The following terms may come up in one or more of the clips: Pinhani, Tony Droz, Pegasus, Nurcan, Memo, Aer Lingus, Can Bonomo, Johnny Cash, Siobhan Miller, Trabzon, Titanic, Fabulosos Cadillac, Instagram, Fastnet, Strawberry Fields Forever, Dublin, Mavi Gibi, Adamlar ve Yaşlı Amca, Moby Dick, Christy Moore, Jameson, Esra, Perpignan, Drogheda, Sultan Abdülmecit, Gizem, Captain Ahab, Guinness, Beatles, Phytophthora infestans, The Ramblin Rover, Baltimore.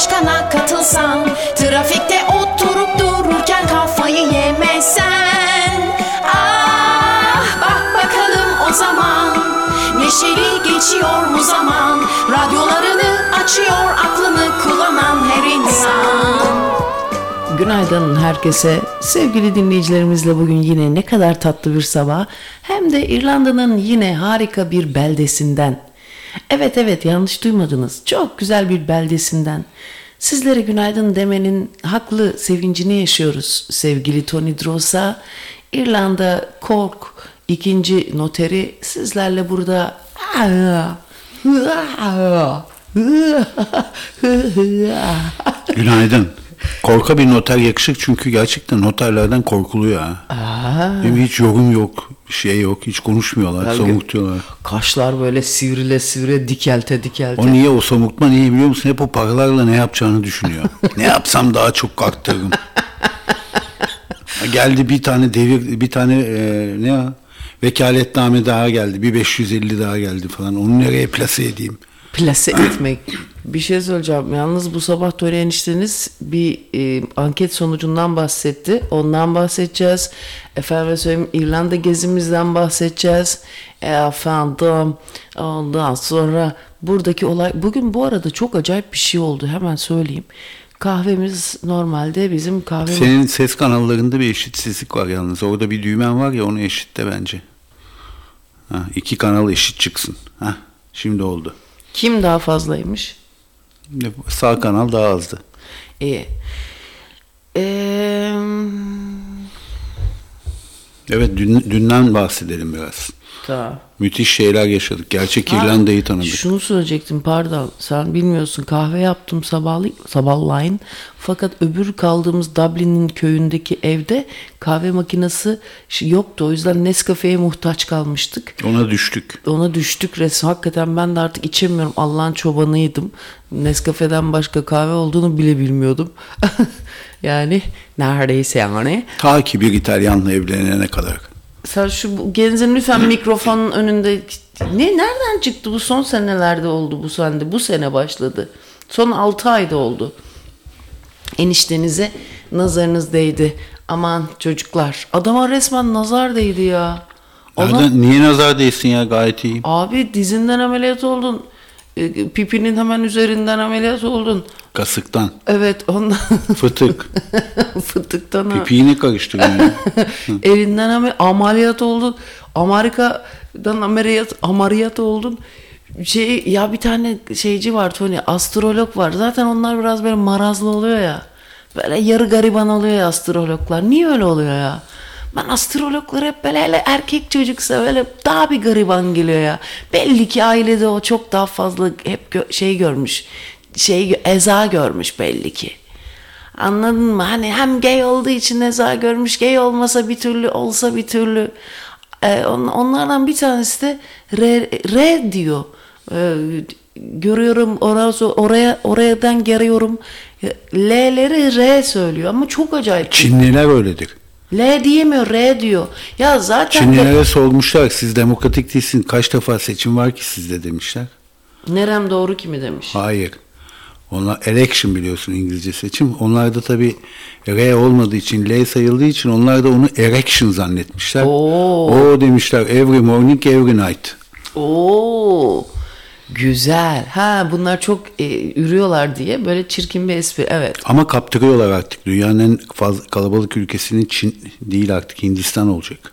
başkana katılsan, trafikte oturup dururken kafayı yemesen. Ah bak bakalım o zaman, neşeli geçiyor mu zaman? Radyolarını açıyor, aklını kullanan her insan. Günaydın herkese. Sevgili dinleyicilerimizle bugün yine ne kadar tatlı bir sabah, hem de İrlanda'nın yine harika bir beldesinden. Evet, yanlış duymadınız. Çok güzel bir beldesinden. Sizlere günaydın demenin haklı sevincini yaşıyoruz. Sevgili Tony Droz'a, İrlanda Cork 2. noteri sizlerle burada günaydın. Korka bir noter yakışık, çünkü gerçekten noterlerden korkuluyor ha. Hem hiç yorum yok, bir şey yok, hiç konuşmuyorlar, somurtuyorlar. Kaşlar böyle sivrile sivrile, dikelte dikelte. O niye, o somurtma niye biliyor musun? Hep o paralarla ne yapacağını düşünüyor. Ne yapsam daha çok arttırırım. Geldi bir tane vekaletname daha geldi, bir 550 daha geldi falan. Onu nereye plase edeyim? Plase etmek. Bir şey söyleyeceğim. Yalnız bu sabah Tony enişteniz bir anket sonucundan bahsetti. Ondan bahsedeceğiz. Efendim söyleyeyim, İrlanda gezimizden bahsedeceğiz. Efendim ondan sonra buradaki olay. Bugün bu arada çok acayip bir şey oldu. Hemen söyleyeyim. Kahvemiz normalde bizim kahvemiz... Senin ses kanallarında bir eşitsizlik var yalnız. Orada bir düğmen var ya, onu eşitle bence. Ha, 2 kanal eşit çıksın. Ha, şimdi oldu. Kim daha fazlaymış? Sağ kanal daha azdı. İyi. Evet, dünden bahsedelim biraz. Tamam. Müthiş şeyler yaşadık. Gerçek İrlanda'yı tanıdık. Şunu söyleyecektim, pardon. Sen bilmiyorsun, kahve yaptım sabahleyin. Fakat öbür kaldığımız Dublin'in köyündeki evde kahve makinesi yoktu. O yüzden Nescafe'ye muhtaç kalmıştık. Ona düştük resmen. Hakikaten ben de artık içemiyorum. Allah'ın çobanıydım. Nescafe'den başka kahve olduğunu bile bilmiyordum. Yani neredeyse yani. Ta ki bir İtalyanla evlenene kadar. Sen şu genizin lütfen mikrofonun önünde nereden çıktı bu? Son senelerde oldu bu sende. Bu sene başladı. Son 6 ayda oldu. Eniştenize nazarınız değdi. Aman çocuklar. Adama resmen nazar değdi ya. Niye nazar değsin ya, gayet iyiyim. Abi dizinden ameliyat oldun. Pipinin hemen üzerinden ameliyat oldun. Kasıktan. Evet, ondan. Fıtık. Fıtıktan. Pipini karıştırıyor. Elinden ameliyat oldun. Amerika'dan ameliyat oldun. Bir tane şeyci var Tony, astrolog var. Zaten onlar biraz böyle marazlı oluyor ya. Böyle yarı gariban oluyor ya astrologlar. Niye öyle oluyor ya? Ben astrologlar hep böyle, hele erkek çocuksa böyle daha bir gariban geliyor ya. Belli ki ailede o çok daha fazla hep görmüş. Eza görmüş belli ki. Anladın mı? Hani hem gay olduğu için eza görmüş. Gay olmasa bir türlü, olsa bir türlü. Onlardan bir tanesi de re diyor. Görüyorum oradan görüyorum. L'leri re söylüyor ama çok acayip. Çinliler öyledir. L diyemiyor, R diyor. Ya zaten Çinlilere sormuşlar, siz demokratik değilsin, kaç defa seçim var ki sizde demişler. Nerem doğru ki mi demiş? Hayır. Onlar election, biliyorsun İngilizce seçim. Onlar da tabii R olmadığı için, L sayıldığı için onlar da onu erection zannetmişler. Oo demişler, every morning, every night. Oo. Güzel. Ha, bunlar çok ürüyorlar diye böyle çirkin bir espri. Evet. Ama kaptırıyorlar artık. Dünyanın en fazla kalabalık ülkesinin Çin değil, artık Hindistan olacak.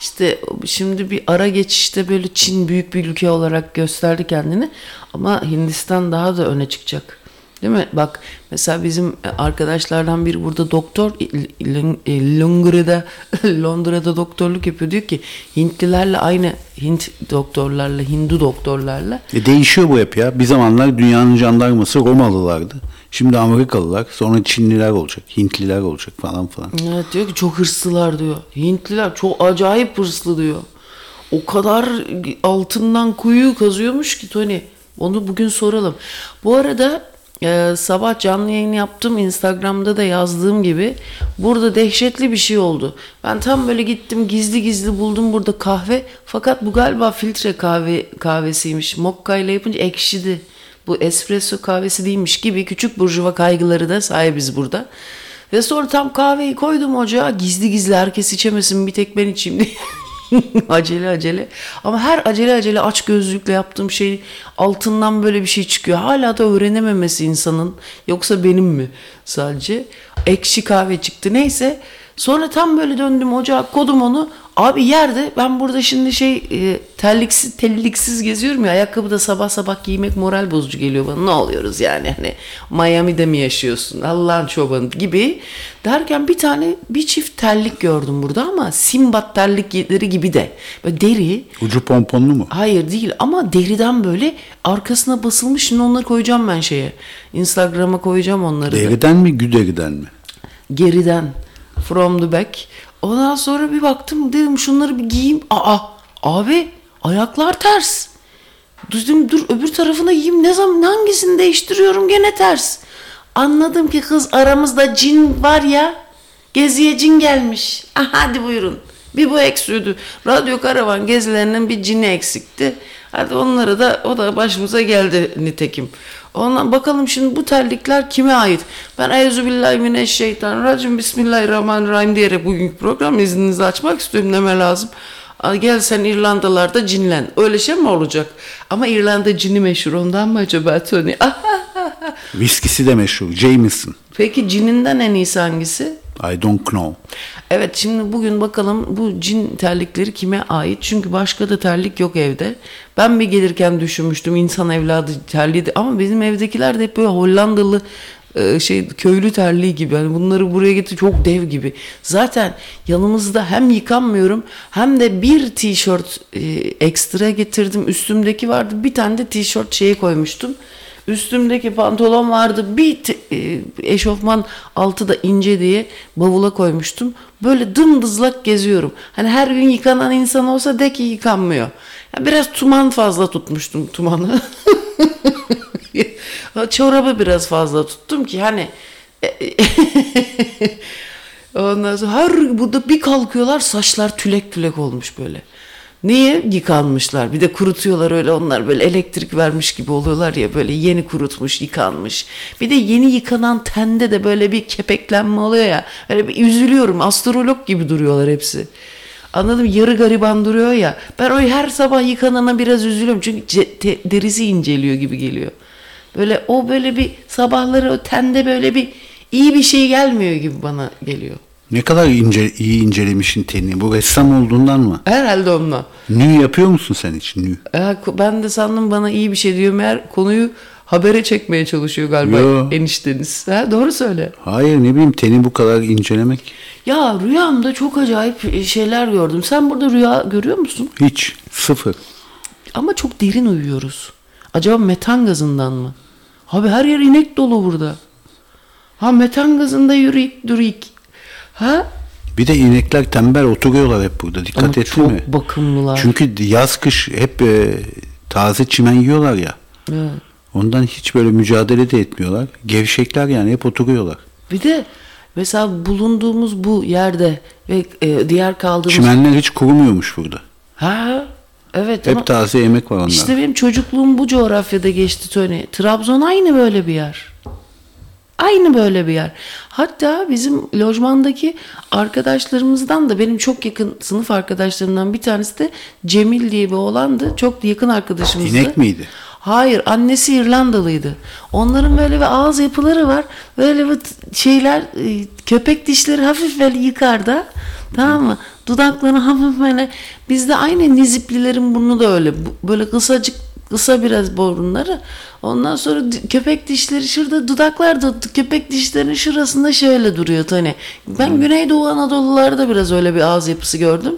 İşte şimdi bir ara geçişte böyle Çin büyük bir ülke olarak gösterdi kendini. Ama Hindistan daha da öne çıkacak. Değil mi? Bak mesela bizim arkadaşlardan biri burada doktor, Londra'da doktorluk yapıyor, diyor ki Hintlilerle aynı, Hint doktorlarla, Hindu doktorlarla. Değişiyor bu hep ya. Bir zamanlar dünyanın jandarması Romalılardı. Şimdi Amerikalılar, sonra Çinliler olacak, Hintliler olacak falan falan. Evet, diyor ki çok hırslılar diyor. Hintliler çok acayip hırslı diyor. O kadar altından kuyu kazıyormuş ki Tony. Onu bugün soralım. Bu arada sabah canlı yayın yaptım, Instagram'da da yazdığım gibi burada dehşetli bir şey oldu. Ben tam böyle gittim, gizli gizli buldum burada kahve, fakat bu galiba filtre kahvesiymiş. Mokka ile yapınca ekşidi. bu espresso kahvesi değilmiş gibi küçük burjuva kaygıları da sahibiz burada. Ve sonra tam kahveyi koydum ocağa, gizli gizli herkes içemesin bir tek ben içeyim diye. Acele acele, ama her acele acele aç gözlükle yaptığım şey altından böyle bir şey çıkıyor. Hala da öğrenememesi insanın, yoksa benim mi sadece? Ekşi kahve çıktı neyse. Sonra tam böyle döndüm ocağa, kodum onu. Abi yerde ben burada şimdi telliksiz geziyorum ya, ayakkabı da sabah sabah giymek moral bozucu geliyor bana. Ne oluyoruz yani, hani Miami'de mi yaşıyorsun Allah'ın çobanı gibi derken bir çift terlik gördüm burada, ama Simbad terlikleri gibi de böyle deri. Ucu pomponlu mu? Hayır değil, ama deriden böyle arkasına basılmış. Şimdi onları koyacağım ben Instagram'a koyacağım onları. Deriden mi, güderiden mi? Geriden. From the back. Ondan sonra bir baktım, dedim şunları bir giyeyim. Abi ayaklar ters. Dedim dur öbür tarafına giyeyim. Ne zaman hangisini değiştiriyorum gene ters. Anladım ki kız aramızda cin var ya. Geziye cin gelmiş. Hadi buyurun. Bir bu eksiyordu. Radyo Karavan gezilerinin bir cini eksikti. Hadi onlara da, o da başımıza geldi nitekim. Ondan bakalım şimdi bu terlikler kime ait? Ben euzubillahimineşşeytanirracim bismillahirrahmanirrahim diyerek bugünkü program izninizi açmak istiyorum. Neme lazım? Gel sen İrlandalarda cinlen. Öyle şey mi olacak? Ama İrlanda cini meşhur, ondan mı acaba Tony? Viskisi de meşhur. Jameson. Peki cininden en iyisi hangisi? I don't know. Evet, şimdi bugün bakalım bu cin terlikleri kime ait? Çünkü başka da terlik yok evde. Ben bir gelirken düşünmüştüm insan evladı terliği de, ama bizim evdekiler de hep böyle Hollandalı köylü terliği gibi. Yani bunları buraya getir, çok dev gibi. Zaten yanımızda hem yıkanmıyorum hem de bir tişört ekstra getirdim. Üstümdeki vardı, bir tane de tişört koymuştum. Üstümdeki pantolon vardı, bir eşofman altı da ince diye bavula koymuştum. Böyle dımdızlak geziyorum. Hani her gün yıkanan insan olsa de ki yıkanmıyor. Yani biraz tuman fazla tutmuştum tumanı. Çorabı biraz fazla tuttum ki hani... Ondan sonra burada bir kalkıyorlar, saçlar tülek tülek olmuş böyle. Niye? Yıkanmışlar. Bir de kurutuyorlar öyle, onlar böyle elektrik vermiş gibi oluyorlar ya, böyle yeni kurutmuş, yıkanmış. Bir de yeni yıkanan tende de böyle bir kepeklenme oluyor ya. Öyle bir üzülüyorum. Astrolog gibi duruyorlar hepsi. Anladım, yarı gariban duruyor ya. Ben o her sabah yıkanana biraz üzülüyorum. Çünkü derisi inceliyor gibi geliyor. Böyle o böyle bir sabahları o tende böyle bir iyi bir şey gelmiyor gibi bana geliyor. Ne kadar iyi incelemişsin tenini. Bu ressam olduğundan mı? Herhalde ondan. Nü yapıyor musun sen hiç? Nü. Ben de sandım bana iyi bir şey diyor. Meğer konuyu habere çekmeye çalışıyor galiba enişteniz. Doğru söyle. Hayır, ne bileyim teni bu kadar incelemek. Ya rüyamda çok acayip şeyler gördüm. Sen burada rüya görüyor musun? Hiç. Sıfır. Ama çok derin uyuyoruz. Acaba metan gazından mı? Abi her yer inek dolu burada. Metan gazında yürüyük duruyuk. Bir de inekler tembel oturuyorlar hep burada. Dikkat ettin mi? Ama çok bakımlılar. Çünkü yaz kış hep taze çimen yiyorlar ya. Evet. Ondan hiç böyle mücadele de etmiyorlar. Gevşekler yani, hep oturuyorlar. Bir de mesela bulunduğumuz bu yerde ve diğer kaldığımız... Çimenler hiç kurumuyormuş burada. Evet. Hep taze yemek var onlarda. İşte benim çocukluğum bu coğrafyada geçti Tony. Trabzon aynı böyle bir yer. Aynı böyle bir yer. Hatta bizim lojmandaki arkadaşlarımızdan da, benim çok yakın sınıf arkadaşlarımdan bir tanesi de Cemil diye bir oğlandı. Çok yakın arkadaşımızdı. İnek miydi? Hayır, annesi İrlandalıydı. Onların böyle bir ağız yapıları var. Böyle bir köpek dişleri hafif böyle yukarıda. Tamam mı? Dudakları hafif böyle. Bizde aynı Niziplilerin burnu da öyle. Böyle kısa biraz borunları. Ondan sonra köpek dişleri şurada, dudaklar da köpek dişlerinin şurasında duruyor Tony. Ben Güneydoğu Anadolularda biraz öyle bir ağız yapısı gördüm.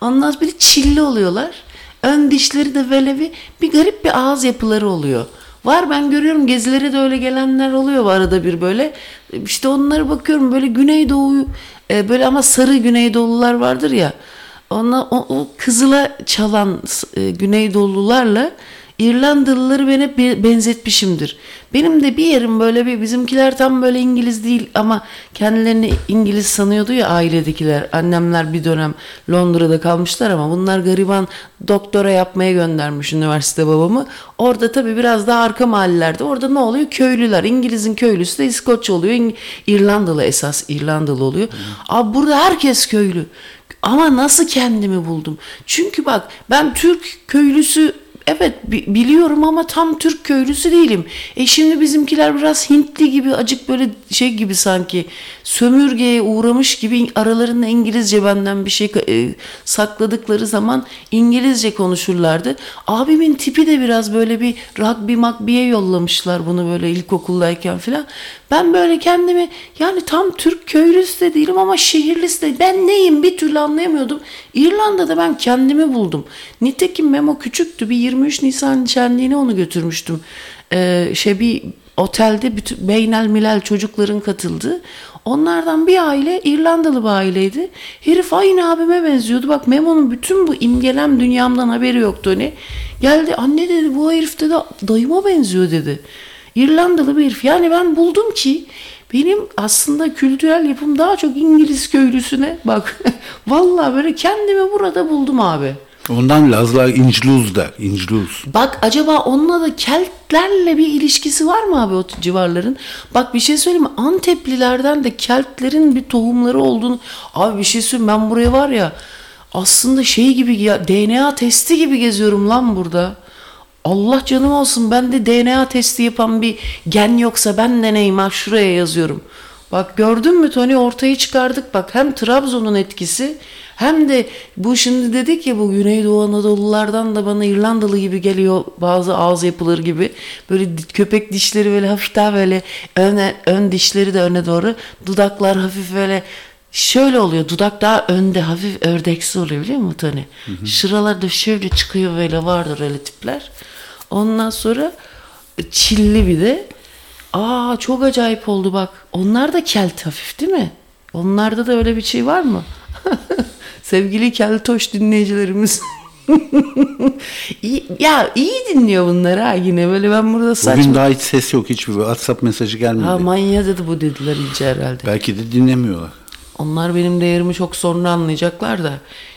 Ondan sonra bir çilli oluyorlar. Ön dişleri de böyle bir garip bir ağız yapıları oluyor. Var, ben görüyorum, gezilere de öyle gelenler oluyor arada bir böyle. İşte onlara bakıyorum böyle Güneydoğu böyle, ama sarı Güneydoğulular vardır ya. O kızıla çalan Güneydoğulularla İrlandalıları ben hep benzetmişimdir. Benim de bir yerim böyle bir bizimkiler tam böyle İngiliz değil ama kendilerini İngiliz sanıyordu ya ailedekiler. Annemler bir dönem Londra'da kalmışlar ama bunlar gariban doktora yapmaya göndermiş üniversite babamı. Orada tabii biraz daha arka mahallelerde orada ne oluyor? Köylüler. İngiliz'in köylüsü de İskoç oluyor. İrlandalı esas İrlandalı oluyor. Abi burada herkes köylü. Ama nasıl kendimi buldum? Çünkü bak ben Türk köylüsü evet biliyorum ama tam Türk köylüsü değilim. Şimdi bizimkiler biraz Hintli gibi acık böyle şey gibi sanki sömürgeye uğramış gibi aralarında İngilizce benden bir şey sakladıkları zaman İngilizce konuşurlardı. Abimin tipi de biraz böyle bir rugby makbiye yollamışlar bunu böyle ilkokuldayken falan. Ben böyle kendimi yani tam Türk köylüsü de değilim ama şehirlisi de ben neyim bir türlü anlayamıyordum. İrlanda'da ben kendimi buldum. Nitekim Memo küçüktü bir 23 Nisan şenliğine onu götürmüştüm. Bir otelde bütün beynel milel çocukların katıldığı. Onlardan bir aile İrlandalı bir aileydi. Herif aynı abime benziyordu. Bak Memo'nun bütün bu imgelem dünyamdan haberi yoktu hani. Geldi anne dedi bu herif de dayıma benziyor dedi. İrlandalı bir herif. Yani ben buldum ki benim aslında kültürel yapım daha çok İngiliz köylüsüne bak. Vallahi böyle kendimi burada buldum abi. Ondan Lazlar İncluz. Bak acaba onunla da Keltlerle bir ilişkisi var mı abi o civarların? Bak bir şey söyleyeyim mi? Anteplilerden de Keltlerin bir tohumları olduğunu... Abi bir şey söyleyeyim ben buraya var ya aslında şey gibi ya, DNA testi gibi geziyorum lan burada. Allah canım olsun ben de DNA testi yapan bir gen yoksa ben de neyim ha şuraya yazıyorum. Bak gördün mü Tony ortaya çıkardık bak hem Trabzon'un etkisi... Hem de bu şimdi dedik ya bu Güneydoğu Anadolulardan da bana İrlandalı gibi geliyor bazı ağız yapıları gibi. Böyle köpek dişleri böyle hafif daha böyle ön dişleri de öne doğru. Dudaklar hafif böyle şöyle oluyor dudak daha önde hafif ördeksi oluyor biliyor musun Tony? Hı hı. Şuralarda şöyle çıkıyor böyle vardır öyle tipler. Ondan sonra Çilli bir de. Aa çok acayip oldu bak. Onlar da Kelt hafif değil mi? Onlarda da öyle bir şey var mı? Sevgili Keltoş dinleyicilerimiz. iyi dinliyor bunları ha yine böyle ben burada saçma. Bugün daha hiç ses yok hiçbir WhatsApp mesajı gelmedi. Ha manya dedi bu dediler ince herhalde. Belki de dinlemiyorlar. Onlar benim değerimi çok sonra anlayacaklar da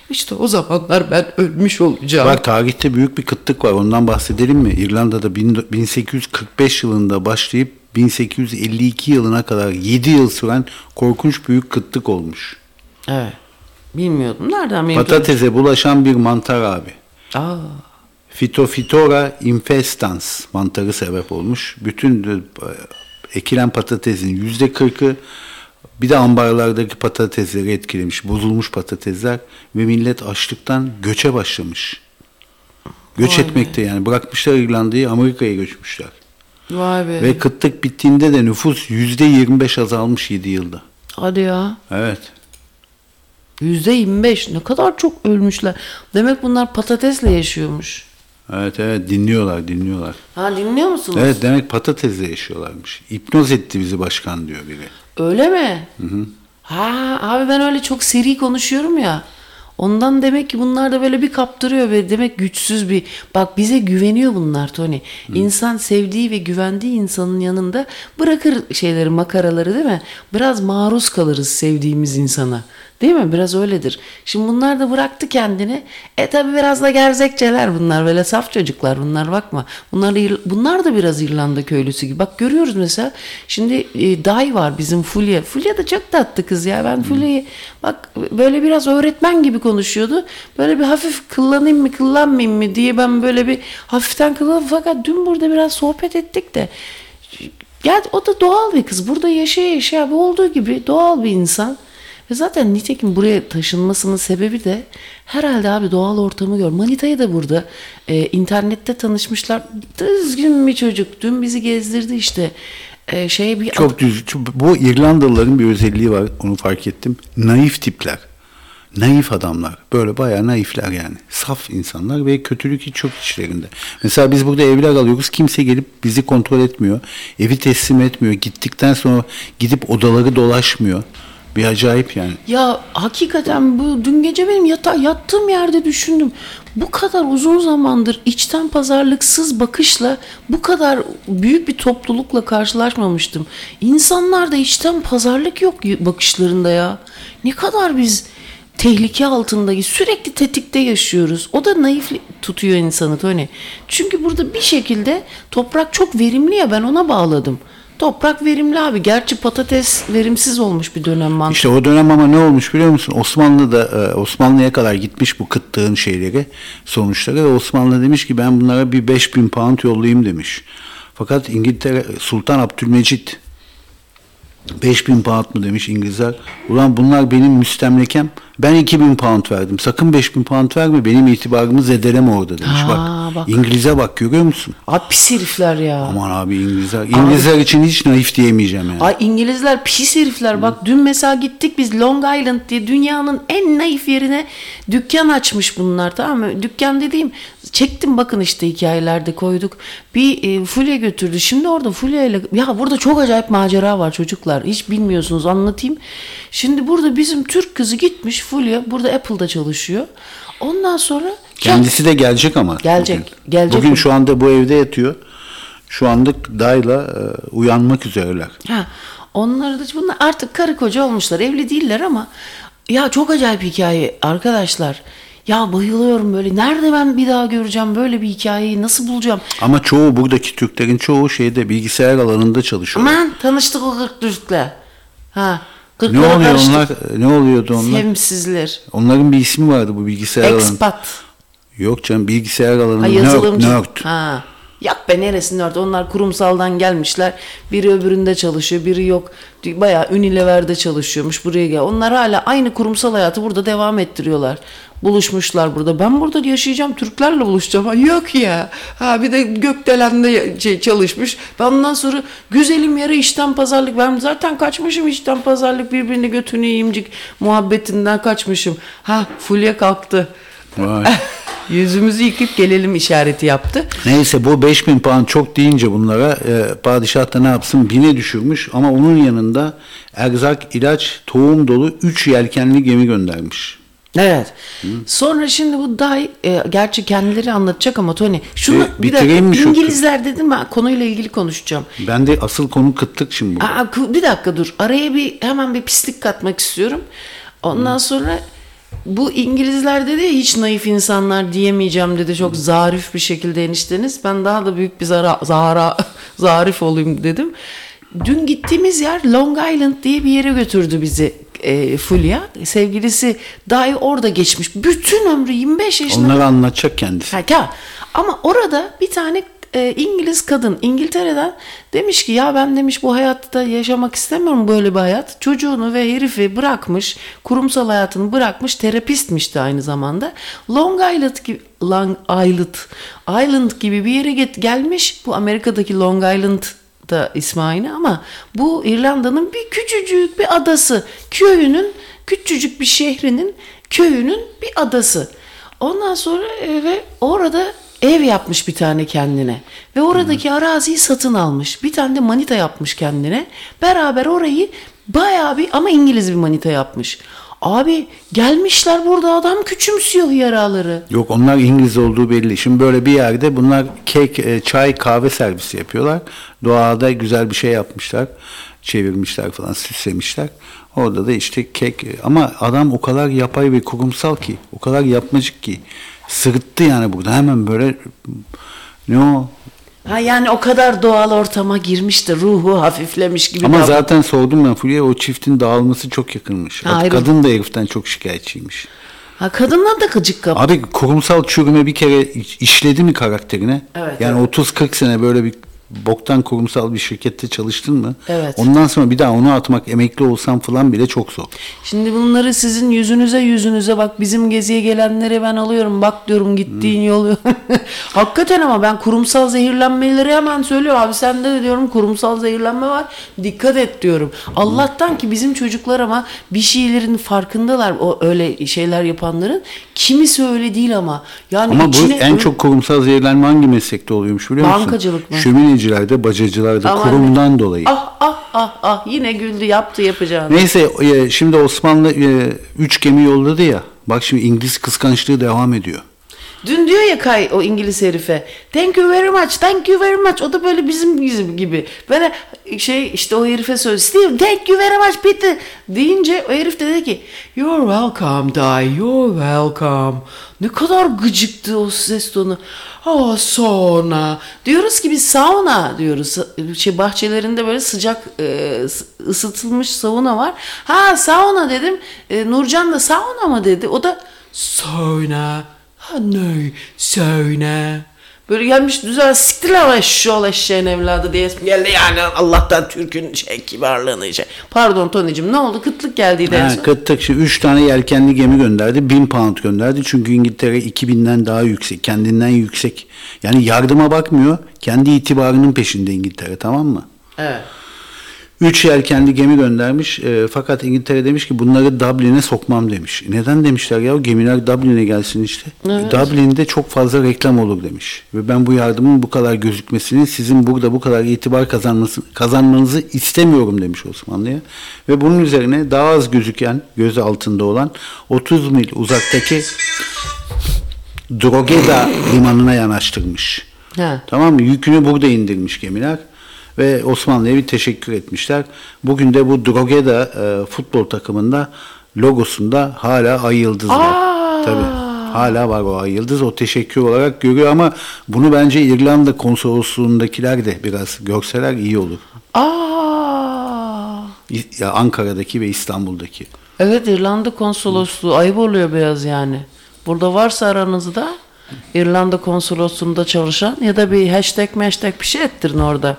işte o zamanlar ben ölmüş olacağım. Bak tarihte büyük bir kıtlık var ondan bahsedelim mi? İrlanda'da 1845 yılında başlayıp 1852 yılına kadar 7 yıl süren korkunç büyük kıtlık olmuş. Evet. Bilmiyordum. Nereden bilmiyordum? Patatese bulaşan bir mantar abi. Aa. Phytophthora infestans mantarı sebep olmuş. Bütün ekilen patatesin %40'ı bir de ambarlardaki patatesleri etkilemiş. Bozulmuş patatesler ve millet açlıktan göçe başlamış. Göç Vay etmekte be. Yani. Bırakmışlar İrlanda'yı Amerika'ya göçmüşler. Vay be. Ve kıtlık bittiğinde de nüfus %25 azalmış 7 yılda. Hadi ya. Evet. %25 ne kadar çok ölmüşler. Demek bunlar patatesle yaşıyormuş. Evet dinliyorlar. Ha dinliyor musunuz? Evet demek patatesle yaşıyorlarmış. Hipnoz etti bizi başkan diyor biri. Öyle mi? Hı-hı. Ha abi ben öyle çok seri konuşuyorum ya. Ondan demek ki bunlar da böyle bir kaptırıyor ve demek güçsüz bir... Bak bize güveniyor bunlar Tony. İnsan sevdiği ve güvendiği insanın yanında bırakır şeyleri, makaraları değil mi? Biraz maruz kalırız sevdiğimiz insana. Değil mi? Biraz öyledir. Şimdi bunlar da bıraktı kendini. Tabii biraz da gerzekçeler bunlar. Böyle saf çocuklar bunlar bakma. Bunlar da biraz İrlanda köylüsü gibi. Bak görüyoruz mesela. Şimdi Day var bizim Fulya. Fulya da çok tatlı kız ya. Ben Fulya'yı bak böyle biraz öğretmen gibi konuşuyordu. Böyle bir hafif kıllanayım mı kıllanmayayım mı diye ben böyle bir hafiften kıllandım. Fakat dün burada biraz sohbet ettik de. Ya o da doğal bir kız. Burada yaşaya yaşaya olduğu gibi doğal bir insan. Ve zaten nitekim buraya taşınmasının sebebi de herhalde abi doğal ortamı gör. Manita'yı da burada internette tanışmışlar. Düzgün bir çocuk. Dün bizi gezdirdi işte. Çok düz. Bu İrlandalıların bir özelliği var. Onu fark ettim. Naif tipler. Naif adamlar. Böyle bayağı naifler yani. Saf insanlar ve kötülük hiç çok içlerinde. Mesela biz burada evler alıyoruz. Kimse gelip bizi kontrol etmiyor. Evi teslim etmiyor. Gittikten sonra gidip odaları dolaşmıyor. Bir acayip yani. Ya hakikaten bu dün gece benim yattığım yerde düşündüm. Bu kadar uzun zamandır içten pazarlıksız bakışla bu kadar büyük bir toplulukla karşılaşmamıştım. İnsanlarda içten pazarlık yok bakışlarında ya. Ne kadar biz tehlike altındaki sürekli tetikte yaşıyoruz. O da naif tutuyor insanı Tony. Çünkü burada bir şekilde toprak çok verimli ya, ben ona bağladım. Toprak verimli abi. Gerçi patates verimsiz olmuş bir dönem mantıklı. İşte o dönem ama ne olmuş biliyor musun? Osmanlı'ya kadar gitmiş bu kıtlığın şeyleri, sonuçları. Osmanlı demiş ki ben bunlara bir 5.000 pound yollayayım demiş. Fakat İngiltere Sultan Abdülmecit 5.000 pound mı demiş İngilizler. Ulan bunlar benim müstemlekem. Ben 2.000 pound verdim. Sakın 5.000 pound verme. Benim itibarımı zedeleme orada demiş. Bak. İngiliz'e bak, görüyor musun? Abi pis herifler ya. Aman abi İngilizler. İngilizler abi, için hiç naif diyemeyeceğim yani. Ay İngilizler pis herifler. Hı. Bak dün mesela gittik biz Long Island diye dünyanın en naif yerine dükkan açmış bunlar, tamam mı? Dükkan dediğim, çektim bakın işte hikayelerde koyduk. Bir fulya götürdü. Şimdi orada fulyayla, ya burada çok acayip macera var çocuklar. Hiç bilmiyorsunuz, anlatayım. Şimdi burada bizim Türk kızı gitmiş Fulya, burada Apple'da çalışıyor. Ondan sonra kendisi de gelecek ama. Gelecek. Bugün şu anda bu evde yatıyor. Şu anda Dayla uyanmak üzereler. Ha. Onları da bunlar artık karı koca olmuşlar. Evli değiller ama ya çok acayip hikaye arkadaşlar. Ya bayılıyorum böyle. Nerede ben bir daha göreceğim böyle bir hikayeyi, nasıl bulacağım? Ama çoğu buradaki Türklerin çoğu şeyde bilgisayar alanında çalışıyor. Aman tanıştık o Türk'le. Ha. Ne oluyordu onlar? Sevimsizler. Onların bir ismi vardı bu bilgisayar alanı. Expat. Yok canım, bilgisayar alanı. Nerd. Ha. Yok be, neresi nerd? Onlar kurumsaldan gelmişler. Biri öbüründe çalışıyor, biri yok. Bayağı Unilever'de çalışıyormuş, buraya gel. Onlar hala aynı kurumsal hayatı burada devam ettiriyorlar. Buluşmuşlar burada. Ben burada yaşayacağım, Türklerle buluşacağım. Ha, yok ya. Ha, bir de Gökdelen'de çalışmış. Ben ondan sonra güzelim yere işten pazarlık. Ben zaten kaçmışım işten pazarlık. Birbirini götünü yiyimcik muhabbetinden kaçmışım. Ha, Fulya kalktı. Vay. Yüzümüzü yıkıp gelelim işareti yaptı. Neyse bu 5.000 pound çok deyince bunlara padişah da ne yapsın, 1.000'e düşürmüş ama onun yanında erzak, ilaç, tohum dolu 3 yelkenli gemi göndermiş. Evet. Hı. Sonra şimdi bu day gerçi kendileri anlatacak ama Tony şunu bir dakika, İngilizler dedim ben konuyla ilgili konuşacağım. Ben de asıl konu kıtlık şimdi bu. Bir dakika dur. Araya hemen bir pislik katmak istiyorum. Ondan sonra bu İngilizler dedi hiç naif insanlar diyemeyeceğim dedi. Çok zarif bir şekilde enişteniz. Ben daha da büyük bir zarif olayım dedim. Dün gittiğimiz yer Long Island diye bir yere götürdü bizi. Fulya sevgilisi dahi orada geçmiş. Bütün ömrü 25 yaşında. Onları anlatacak kendisi. Ha. Ama orada bir tane İngiliz kadın İngiltere'den demiş ki ya ben demiş bu hayatta yaşamak istemiyorum, böyle bir hayat. Çocuğunu ve herifi bırakmış, kurumsal hayatını bırakmış, terapistmiş de aynı zamanda. Long Island gibi bir yere gelmiş. Bu Amerika'daki Long Island da ismi aynı ama bu İrlanda'nın bir küçücük bir adası, küçücük bir şehrinin köyünün bir adası. Ondan sonra ve orada ev yapmış bir tane kendine ve oradaki araziyi satın almış. Bir tane de manita yapmış kendine. Beraber orayı bayağı bir, ama İngiliz bir manita yapmış. Abi gelmişler burada adam küçümsüyor yaraları. Yok, onlar İngiliz olduğu belli. Şimdi böyle bir yerde bunlar kek, çay, kahve servisi yapıyorlar. Doğada güzel bir şey yapmışlar. Çevirmişler falan, süslemişler. Orada da işte kek, ama adam o kadar yapay ve kurumsal ki, o kadar yapmacık ki sırıttı yani burada. Hemen böyle ne o? Ha yani o kadar doğal ortama girmiş de ruhu hafiflemiş gibi. Ama zaten sordum ben Fulya'ya, o çiftin dağılması çok yakınmış. Ha, kadın da heriften çok şikayetçiymiş. Ha, kadınlar da gıcık kapı. Abi kurumsal çürüme bir kere işledi mi karakterine? Evet, yani evet. 30-40 sene böyle bir boktan kurumsal bir şirkette çalıştın mı? Evet. Ondan sonra bir daha onu atmak, emekli olsam falan bile çok zor. Şimdi bunları sizin yüzünüze bak, bizim geziye gelenlere ben alıyorum. Bak diyorum gittiğin yolu. Hakikaten ama ben kurumsal zehirlenmeleri hemen söylüyorum. Abi sende de diyorum kurumsal zehirlenme var. Dikkat et diyorum. Allah'tan ki bizim çocuklar ama bir şeylerin farkındalar, o öyle şeyler yapanların. Kimisi öyle değil ama. Yani ama bu en çok kurumsal zehirlenme hangi meslekte oluyormuş biliyor musun? Bankacılık mı? Şömineci, bacacılarda, kurumdan dolayı. ah ah yine güldü, yaptı yapacağını. Neyse şimdi Osmanlı 3 gemi yolladı ya. Bak şimdi İngiliz kıskançlığı devam ediyor. Dün diyor ya Kay o İngiliz herife, thank you very much, thank you very much. O da böyle bizim gibi. Böyle şey işte o herife söyledi. Steve, thank you very much Peter deyince o herif de dedi ki you're welcome die, you're welcome. Ne kadar gıcıktı o ses tonu. Oh sauna. Diyoruz ki biz sauna diyoruz. Şey bahçelerinde böyle sıcak ısıtılmış sauna var. Ha sauna dedim. Nurcan da sauna mı dedi. O da sauna. Ha ne sauna. Böyle gelmiş düzel siktiler ama şu ol eşeğin evladı diye geldi yani Allah'tan Türk'ün şey kibarlığını şey. Pardon Tony'cim ne oldu? Kıtlık geldi de. Ha kıtlık. Şimdi 3 tane yelkenli gemi gönderdi. 1000 pound gönderdi. Çünkü İngiltere 2000'den daha yüksek. Kendinden yüksek. Yani yardıma bakmıyor. Kendi itibarının peşinde İngiltere, tamam mı? Evet. 3 yelkenli gemi göndermiş fakat İngiltere demiş ki bunları Dublin'e sokmam demiş. Neden demişler ya, o gemiler Dublin'e gelsin işte. Evet. Dublin'de çok fazla reklam olur demiş. Ve ben bu yardımın bu kadar gözükmesini, sizin burada bu kadar itibar kazanmanızı istemiyorum demiş Osmanlı'ya. Ve bunun üzerine daha az gözüken, göz altında olan 30 mil uzaktaki Drogheda limanına yanaştırmış. Ha. Tamam mı? Yükünü burada indirmiş gemiler. Ve Osmanlı'ya bir teşekkür etmişler. Bugün de bu Drogheda futbol takımında logosunda hala ay yıldız var. Tabii. Hala var o ay yıldız. O teşekkür olarak görüyor ama bunu bence İrlanda konsolosluğundakiler de biraz görseler iyi olur. Ya Ankara'daki ve İstanbul'daki. Evet, İrlanda konsolosluğu ayıp oluyor biraz yani. Burada varsa aranızda İrlanda konsolosluğunda çalışan ya da bir hashtag bir şey ettirin orada.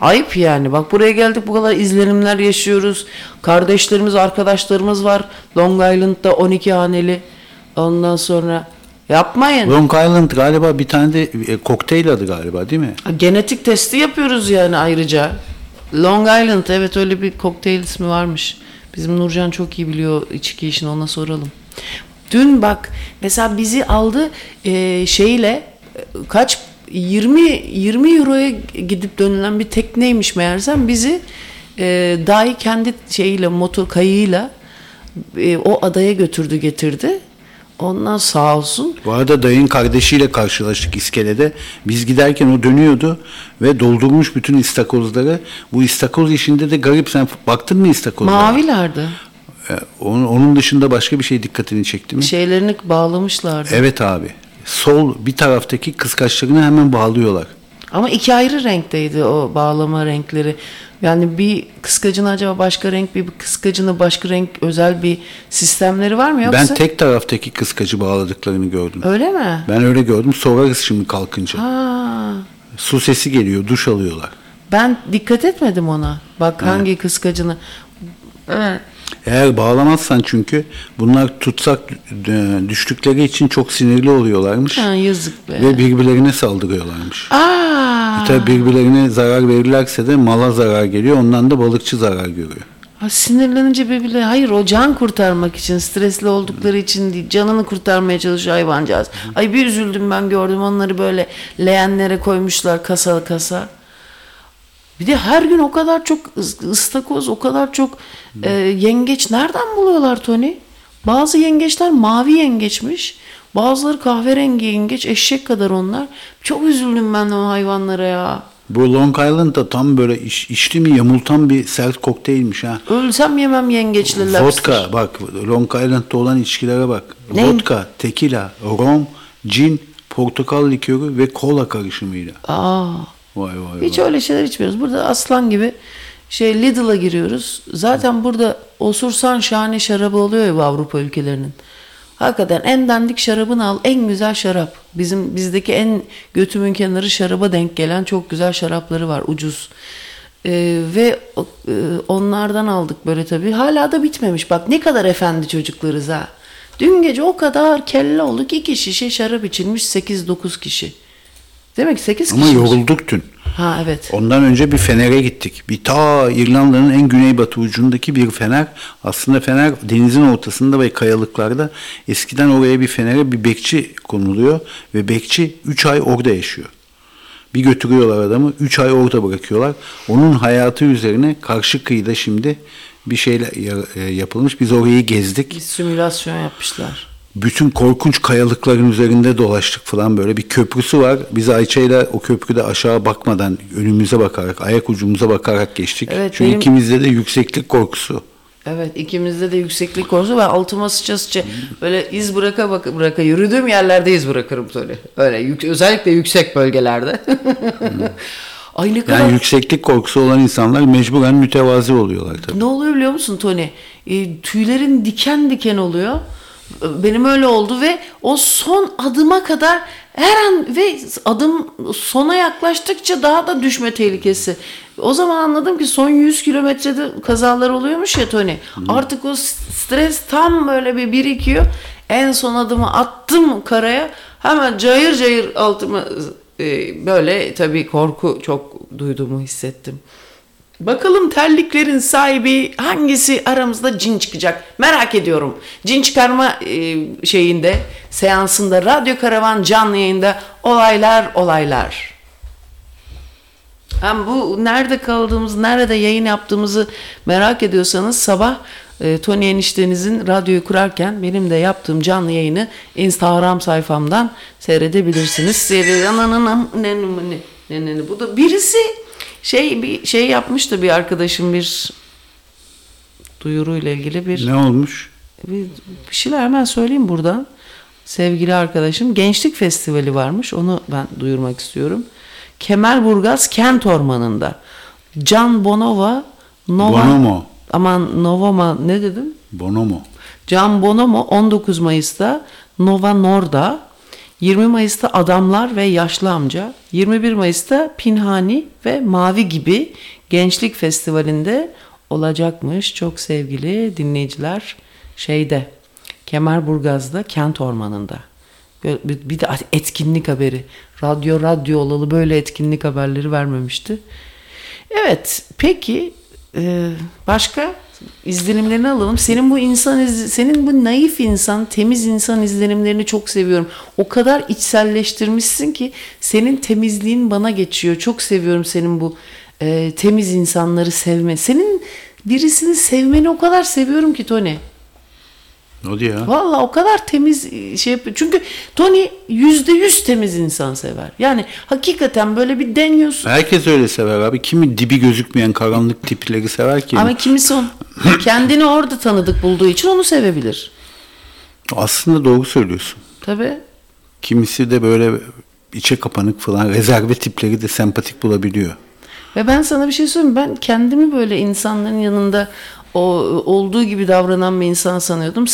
Ayıp yani. Bak buraya geldik, bu kadar izlenimler yaşıyoruz. Kardeşlerimiz, arkadaşlarımız var. Long Island'da 12 haneli. Ondan sonra yapmayın. Long Island galiba bir tane de kokteyl adı galiba değil mi? Genetik testi yapıyoruz yani ayrıca. Long Island, evet öyle bir kokteyl ismi varmış. Bizim Nurcan çok iyi biliyor içki işini, ona soralım. Dün bak mesela bizi aldı şeyle kaç 20 euroya gidip dönülen bir tekneymiş meğersem, bizi dahi kendi şeyiyle, motor kayığıyla o adaya götürdü getirdi. Ondan sağ olsun. Bu arada dayın kardeşiyle karşılaştık iskelede. Biz giderken o dönüyordu ve doldurmuş bütün istakozları. Bu istakoz işinde de garip, sen baktın mı istakozlara? Mavilerdi. Onun dışında başka bir şey dikkatini çekti mi? Şeylerini bağlamışlardı. Evet abi. Sol bir taraftaki kıskaçlarını hemen bağlıyorlar. Ama iki ayrı renkteydi o bağlama renkleri. Yani bir kıskacın acaba başka renk, bir kıskacına başka renk özel bir sistemleri var mı yoksa? Ben tek taraftaki kıskacı bağladıklarını gördüm. Öyle mi? Ben öyle gördüm. Sorarız şimdi kalkınca. Ha. Su sesi geliyor, duş alıyorlar. Ben dikkat etmedim ona. Bak hangi evet. Kıskacını. Evet. Eğer bağlamazsan çünkü bunlar tutsak düştükleri için çok sinirli oluyorlarmış. Ha, yazık be. Ve birbirlerine saldırıyorlarmış. Tabii birbirlerine zarar verirlerse de mala zarar geliyor. Ondan da balıkçı zarar görüyor. Ha, sinirlenince birbirleri, hayır o can kurtarmak için, stresli oldukları için değil, canını kurtarmaya çalışıyor hayvancağız. Ay bir üzüldüm ben, gördüm onları böyle leğenlere koymuşlar kasa kasa. Bir de her gün o kadar çok ıstakoz, o kadar çok yengeç nereden buluyorlar Tony? Bazı yengeçler mavi yengeçmiş, bazıları kahverengi yengeç, eşek kadar onlar. Çok üzüldüm ben o hayvanlara ya. Bu Long Island'da tam böyle içti mi yamultan bir sert kokteylmiş ha. Ölsem yemem yengeçliler. Vodka, bak Long Island'da olan içkilere bak. Ne? Vodka, tekila, rom, cin, portakal likörü ve kola karışımıyla. Aa. Vay vay vay. Hiç öyle şeyler içmiyoruz. Burada aslan gibi şey Lidl'a giriyoruz. Zaten burada osursan şahane şarabı oluyor ya Avrupa ülkelerinin. Hakikaten en dandik şarabını al, en güzel şarap. Bizim bizdeki en götümün kenarı şaraba denk gelen çok güzel şarapları var, ucuz. Ve onlardan aldık böyle tabii. Hala da bitmemiş. Bak ne kadar efendi çocuklarız ha. Dün gece o kadar kelle olduk, 2 şişe şarap içilmiş 8-9 kişi. Demek ki 8 kişi. Ama yorulduk dün. Ha evet. Ondan önce bir Fener'e gittik. Bir ta İrlanda'nın en güneybatı ucundaki bir Fener. Aslında Fener denizin ortasında ve kayalıklarda. Eskiden oraya bir Fener'e bir bekçi konuluyor ve bekçi 3 ay orada yaşıyor. Bir götürüyorlar adamı. 3 ay orada bırakıyorlar. Onun hayatı üzerine karşı kıyıda şimdi bir şeyler yapılmış. Biz orayı gezdik. Bir simülasyon yapmışlar. Bütün korkunç kayalıkların üzerinde dolaştık falan böyle. Bir köprüsü var. Biz Ayça'yla o köprüde aşağı bakmadan, önümüze bakarak, ayak ucumuza bakarak geçtik. Evet, çünkü benim... ikimizde de yükseklik korkusu. Evet, ikimizde de yükseklik korkusu. Ben altıma sıçasıca böyle iz bıraka yürüdüğüm yerlerde iz bırakırım tabii. Öyle özellikle yüksek bölgelerde. Ay ne kadar... Yani yükseklik korkusu olan insanlar mecburen mütevazi oluyorlar tabii. Ne oluyor biliyor musun Tony? Tüylerin diken diken oluyor. Benim öyle oldu ve o son adıma kadar her an ve adım sona yaklaştıkça daha da düşme tehlikesi. O zaman anladım ki son 100 kilometrede kazalar oluyormuş ya Tony. Artık o stres tam böyle bir birikiyor. En son adımı attım karaya. Hemen cayır cayır altıma böyle tabii korku çok duyduğumu hissettim. Bakalım terliklerin sahibi hangisi aramızda cin çıkacak? Merak ediyorum. Cin çıkarma şeyinde, seansında Radyo Karavan canlı yayında olaylar. Hem bu nerede kaldığımız, nerede yayın yaptığımızı merak ediyorsanız sabah Tony eniştenizin radyoyu kurarken benim de yaptığım canlı yayını Instagram sayfamdan seyredebilirsiniz. Bu da birisi bir şey yapmıştı bir arkadaşım bir duyuruyla ilgili bir... Ne olmuş? Bir şeyler hemen söyleyeyim buradan. Sevgili arkadaşım Gençlik Festivali varmış. Onu ben duyurmak istiyorum. Kemal Burgaz Kent Ormanı'nda. Can Bonomo. Aman Novoma ne dedim? Bonomo. Can Bonomo 19 Mayıs'ta Nova Norda. 20 Mayıs'ta Adamlar ve Yaşlı Amca, 21 Mayıs'ta Pinhani ve Mavi Gibi Gençlik Festivali'nde olacakmış çok sevgili dinleyiciler Kemal Burgaz'da Kent Ormanı'nda. Bir de etkinlik haberi. Radyo olalı böyle etkinlik haberleri vermemişti. Evet, peki başka izlenimlerini alalım. Senin bu naif insan, temiz insan izlenimlerini çok seviyorum. O kadar içselleştirmişsin ki senin temizliğin bana geçiyor. Çok seviyorum senin bu temiz insanları sevme. Senin birisini sevmeni o kadar seviyorum ki Tony. O diyor. Valla o kadar temiz şey yapıyor. Çünkü Tony %100 temiz insan sever. Yani hakikaten böyle bir deniyorsun. Herkes öyle sever abi. Kimi dibi gözükmeyen karanlık tipleri sever ki. Ama kimisi kendini orada tanıdık bulduğu için onu sevebilir. Aslında doğru söylüyorsun. Tabii. Kimisi de böyle içe kapanık falan rezerve tipleri de sempatik bulabiliyor. Ve ben sana bir şey söyleyeyim. Ben kendimi böyle insanların yanında olduğu gibi davranan bir insan sanıyordum.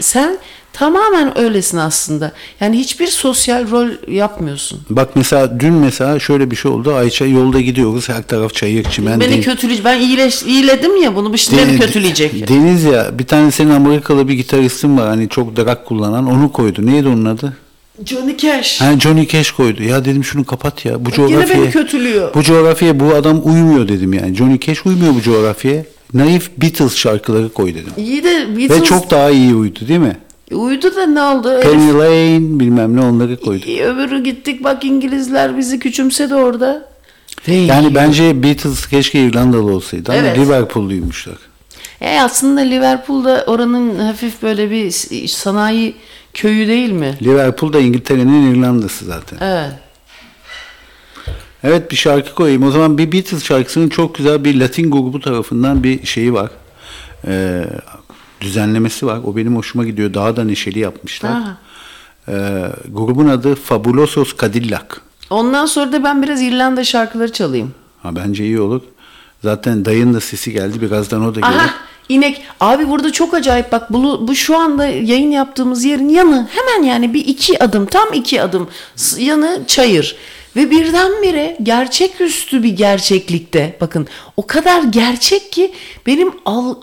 Sen tamamen öylesin aslında. Yani hiçbir sosyal rol yapmıyorsun. Bak mesela dün şöyle bir şey oldu. Ayça yolda gidiyoruz. Her taraf çayır çimen. Ben iyiledim ya bunu. Şimdi beni kötüleyecek. Deniz ya. Bir tane senin Amerikalı bir gitaristin var. Hani çok drag kullanan. Onu koydu. Neydi onun adı? Johnny Cash. Johnny Cash koydu. Ya dedim şunu kapat ya. Bu coğrafyaya. Yine beni kötülüyor. Bu coğrafyaya bu adam uymuyor dedim yani. Johnny Cash uymuyor bu coğrafyaya. Naif Beatles şarkıları koy dedim. İyi de Beatles... Ve çok daha iyi uydu değil mi? Uydu da ne oldu? Penny Lane bilmem ne onları koydu. Öbürü gittik bak İngilizler bizi küçümsedi orada. Yani bence Beatles keşke İrlandalı olsaydı. Evet. Ama Liverpool'luymuşlar. Aslında Liverpool'da oranın hafif böyle bir sanayi köyü değil mi? Liverpool'da İngiltere'nin İrlandası zaten. Evet. Evet bir şarkı koyayım. O zaman bir Beatles şarkısının çok güzel bir Latin grubu tarafından bir şeyi var. Düzenlemesi var. O benim hoşuma gidiyor. Daha da neşeli yapmışlar. Grubun adı Fabulosos Cadillac. Ondan sonra da ben biraz İrlanda şarkıları çalayım. Bence iyi olur. Zaten dayın da sesi geldi. Birazdan o da gelir. İnek. Abi burada çok acayip bak bu şu anda yayın yaptığımız yerin yanı hemen yani tam iki adım yanı çayır. Ve birdenbire gerçeküstü bir gerçeklikte bakın o kadar gerçek ki benim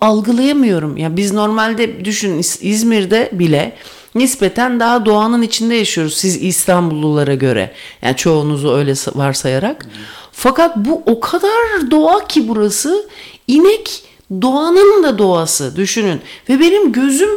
algılayamıyorum. Yani biz normalde düşün İzmir'de bile nispeten daha doğanın içinde yaşıyoruz siz İstanbullulara göre. Yani çoğunuzu öyle varsayarak. Fakat bu o kadar doğa ki burası inek doğanın da doğası düşünün. Ve benim gözüm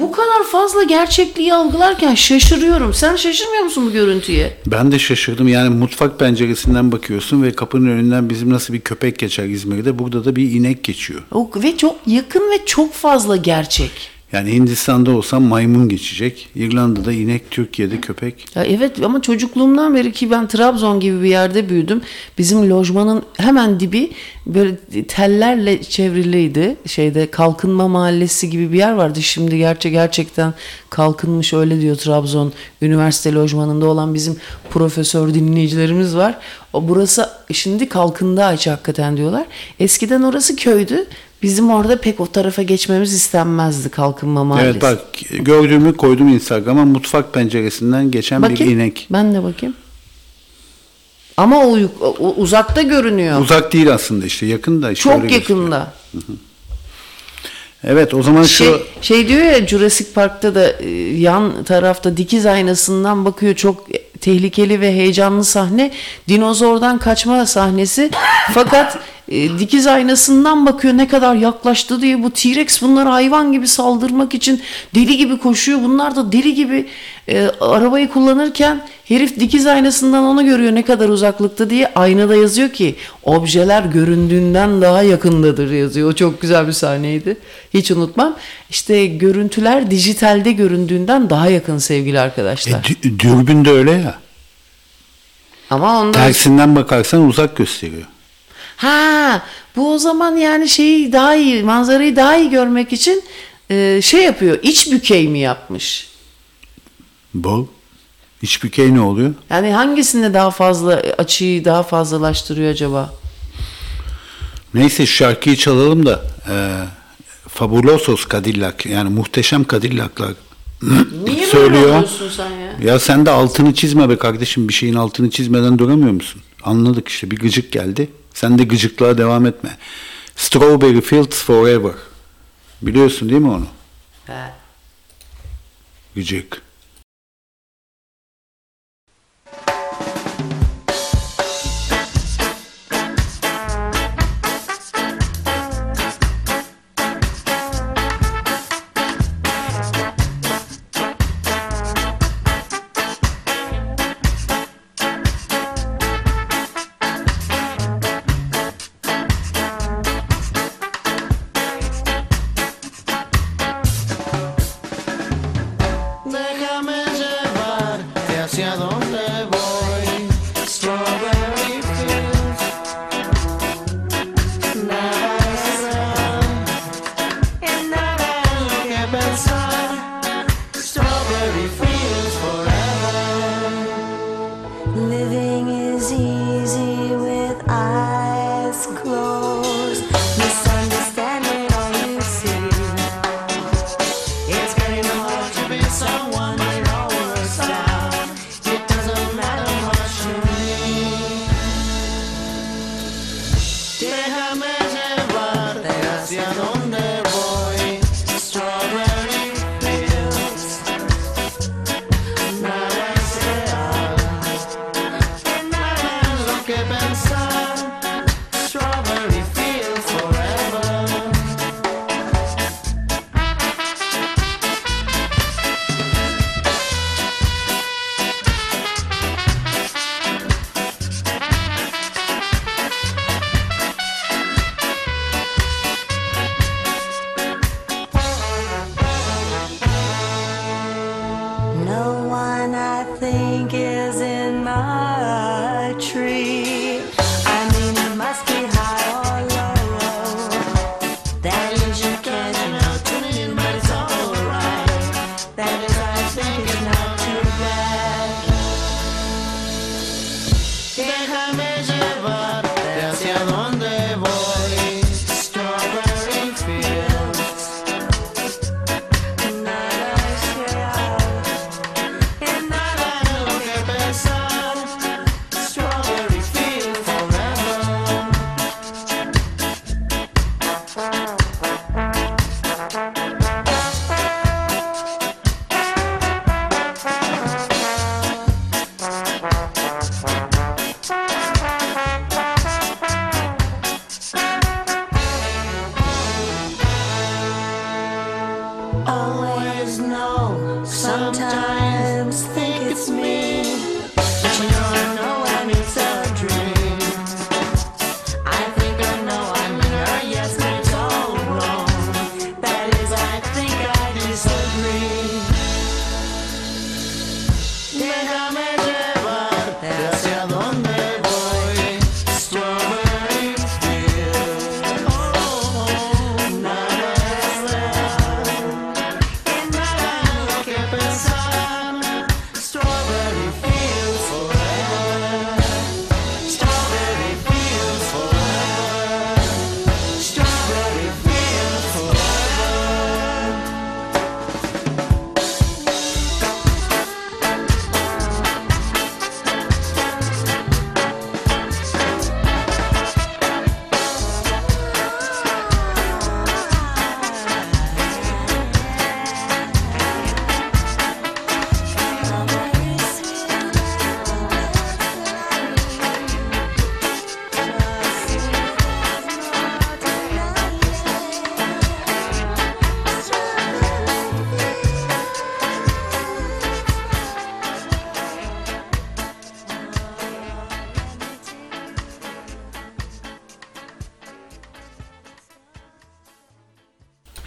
bu kadar fazla gerçekliği algılarken şaşırıyorum. Sen şaşırmıyor musun bu görüntüye? Ben de şaşırdım. Yani mutfak penceresinden bakıyorsun ve kapının önünden bizim nasıl bir köpek geçer İzmir'de, burada da bir inek geçiyor. Ve çok yakın ve çok fazla gerçek. Yani Hindistan'da olsam maymun geçecek. İrlanda'da inek, Türkiye'de köpek. Ya evet, ama çocukluğumdan beri ki ben Trabzon gibi bir yerde büyüdüm. Bizim lojmanın hemen dibi böyle tellerle çevriliydi. Şeyde Kalkınma Mahallesi gibi bir yer vardı. Şimdi gerçekten kalkınmış, öyle diyor Trabzon Üniversite lojmanında olan bizim profesör dinleyicilerimiz var. Burası şimdi kalkındı Ayça, hakikaten diyorlar. Eskiden orası köydü. Bizim orada pek o tarafa geçmemiz istenmezdi, Kalkınma Mahallesi. Evet bak, gördüğümü koydum Instagram'a, mutfak penceresinden geçen bakayım, bir inek. Ben de bakayım. Ama o uzakta görünüyor. Uzak değil aslında, işte yakında. Işte çok yakında. Evet, o zaman Şey diyor ya, Jurassic Park'ta da yan tarafta dikiz aynasından bakıyor, çok tehlikeli ve heyecanlı sahne. Dinozordan kaçma sahnesi. Fakat dikiz aynasından bakıyor, ne kadar yaklaştı diye. Bu T-Rex bunlara hayvan gibi saldırmak için deli gibi koşuyor. Bunlar da deli gibi arabayı kullanırken herif dikiz aynasından onu görüyor, ne kadar uzaklıkta diye. Aynada yazıyor ki objeler göründüğünden daha yakındadır yazıyor. O çok güzel bir sahneydi. Hiç unutmam. İşte görüntüler dijitalde göründüğünden daha yakın sevgili arkadaşlar. Dürbün de öyle ya. Ama ondan tersinden bakarsan uzak gösteriyor. Ha, bu o zaman yani şeyi daha iyi, manzarayı daha iyi görmek için şey yapıyor, iç bükey mi yapmış? Bu iç bükey ne oluyor? Yani hangisinde daha fazla açıyı daha fazlalaştırıyor acaba? Neyse, şarkıyı çalalım da Fabulosos Cadillac, yani muhteşem Cadillac'lar söylüyor. Sen ya? Ya sen de altını çizme be kardeşim, bir şeyin altını çizmeden duramıyor musun? Anladık işte, bir gıcık geldi. Sen de gıcıklığa devam etme. Strawberry Fields Forever. Biliyorsun değil mi onu? He. Gıcık.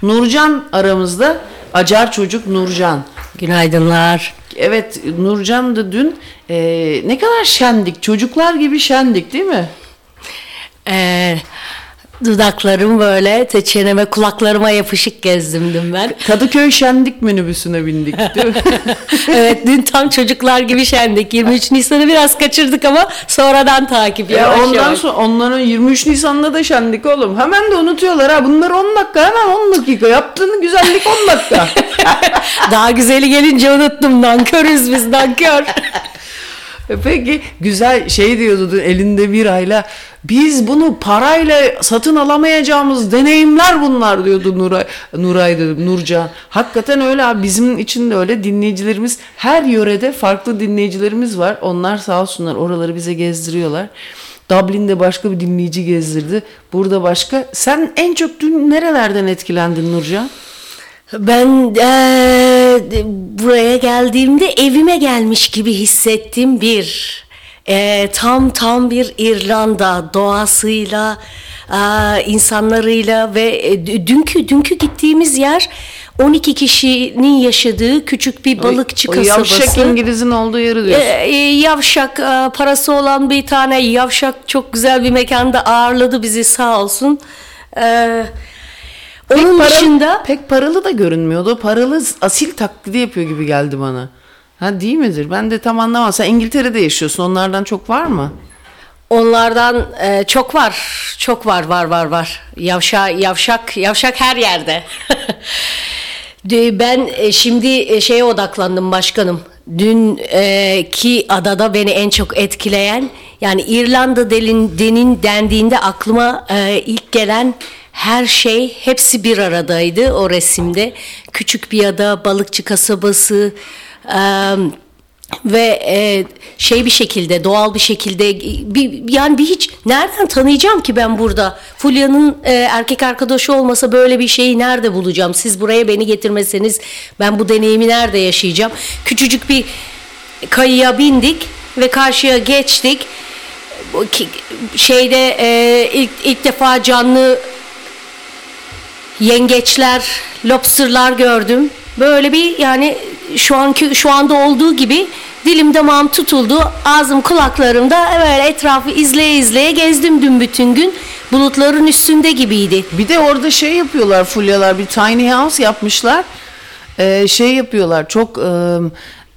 Nurcan aramızda. Acar çocuk Nurcan. Günaydınlar. Evet, Nurcan da dün ne kadar şendik. Çocuklar gibi şendik değil mi? Dudaklarım böyle teçeneme, kulaklarıma yapışık gezdim dün ben. Kadıköy şendik minibüsüne bindik değil mi? Evet, dün tam çocuklar gibi şendik. 23 Nisan'ı biraz kaçırdık ama sonradan takip yavaş ondan yavaş. Sonra onların 23 Nisan'da da şendik oğlum. Hemen de unutuyorlar ha. Bunlar 10 dakika, hemen 10 dakika. Yaptığın güzellik 10 dakika. Daha güzeli gelince unuttum. Nankörüz biz, nankör. Peki güzel şey diyordu elinde bir ayla. Biz bunu parayla satın alamayacağımız deneyimler bunlar diyordu Nuray dedim, Nurcan. Hakikaten öyle abi, bizim için de öyle. Dinleyicilerimiz her yörede farklı dinleyicilerimiz var. Onlar sağ olsunlar oraları bize gezdiriyorlar. Dublin'de başka bir dinleyici gezdirdi. Burada başka. Sen en çok dün nerelerden etkilendin Nurcan? Ben buraya geldiğimde evime gelmiş gibi hissettim bir. Tam bir İrlanda doğasıyla, insanlarıyla ve dünkü gittiğimiz yer 12 kişinin yaşadığı küçük bir balıkçı kasabası. Yavşak İngiliz'in olduğu yeri diyorsun. Yavşak, parası olan bir tane yavşak çok güzel bir mekanda ağırladı bizi sağ olsun. Onun dışında pek paralı da görünmüyordu. Paralı asil taklidi yapıyor gibi geldi bana. Ha değil midir? Ben de tam anlamam. Sen İngiltere'de yaşıyorsun. Onlardan çok var mı? Onlardan çok var. Çok var. Yavşak her yerde. Ben şimdi şeye odaklandım başkanım. Dünkü adada beni en çok etkileyen, yani İrlanda dendiğinde aklıma ilk gelen her şey, hepsi bir aradaydı o resimde. Küçük bir ada, balıkçı kasabası ve bir şekilde, doğal bir şekilde, yani hiç nereden tanıyacağım ki ben burada? Fulya'nın erkek arkadaşı olmasa böyle bir şeyi nerede bulacağım? Siz buraya beni getirmeseniz ben bu deneyimi nerede yaşayacağım? Küçücük bir kayaya bindik ve karşıya geçtik. İlk defa canlı yengeçler, lobsterlar gördüm. Böyle bir, yani şu anda olduğu gibi dilimde mam tutuldu. Ağzım kulaklarımda böyle etrafı izleye gezdim dün bütün gün. Bulutların üstünde gibiydi. Bir de orada şey yapıyorlar Fulyalar, bir tiny house yapmışlar. Çok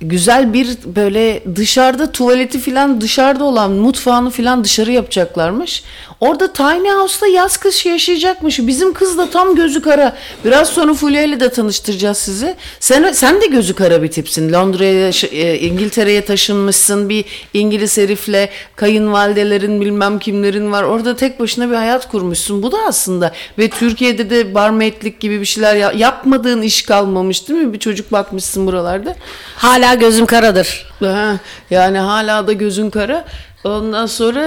güzel bir böyle dışarıda tuvaleti filan dışarıda olan mutfağını filan dışarı yapacaklarmış. Orada tiny house'ta yaz kış yaşayacakmış. Bizim kız da tam gözü kara. Biraz sonra Fulya ile de tanıştıracağız sizi. Sen de gözü kara bir tipsin. Londra'ya, İngiltere'ye taşınmışsın. Bir İngiliz herifle kayınvalidelerin bilmem kimlerin var. Orada tek başına bir hayat kurmuşsun. Bu da aslında ve Türkiye'de de barmaidlik gibi bir şeyler yapmadığın iş kalmamış değil mi? Bir çocuk bakmışsın buralarda. Hala gözüm karadır. Yani hala da gözün kara. Ondan sonra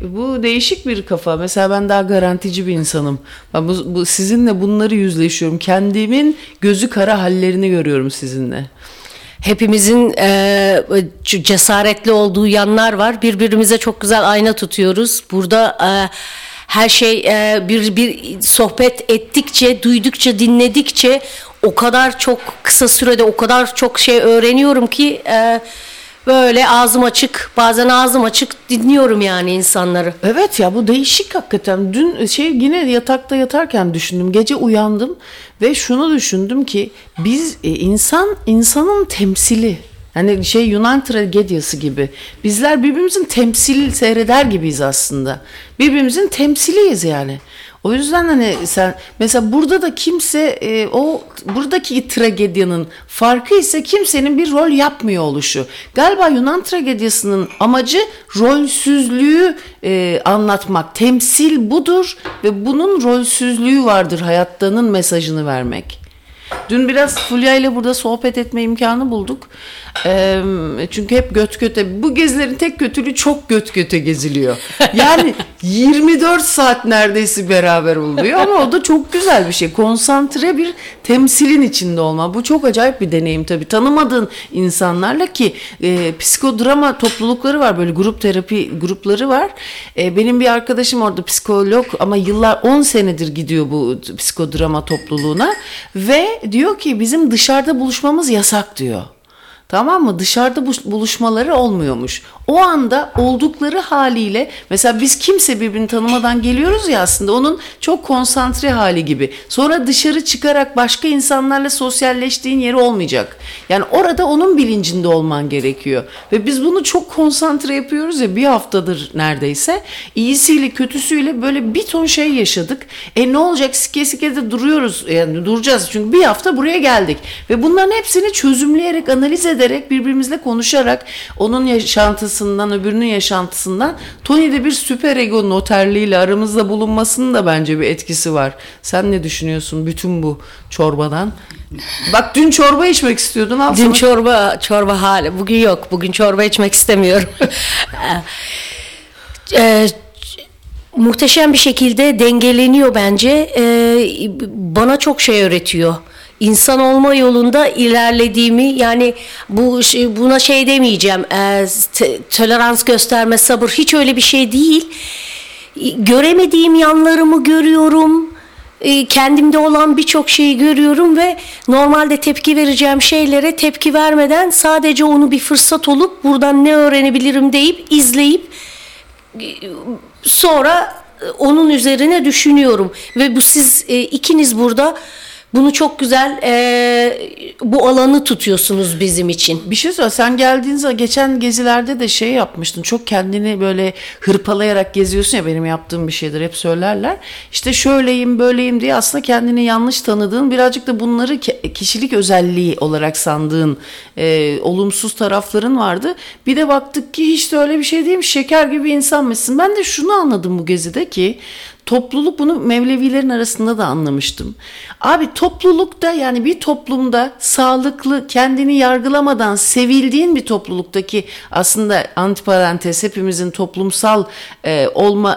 bu değişik bir kafa. Mesela ben daha garantici bir insanım. Ben sizinle bunları yüzleşiyorum. Kendimin gözü kara hallerini görüyorum sizinle. Hepimizin cesaretli olduğu yanlar var. Birbirimize çok güzel ayna tutuyoruz. Burada her şey bir sohbet ettikçe, duydukça, dinledikçe o kadar çok kısa sürede o kadar çok şey öğreniyorum ki... Böyle bazen ağzım açık dinliyorum yani insanları. Evet ya, bu değişik hakikaten. Dün yine yatakta yatarken düşündüm. Gece uyandım ve şunu düşündüm ki biz insanın temsili. Yani Yunan tragediyası gibi. Bizler birbirimizin temsil seyreder gibiyiz aslında. Birbirimizin temsiliyiz yani. O yüzden sen mesela burada da kimse o buradaki tragedyanın farkı ise kimsenin bir rol yapmıyor oluşu. Galiba Yunan tragediyasının amacı rolsüzlüğü anlatmak. Temsil budur ve bunun rolsüzlüğü vardır hayattanın mesajını vermek. Dün biraz Fulya ile burada sohbet etme imkanı bulduk. Çünkü hep göt göte. Bu gezilerin tek kötülüğü çok göt göte geziliyor. Yani 24 saat neredeyse beraber oluyor ama o da çok güzel bir şey. Konsantre bir temsilin içinde olma. Bu çok acayip bir deneyim tabii. Tanımadığın insanlarla ki psikodrama toplulukları var. Böyle grup terapi grupları var. Benim bir arkadaşım orada psikolog ama yıllar 10 senedir gidiyor bu psikodrama topluluğuna ve diyor ki bizim dışarıda buluşmamız yasak diyor. Tamam mı? Dışarıda buluşmaları olmuyormuş. O anda oldukları haliyle mesela biz kimse birbirini tanımadan geliyoruz ya aslında onun çok konsantre hali gibi. Sonra dışarı çıkarak başka insanlarla sosyalleştiğin yeri olmayacak. Yani orada onun bilincinde olman gerekiyor. Ve biz bunu çok konsantre yapıyoruz ya bir haftadır neredeyse. İyisiyle kötüsüyle böyle bir ton şey yaşadık. Ne olacak sike sike de duruyoruz. Yani duracağız çünkü bir hafta buraya geldik. Ve bunların hepsini çözümleyerek analiz ederek birbirimizle konuşarak onun yaşantısından öbürünün yaşantısından Tony'de bir süper ego noterliğiyle aramızda bulunmasının da bence bir etkisi var. Sen ne düşünüyorsun bütün bu çorbadan? Bak dün çorba içmek istiyordun. Dün çorba hali. Bugün yok. Bugün çorba içmek istemiyorum. Muhteşem bir şekilde dengeleniyor bence. Bana çok şey öğretiyor. İnsan olma yolunda ilerlediğimi yani buna şey demeyeceğim tolerans gösterme sabır hiç öyle bir şey değil. Göremediğim yanlarımı görüyorum. Kendimde olan birçok şeyi görüyorum ve normalde tepki vereceğim şeylere tepki vermeden sadece onu bir fırsat olup buradan ne öğrenebilirim deyip izleyip sonra onun üzerine düşünüyorum ve bu siz ikiniz burada bunu çok güzel bu alanı tutuyorsunuz bizim için. Bir şey söyle sen geldiğin zaman geçen gezilerde de şey yapmıştın. Çok kendini böyle hırpalayarak geziyorsun ya benim yaptığım bir şeydir hep söylerler. İşte şöyleyim böyleyim diye aslında kendini yanlış tanıdığın birazcık da bunları kişilik özelliği olarak sandığın olumsuz tarafların vardı. Bir de baktık ki hiç de öyle bir şey değilmiş şeker gibi insanmışsın. Ben de şunu anladım bu gezide ki. Topluluk bunu Mevlevilerin arasında da anlamıştım. Abi toplulukta yani bir toplumda sağlıklı kendini yargılamadan sevildiğin bir topluluktaki aslında antiparantez hepimizin toplumsal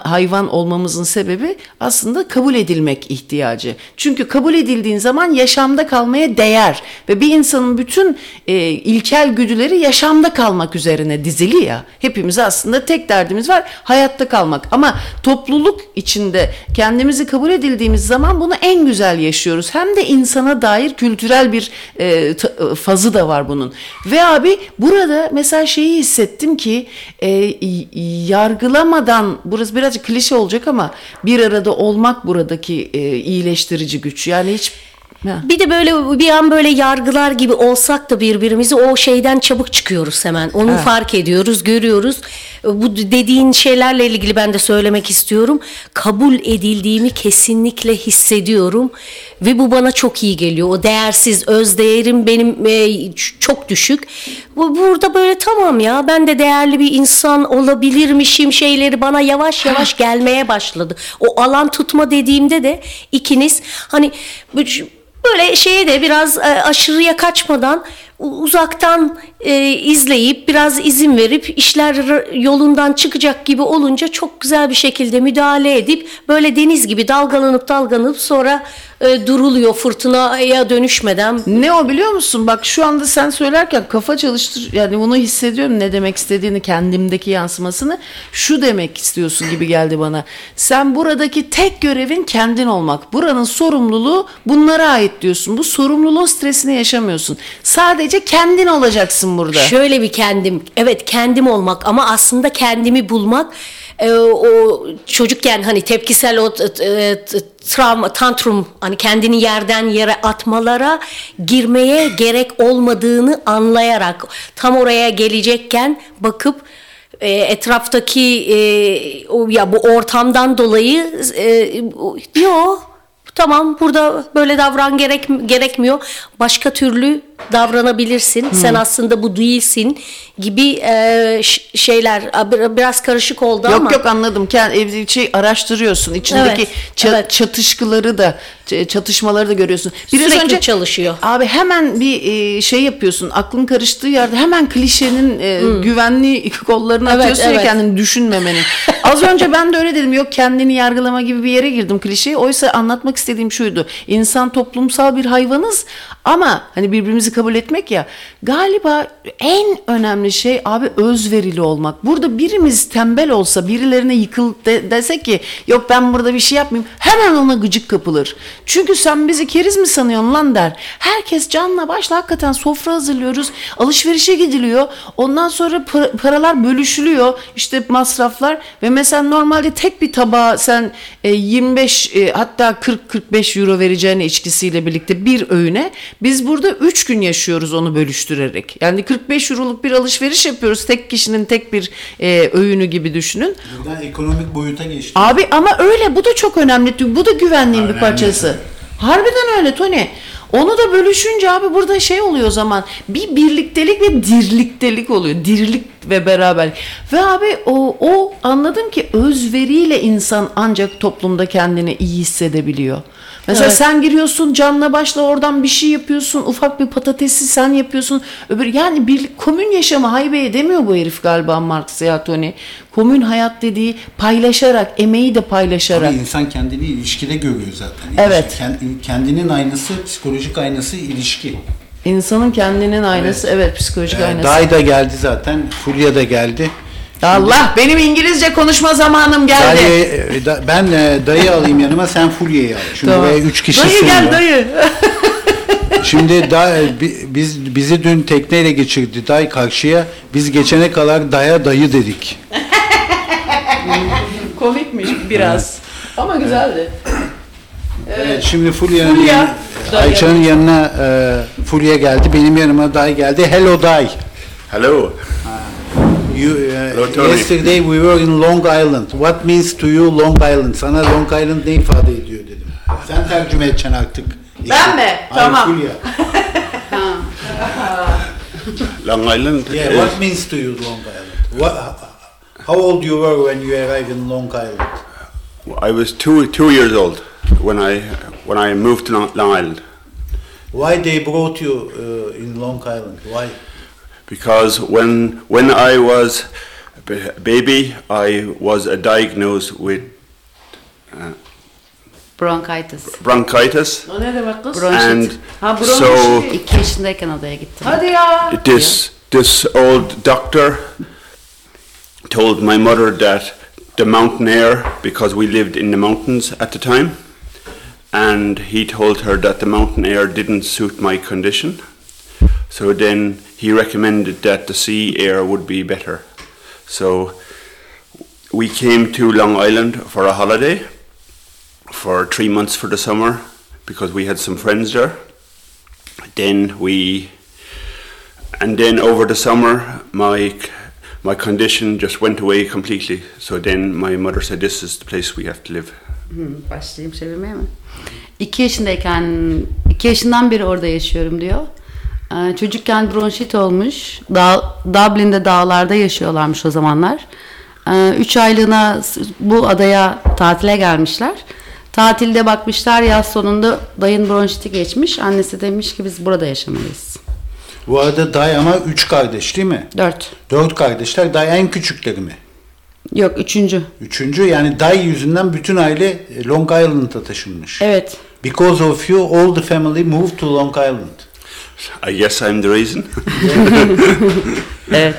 hayvan olmamızın sebebi aslında kabul edilmek ihtiyacı. Çünkü kabul edildiğin zaman yaşamda kalmaya değer ve bir insanın bütün ilkel güdüleri yaşamda kalmak üzerine dizili ya. Hepimiz aslında tek derdimiz var hayatta kalmak ama topluluk içinde kendimizi kabul edildiğimiz zaman bunu en güzel yaşıyoruz. Hem de insana dair kültürel bir fazı da var bunun. Ve abi burada mesela şeyi hissettim ki yargılamadan burası birazcık klişe olacak ama bir arada olmak buradaki iyileştirici güç. Yani hiç bir de böyle bir an böyle yargılar gibi olsak da birbirimizi o şeyden çabuk çıkıyoruz hemen. Onu fark ediyoruz, görüyoruz. Bu dediğin şeylerle ilgili ben de söylemek istiyorum. Kabul edildiğimi kesinlikle hissediyorum ve bu bana çok iyi geliyor. O değersiz, öz değerim benim çok düşük. Burada böyle tamam ya ben de değerli bir insan olabilirmişim şeyleri bana yavaş yavaş gelmeye başladı. O alan tutma dediğimde de ikiniz hani böyle şeye de biraz aşırıya kaçmadan uzaktan izleyip biraz izin verip işler yolundan çıkacak gibi olunca çok güzel bir şekilde müdahale edip böyle deniz gibi dalgalanıp sonra duruluyor fırtınaya dönüşmeden. Ne o biliyor musun? Bak şu anda sen söylerken kafa çalıştır yani bunu hissediyorum ne demek istediğini kendimdeki yansımasını şu demek istiyorsun gibi geldi bana. Sen buradaki tek görevin kendin olmak. Buranın sorumluluğu bunlara ait diyorsun. Bu sorumluluğun stresini yaşamıyorsun. Sadece kendin olacaksın burada. Şöyle bir kendim, evet kendim olmak ama aslında kendimi bulmak o çocukken hani tepkisel o travma, tantrum hani kendini yerden yere atmalara girmeye gerek olmadığını anlayarak tam oraya gelecekken bakıp etraftaki ya bu ortamdan dolayı diyor tamam burada böyle davran gerekmiyor başka türlü davranabilirsin, sen aslında bu değilsin gibi şeyler biraz karışık oldu ama. Yok anladım. Kendi şey araştırıyorsun. İçindeki çatışkıları da, çatışmaları da görüyorsun. Biraz sürekli önce çalışıyor. Abi hemen bir şey yapıyorsun. Aklın karıştığı yerde hemen klişenin güvenli kollarını atıyorsun ya kendini düşünmemenin. Az önce ben de öyle dedim. Yok kendini yargılama gibi bir yere girdim klişeye. Oysa anlatmak istediğim şuydu. İnsan toplumsal bir hayvanız ama hani birbirimizi kabul etmek ya. Galiba en önemli şey abi özverili olmak. Burada birimiz tembel olsa, birilerine yıkılıp desek ki yok ben burada bir şey yapmayayım, hemen ona gıcık kapılır. Çünkü sen bizi keriz mi sanıyorsun lan der. Herkes canla başla hakikaten sofra hazırlıyoruz. Alışverişe gidiliyor. Ondan sonra paralar bölüşülüyor. İşte masraflar ve mesela normalde tek bir tabağa sen 25 hatta 40-45 euro vereceğine içkisiyle birlikte bir öğüne. Biz burada 3 gün yaşıyoruz onu bölüştürerek. Yani 45 euroluk bir alışveriş yapıyoruz. Tek kişinin tek bir öğünü gibi düşünün. Buradan ekonomik boyuta geçti. Abi ama öyle, bu da çok önemli. Bu da güvenliğin bir parçası. Harbiden öyle Tony. Onu da bölüşünce abi burada şey oluyor o zaman. Bir birliktelik ve dirliktelik oluyor. Dirlik ve beraberlik. Ve abi o anladım ki özveriyle insan ancak toplumda kendini iyi hissedebiliyor. Mesela sen giriyorsun canla başla oradan bir şey yapıyorsun. Ufak bir patatesi sen yapıyorsun. Yani bir komün yaşamı haybe edemiyor bu herif galiba Marx ya Tony. Komün hayat dediği paylaşarak, emeği de paylaşarak. Tabii insan kendini ilişkide görüyor zaten. İlişki. Evet. Kendinin aynası, psikolojik aynası ilişki. İnsanın kendinin aynası, evet psikolojik aynası. Day da geldi zaten, Fulya da geldi. Allah benim İngilizce konuşma zamanım geldi. Ben dayı alayım yanıma, sen Fulya'yı al. Şimdi tamam. 3 kişi dayı sunuyor. Gel dayı. Şimdi bizi dün tekneyle geçirdi day karşıya. Biz geçene kadar daya dayı dedik. Komikmiş biraz. Evet. Ama güzeldi. Evet şimdi Fulya'nın Ayça'nın yanına Fulya geldi. Benim yanıma day geldi. Hello day. Hello. Yesterday we were in Long Island. What means to you Long Island? Sana Long Island ne ifade ediyor dedim. Sen tercüme edeceksin artık. Ben mi? Tamam. Long Island. Yeah, what means to you Long Island? How old you were when you arrived in Long Island? I was two years old when I moved to Long Island. Why they brought you in Long Island? Why? Because when I was a baby, I was diagnosed with bronchitis. O ne demek kız? And so 2 yaşındayken odaya gittim. Hadi ya. This old doctor told my mother that the mountain air, because we lived in the mountains at the time, and he told her that the mountain air didn't suit my condition. So then he recommended that the sea air would be better. So we came to Long Island for a holiday for 3 months for the summer because we had some friends there. Then over the summer my condition just went away completely. So then my mother said, "This is the place we have to live." Başlayayım sevilmeye mi? 2 yaşından beri orada yaşıyorum diyor. Çocukken bronşit olmuş. Dublin'de dağlarda yaşıyorlarmış o zamanlar. 3 aylığına bu adaya tatile gelmişler. Tatilde bakmışlar yaz sonunda dayın bronşiti geçmiş. Annesi demiş ki biz burada yaşamalıyız. Bu arada day ama 3 kardeş değil mi? 4. 4 kardeşler. Day en küçükleri mi? Yok 3. 3. yani day yüzünden bütün aile Long Island'a taşınmış. Evet. Because of you all the family moved to Long Island. I guess I'm the reason. Evet.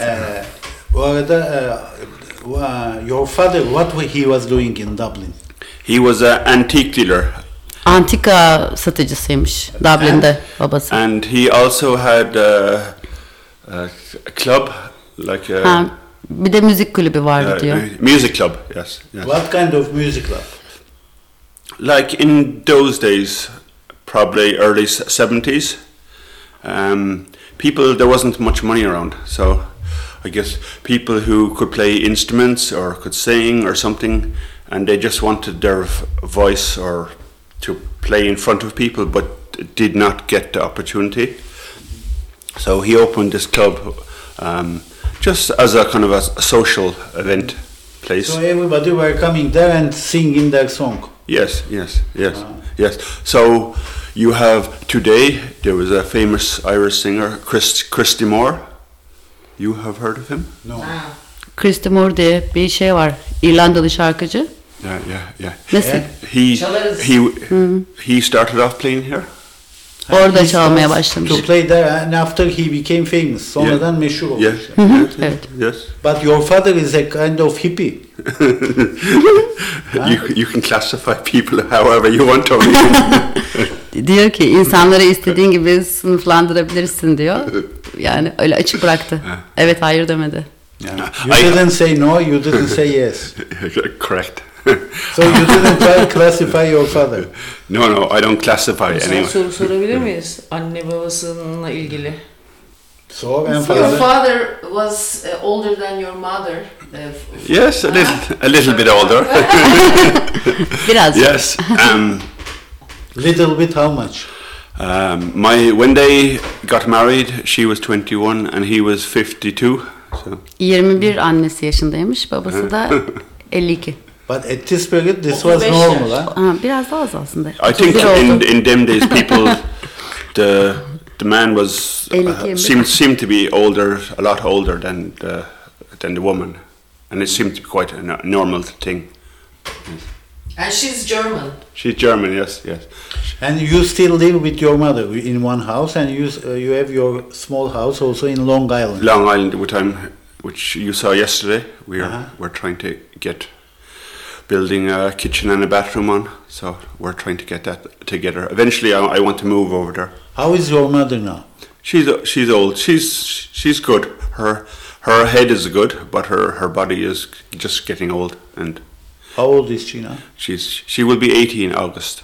Bu arada your father, he was doing in Dublin? He was an antique dealer. Antika satıcısıymış Dublin'de babası. And he also had a club like bir de müzik kulübü vardı diyor. Music club, yes. What kind of music club? Like in those days, probably early 70s. There wasn't much money around, so I guess people who could play instruments or could sing or something, and they just wanted their voice or to play in front of people, but did not get the opportunity. So he opened this club just as a kind of a social event place. So everybody were coming there and singing their song. Yes. So you have today, there was a famous Irish singer, Christy Moore. You have heard of him? No. Christy Moore diye bir şey var. İrlandalı şarkıcı. Yeah. Nasıl? He started off playing here. Orada çalmaya başlamış. To play there and after he became famous. Sonradan meşhur olmuş. Yes. But your father is a kind of hippie. You can classify people however you want, Tony. Diyor ki insanları istediğin gibi sınıflandırabilirsin diyor. Yani öyle açık bıraktı. Evet, hayır demedi. You didn't say no, you didn't say yes. Correct. So you didn't try to classify your father? No, I don't classify anyone. Soru sorabilir miyiz? Anne babasıyla ilgili. So your father was older than your mother. Yes, a little bit older. Biraz. Yes. Little bit how much? When they got married, she was 21 and he was 52. So. 21 annesi yaşındaymış, babası da 52. But at this period, this was normal, biraz daha az aslında. I think in them days, people, the man was seemed to be older, a lot older than the woman, and it seemed to be quite a normal thing. And she's German. She's German, yes. And you still live with your mother in one house, and you have your small house also in Long Island. Long Island, which you saw yesterday. We're trying to get building a kitchen and a bathroom on, so we're trying to get that together. Eventually, I want to move over there. How is your mother now? She's old. She's good. Her head is good, but her body is just getting old. And how old is she now? She will be 80 in August.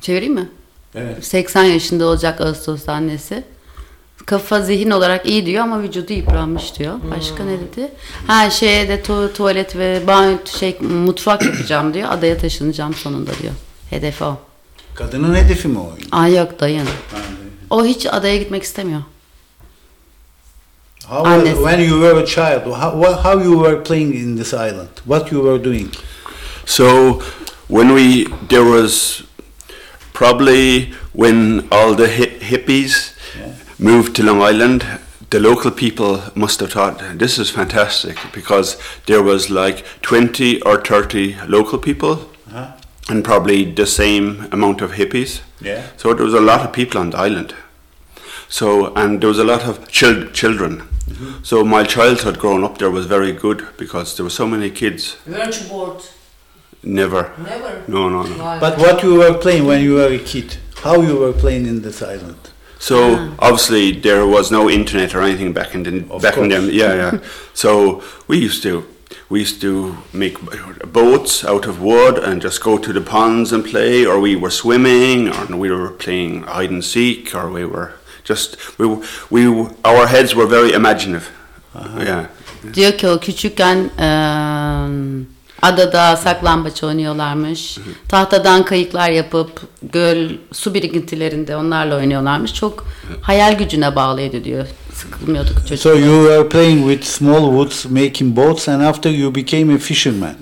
Çevireyim mi? Evet. 80 yaşında olacak Ağustos'ta annesi. Kafa zihin olarak iyi diyor ama vücudu yıpranmış diyor. Başka ne dedi? Şeye de tuvalet ve banyo mutfak yapacağım diyor. Adaya taşınacağım sonunda diyor. Hedefi o. Kadının hedefi mi o? Yok dayın. O hiç adaya gitmek istemiyor. When you were a child, how you were playing in this island? What you were doing? So there was probably when all the hippies moved to Long Island, the local people must have thought this is fantastic, because there was like 20 or 30 local people and probably the same amount of hippies. Yeah. So there was a lot of people on the island. So, and there was a lot of children. Mm-hmm. So my childhood growing up there was very good because there were so many kids. Weren't you bored? Never. No. But what you were playing when you were a kid? How you were playing in this island? So obviously there was no internet or anything back in them. Yeah. So we used to make boats out of wood and just go to the ponds and play, or we were swimming, or we were playing hide and seek, or we were just our heads were very imaginative. Yeah. Diyor ki o küçükken adada saklambaç oynuyorlarmış. Tahtadan kayıklar yapıp su birikintilerinde onlarla oynuyorlarmış. Çok hayal gücüne bağlıydı diyor. Sıkılmıyorduk çocuklar. So you were playing with small woods, making boats, and after you became a fisherman.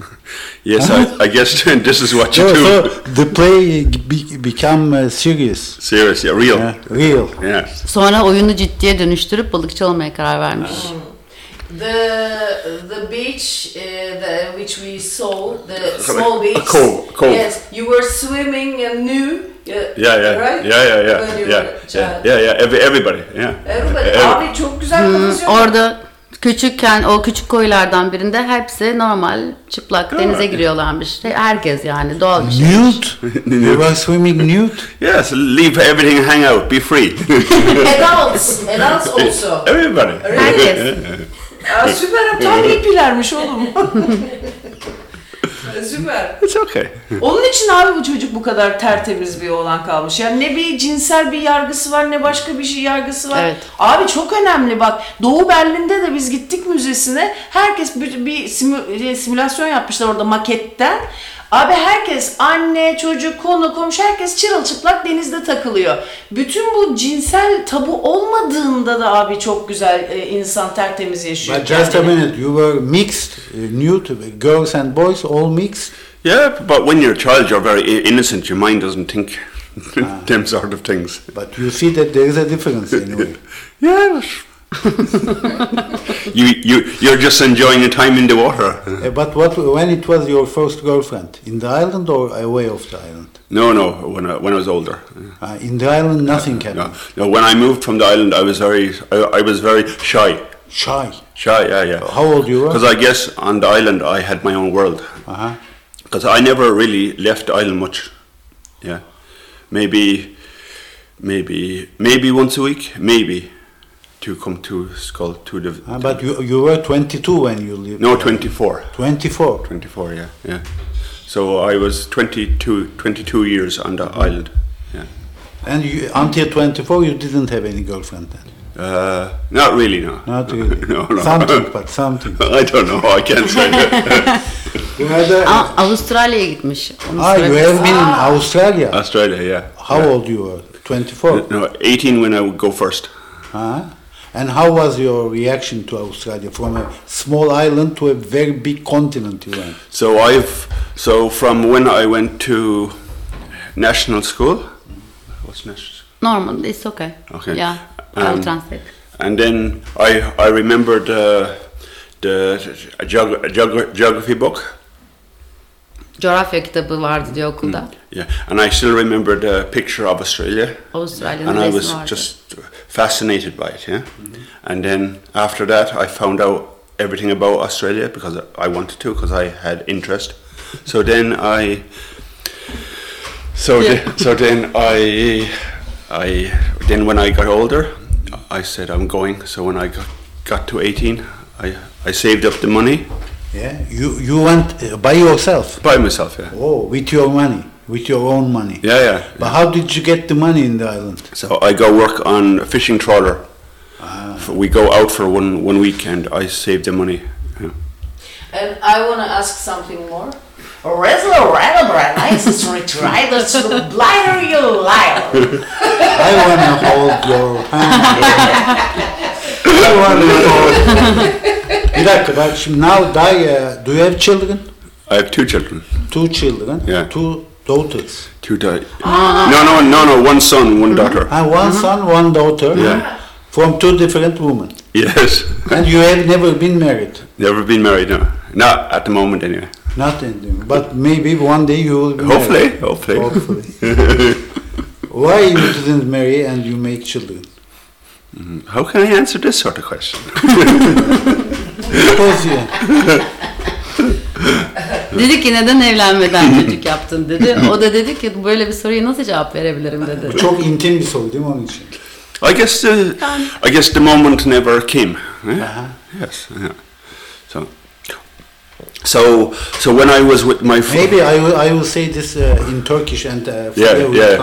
Yes, I guess this is what you do. So the play become serious. Serious, yeah, real. Yeah, real. Yeah. Sonra oyunu ciddiye dönüştürüp balıkçı olmaya karar vermiş. The beach which we saw, the small beach. Cold. Yes, you were swimming and new. Right? Yeah. Everybody. Abi çok güzel konuşuyor. Orada küçükken o küçük koylardan birinde hepsi normal çıplak denize giriyorlarmış. Herkes yani doğal bir şey. Nude? You were swimming nude? Yes, leave everything, hang out, be free. Adults also. Everybody. Herkes. Süper, tam hippilermiş oğlum. Süper. It's okay. Onun için abi bu çocuk bu kadar tertemiz bir oğlan kalmış. Yani ne bir cinsel bir yargısı var, ne başka bir şey yargısı var. Evet. Abi çok önemli bak. Doğu Berlin'de de biz gittik müzesine. Herkes bir simülasyon yapmışlar orada maketten. Abi herkes, anne, çocuk, konu, komşu herkes çırılçıplak denizde takılıyor. Bütün bu cinsel tabu olmadığında da abi çok güzel insan tertemiz yaşıyor. But just a minute, you were mixed, nude, girls and boys all mixed. Yeah, but when you're a child you're very innocent, your mind doesn't think them sort of things. But you see that there is a difference anyway. Yeah. You're just enjoying your time in the water. But when it was your first girlfriend? In the island or away off the island? No, when I was older. In the island nothing happened. No, when I moved from the island I was very shy. Shy, yeah. How old you were? Because I guess on the island I had my own world. Because I never really left the island much. Yeah. Maybe once a week, maybe. To come to Skull to the. But you were 22 when you lived. No, 24. 24. 24, yeah. So I was 22 years on the island. Yeah. And you, until 24, you didn't have any girlfriend then. Not really, no. Not really. No. Something. I don't know. I can't say that. Avustralya'ya gitmiş. You have been in Australia. Australia, yeah. How old you were? 24. No, 18 when I would go first. And how was your reaction to Australia, from a small island to a very big continent you went? So from when I went to national school, what's national school? Normal, it's okay. Okay. Yeah, I'll translate. And then I remembered the geography book. Coğrafya kitabı vardı diye okulda. Yeah, and I still remember the picture of Australia. And I was just fascinated by it. Yeah, and then after that, I found out everything about Australia because I wanted to, because I had interest. So then when I got older, I said I'm going. So when I got to 18, I saved up the money. Yeah, you went by yourself? By myself, yeah. Oh, with your money, with your own money. Yeah. But how did you get the money in the island? So I go work on a fishing trawler. We go out for one week and I save the money. Yeah. And I want to ask something more. Razzle rattle brat, Isis retrider to the blighter you liar. I want to hold your hand. I want to hold. Bir dakika, bak şimdi now do you have children? I have two children. Yeah. Two daughters. No, one son, one daughter. One son, one daughter. Yeah. From two different women. Yes. And you have never been married? Never been married, no. Not at the moment anyway. But maybe one day you will be married. Hopefully. Why you didn't marry and you make children? How can I answer this sort of question? Dedi ki neden evlenmeden çocuk yaptın dedi. O da dedi ki böyle bir soruya nasıl cevap verebilirim dedi. Çok intim bir soru değil mi onun için? I guess the moment never came. Yeah? Yes. Yeah. So when I was with my friend, maybe I will say this in Turkish and will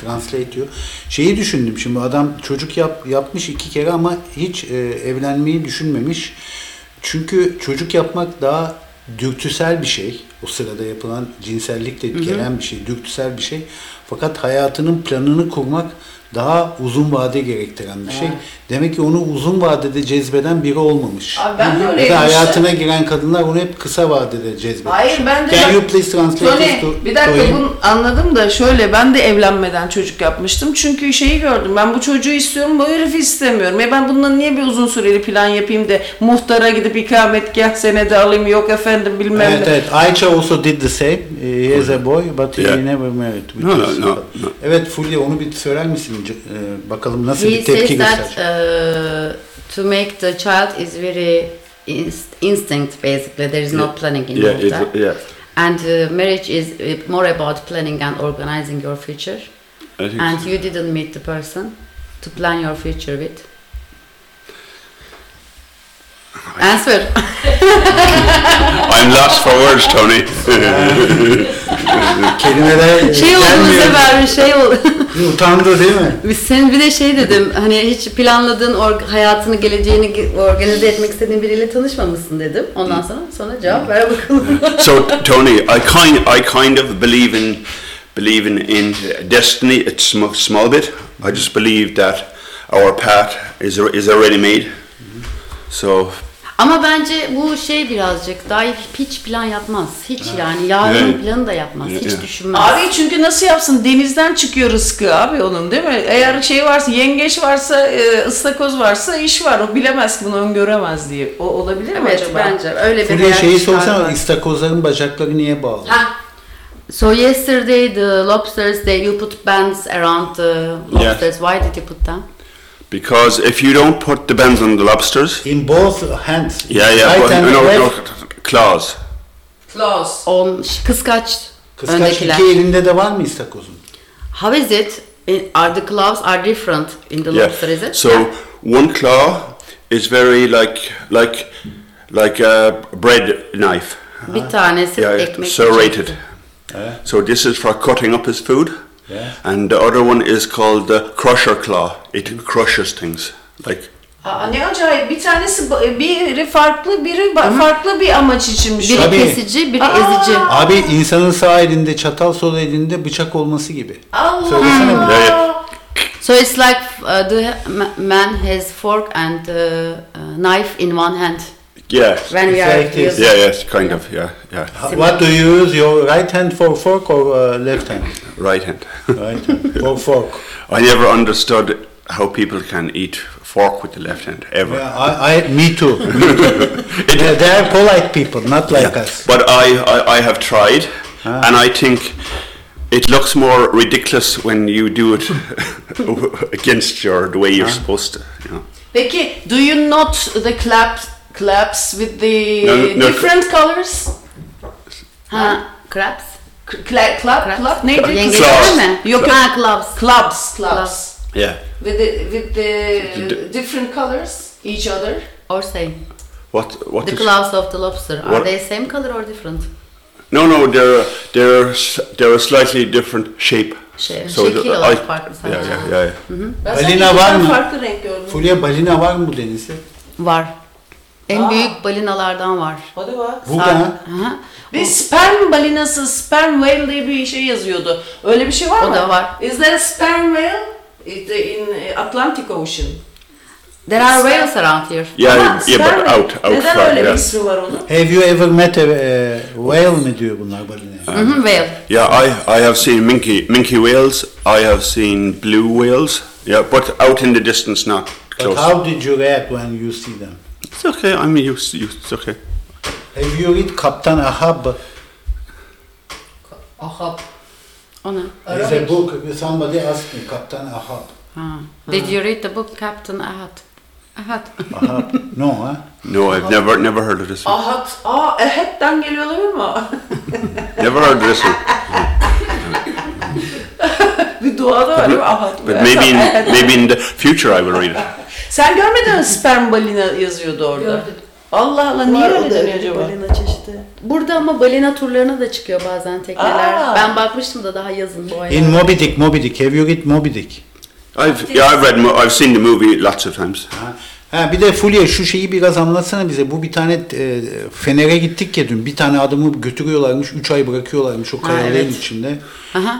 translate you. Şeyi düşündüm şimdi, adam çocuk yapmış iki kere ama hiç evlenmeyi düşünmemiş. Çünkü çocuk yapmak daha dürtüsel bir şey. O sırada yapılan cinsellikle gelen bir şey, dürtüsel bir şey. Fakat hayatının planını kurmak daha uzun vade gerektiren bir şey. Demek ki onu uzun vadede cezbeden biri olmamış. Abi ben de öyleymiştim. Hayatına giren kadınlar onu hep kısa vadede cezbetmiş. Hayır ben de... Can you please translate Tony, to... Bir dakika bunu anladım da şöyle, ben de evlenmeden çocuk yapmıştım. Çünkü şeyi gördüm, ben bu çocuğu istiyorum, bu herifi istemiyorum. Ben bundan niye bir uzun süreli plan yapayım da muhtara gidip ikametgah senedi alayım, yok efendim bilmem ne. Evet. Ayça also did the same. He is a boy but he never married. No. Evet Fulya, onu bir söyler misin? Bakalım nasıl bir tepki gösterecek. He says that to make the child is very instinct basically. There is no planning involved. Yeah. And marriage is more about planning and organizing your future. And you didn't meet the person to plan your future with. Answer. I'm lost for words, Tony. Kelimeler. Şey oldu bu sefer, Utandı değil mi? Sen bir de şey dedim, hani hiç planladığın hayatını, geleceğini organize etmek istediğin biriyle tanışmamışsın dedim. Ondan sonra cevap ver bakalım. So Tony, I kind of believe in destiny. It's a small bit. I just believe that our path is already made. So. Ama bence bu şey birazcık daha hiç plan yapmaz. Hiç yani yarın planı da yapmaz. Hiç düşünmez. Abi çünkü nasıl yapsın? Denizden çıkıyor rızkı abi onun değil mi? Eğer şey varsa, yengeç varsa, ıstakoz varsa iş var. O bilemez ki bunu, öngöremez diye. O olabilir mi acaba? Evet bence. Öyle bir şeyi sorsana, ıstakozların bacakları niye bağlı? Ha. So yesterday the lobsters, you put bands around the lobsters. Why did you put them? Because if you don't put the bands on the lobsters... In both hands. Yeah. Right and left. Claws. Claws. Kıskaç öndekiler. İki elinde de var mı istakozun? How is it? Are the claws are different in the lobster, is it? So one claw is very like a bread knife. Bir tanesi ekmek. Serrated. So this is for cutting up his food. Yeah. And the other one is called the crusher claw. It crushes things like. Ne acayip, bir tanesi biri farklı, biri farklı bir amaç içinmiş. Biri kesici, biri ezici. Abi insanın sağ elinde çatal, sol elinde bıçak olması gibi. Allah. Söylesene mi? Yeah. So it's like the man has fork and knife in one hand. Yes. When we are like using. Yes, kind of. What do you use? Your right hand for fork or left hand? Right hand. For fork. I never understood how people can eat fork with the left hand ever. Yeah, me too. They are polite people, not like us. But I have tried, and I think it looks more ridiculous when you do it against the way you're supposed to. You know. Peki, do you not the claps with the different colors? Claps? Club? Neydi? Yengeçler mi? Yok. Clubs. Yeah. With the different colors, each other. Or same. What the clubs of the lobster, are they same color or different? No, they're a slightly different shape. Şekil olarak farklı sadece. Yeah. Ben balina var mı? Farklı renk gördüm. Fulya, balina var mı bu denizde? Var. En büyük balinalardan var. Hadi bak. Ve sperm balinası, sperm whale diye bir şey yazıyordu. Öyle bir şey var mı? O da var. Is there a sperm whale in Atlantic Ocean? There are whales around here. Yeah, but out. Neden far, öyle bir ismi var onun? Have you ever met a whale mi diyor bunlar balinaya? Whale. Yeah, I have seen minke whales. I have seen blue whales. Yeah, but out in the distance, not close. But how did you react when you see them? It's okay. I mean, it's okay. Have you read Captain Ahab? Ahab. Oh no. There's a book. Somebody asked me, Captain Ahab. Did you read the book Captain Ahab? Ahab. No, huh? No, I've never heard of this one. Ahab. Ahab'dan geliyor olabilir mi? Never heard of this one. Bir duada var ya Ahab. But maybe in the future I will read it. Sen görmedin mi sperm balina yazıyordu orada? Gördüm. Allah Allah, niye öyle dönüyor acaba? Balina çeşidi. Burada ama balina turlarına da çıkıyor bazen tekneler. Ben bakmıştım da daha yazın bu ayda. In Moby Dick. Have you read Moby Dick? I've seen the movie lots of times. Bir de Fulya, şu şeyi biraz anlatsana bize. Bu bir tane Fener'e gittik ya dün. Bir tane adamı götürüyorlarmış. 3 ay bırakıyorlarmış o kayaların içinde.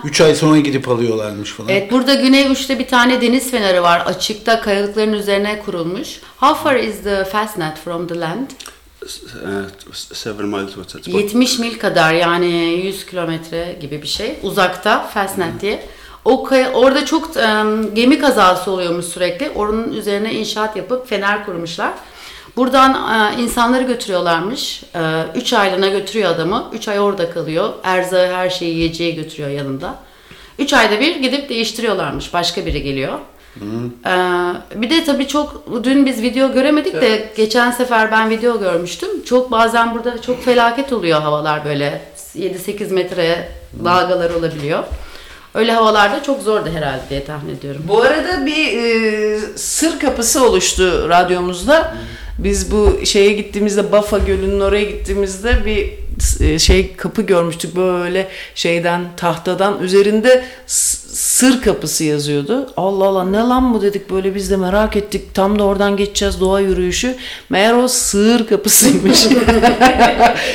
3 ay sonra gidip alıyorlarmış falan. Evet, burada Güney 3'te bir tane deniz feneri var. Açıkta kayalıkların üzerine kurulmuş. How far is the Fastnet from the land? 70 mil kadar, yani 100 kilometre gibi bir şey. Uzakta Fastnet diye. Orada çok gemi kazası oluyormuş sürekli. Onun üzerine inşaat yapıp fener kurmuşlar. Buradan insanları götürüyorlarmış. 3 aylığına götürüyor adamı. 3 ay orada kalıyor. Erzağı, her şeyi, yiyeceği götürüyor yanında. 3 ayda bir gidip değiştiriyorlarmış. Başka biri geliyor. Bir de tabii dün biz video göremedik de geçen sefer ben video görmüştüm. Çok bazen burada çok felaket oluyor havalar, böyle 7-8 metre dalgalar olabiliyor. Öyle havalarda çok zordu herhalde diye tahmin ediyorum. Bu arada bir sır kapısı oluştu radyomuzda. Biz bu şeye gittiğimizde, Bafa Gölü'nün oraya gittiğimizde bir şey kapı görmüştük böyle şeyden, tahtadan, üzerinde sır kapısı yazıyordu. Allah Allah, ne lan bu dedik, böyle biz de merak ettik, tam da oradan geçeceğiz doğa yürüyüşü. Meğer o sığır kapısıymış.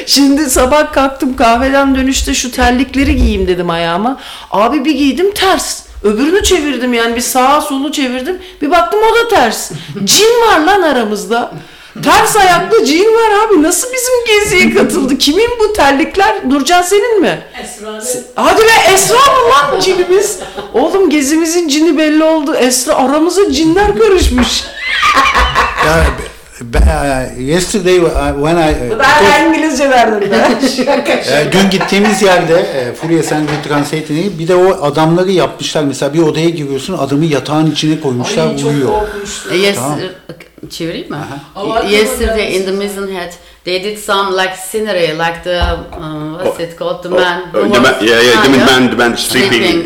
Şimdi sabah kalktım kahveden dönüşte şu terlikleri giyeyim dedim ayağıma. Abi bir giydim ters. Öbürünü çevirdim yani bir sağa solu çevirdim. Bir baktım o da ters. Cin var lan aramızda. Ters ayaklı cin var abi. Nasıl bizim geziye katıldı? Kimin bu terlikler? Nurcan senin mi? Esra. Hadi be, Esra mı lan cinimiz? Oğlum gezimizin cini belli oldu. Esra, aramıza cinler karışmış. Yesterday when I... Ben İngilizce verdim ben. Dün gittiğimiz yerde Fulya sen götürseydin, bir de o adamları yapmışlar. Mesela bir odaya giriyorsun, adamı yatağın içine koymuşlar. Ay, uyuyor. Yes, tamam. Çevireyim mi? Yesterday in the Mizzenhead they did some like scenery like the what's it called, the man the man sleeping.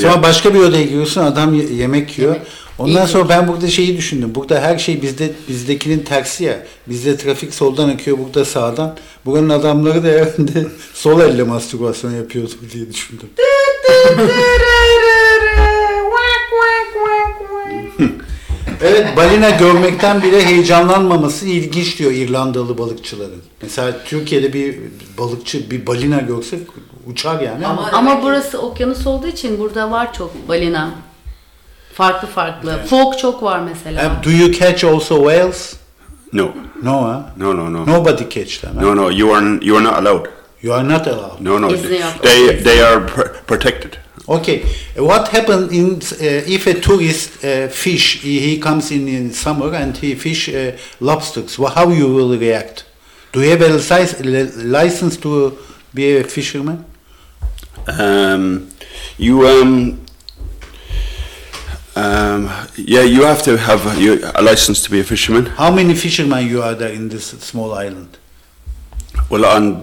Sonra başka bir odaya giriyorsun, adam yemek yiyor. Ondan sonra ben burada şeyi düşündüm. Burada her şey bizdekinin tersi ya. Bizde trafik soldan akıyor, burada sağdan. Buranın adamları da herhalde sol elle mastürbasyon yapıyordu diye düşündüm. Evet, balina görmekten bile heyecanlanmaması ilginç diyor İrlandalı balıkçıların. Mesela Türkiye'de bir balıkçı bir balina görse uçar yani. Ama burası okyanus olduğu için burada var çok balina. Farklı farklı. Evet. Folk çok var mesela. Do you catch also whales? No. No ha? No. Nobody catch them. No. You are not allowed. You are not allowed. No. They are protected. Okay. What happens if a tourist fish? He comes in summer and he fish lobsters. How you will react? Do you have a license to be a fisherman? You have to have a license to be a fisherman. How many fishermen you are there in this small island? Well,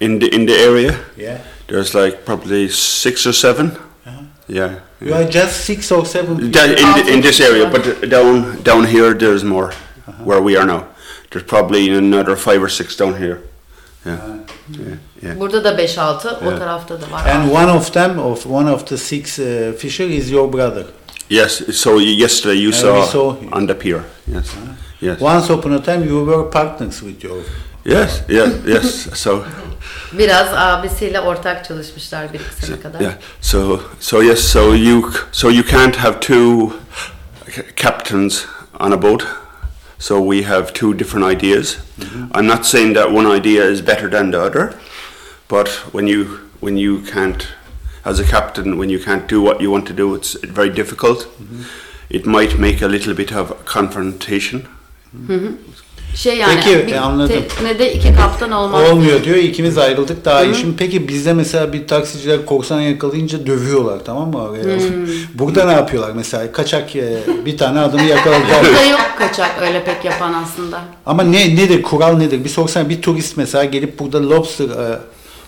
in the area, yeah, there's like probably 6 or 7. Uh-huh. Yeah. You are just 6 or 7. In this area, but down here there's more. Uh-huh. Where we are now, there's probably another 5 or 6 down here. Yeah. Yeah. Burada da 5-6, yeah. O tarafta da var. And one of the 6 fisher is your brother. Yes, so yesterday you saw him on the pier. Yes. Yes. Once upon a time you were partners with your. Yes, yeah, yes. So biraz abisiyle ortak çalışmışlar bir iki sene kadar. Yeah. So you can't have 2 captains on a boat. So we have 2 different ideas. Mm-hmm. I'm not saying that one idea is better than the other, but when you can't, as a captain, when you can't do what you want to do, it's very difficult. Mm-hmm. It might make a little bit of confrontation. Mm-hmm. Şey yani, peki, anladım. Teknede 2 kaptan olmaz. Olmuyor diyor, ikimiz ayrıldık daha iyi. Şimdi peki bizde mesela bir taksiciler korsan yakalayınca dövüyorlar, tamam mı? Burada ne yapıyorlar mesela? Kaçak bir tane adamı yakaladılar. Burada yok kaçak öyle pek yapan aslında. Ama nedir kural, nedir? Bir sorsana, bir turist mesela gelip burada lobster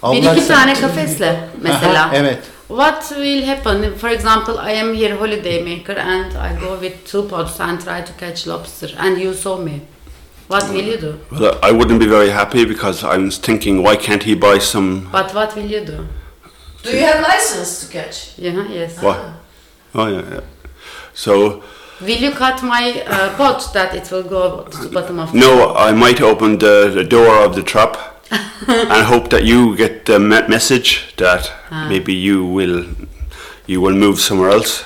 avlarsa. 1-2 tane kafesle mesela. Aha, evet. What will happen? For example, I am here holiday maker and I go with 2 pots and try to catch lobster and you saw me. What will you do? Well, I wouldn't be very happy because I was thinking, why can't he buy some? But what will you do? Do you have license to catch? Yeah, yes. What? Oh yeah. So. Will you cut my pot that it will go to the bottom of? No, I might open the door of the trap and hope that you get the message that maybe you will move somewhere else.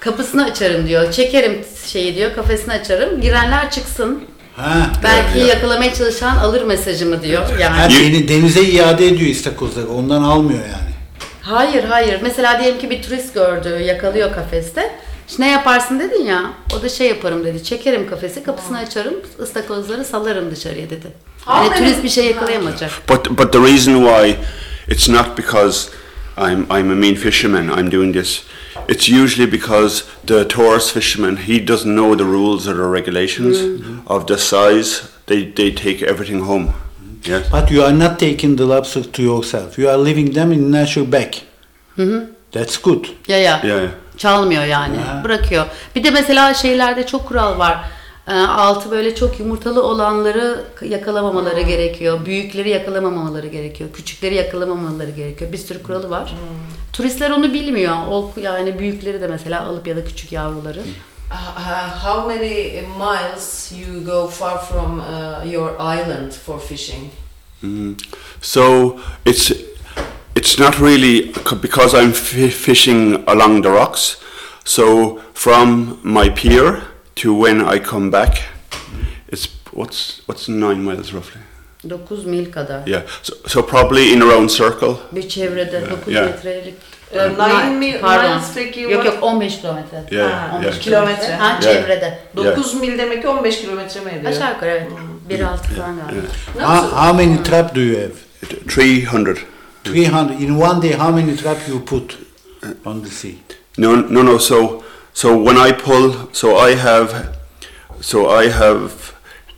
Kapısını açarım diyor. Çekerim şeyi diyor. Kafesini açarım. Girenler çıksın. Ha, belki evet, yakalamaya çalışan alır mesajımı diyor. Yani denize iade ediyor istakozları, ondan almıyor yani. Hayır. Mesela diyelim ki bir turist gördü, yakalıyor kafeste. İşte ne yaparsın dedin ya, o da şey yaparım dedi. Çekerim kafesi, kapısını açarım, istakozları salarım dışarıya dedi. Yani turist bir şey yakalayamayacak. But the reason why it's not because I'm a mean fisherman, I'm doing this. It's usually because the tourist fisherman, he doesn't know the rules or the regulations of the size. They take everything home. Yes. But you are not taking the lobsters to yourself. You are leaving them in nature back. Mm-hmm. That's good. Yeah. Çalmıyor yani. Bırakıyor. Bir de mesela şeylerde çok kural var. Altı böyle çok yumurtalı olanları yakalamamaları gerekiyor. Büyükleri yakalamamaları gerekiyor. Küçükleri yakalamamaları gerekiyor. Bir sürü kuralı var. Turistler onu bilmiyor. Yani büyükleri de mesela alıp ya da küçük yavruları. How many miles you go far from your island for fishing? So it's not really because I'm fishing along the rocks. So from my pier to when I come back, it's what's 9 miles roughly. 9 mil kadar. Yeah, so probably in a round circle. Bir çevrede 9 metrelik. 9 miles peki. Yok 15 kilometre. Yeah, 15 kilometre. Ha çevrede. 9 mil demek ki 15 kilometre mi ediyor? Aşağı yukarı evet. 1.6 falan galiba. How many trap do you have? 300. 300 in one day. How many trap you put on the sea? No. So when I pull, so I have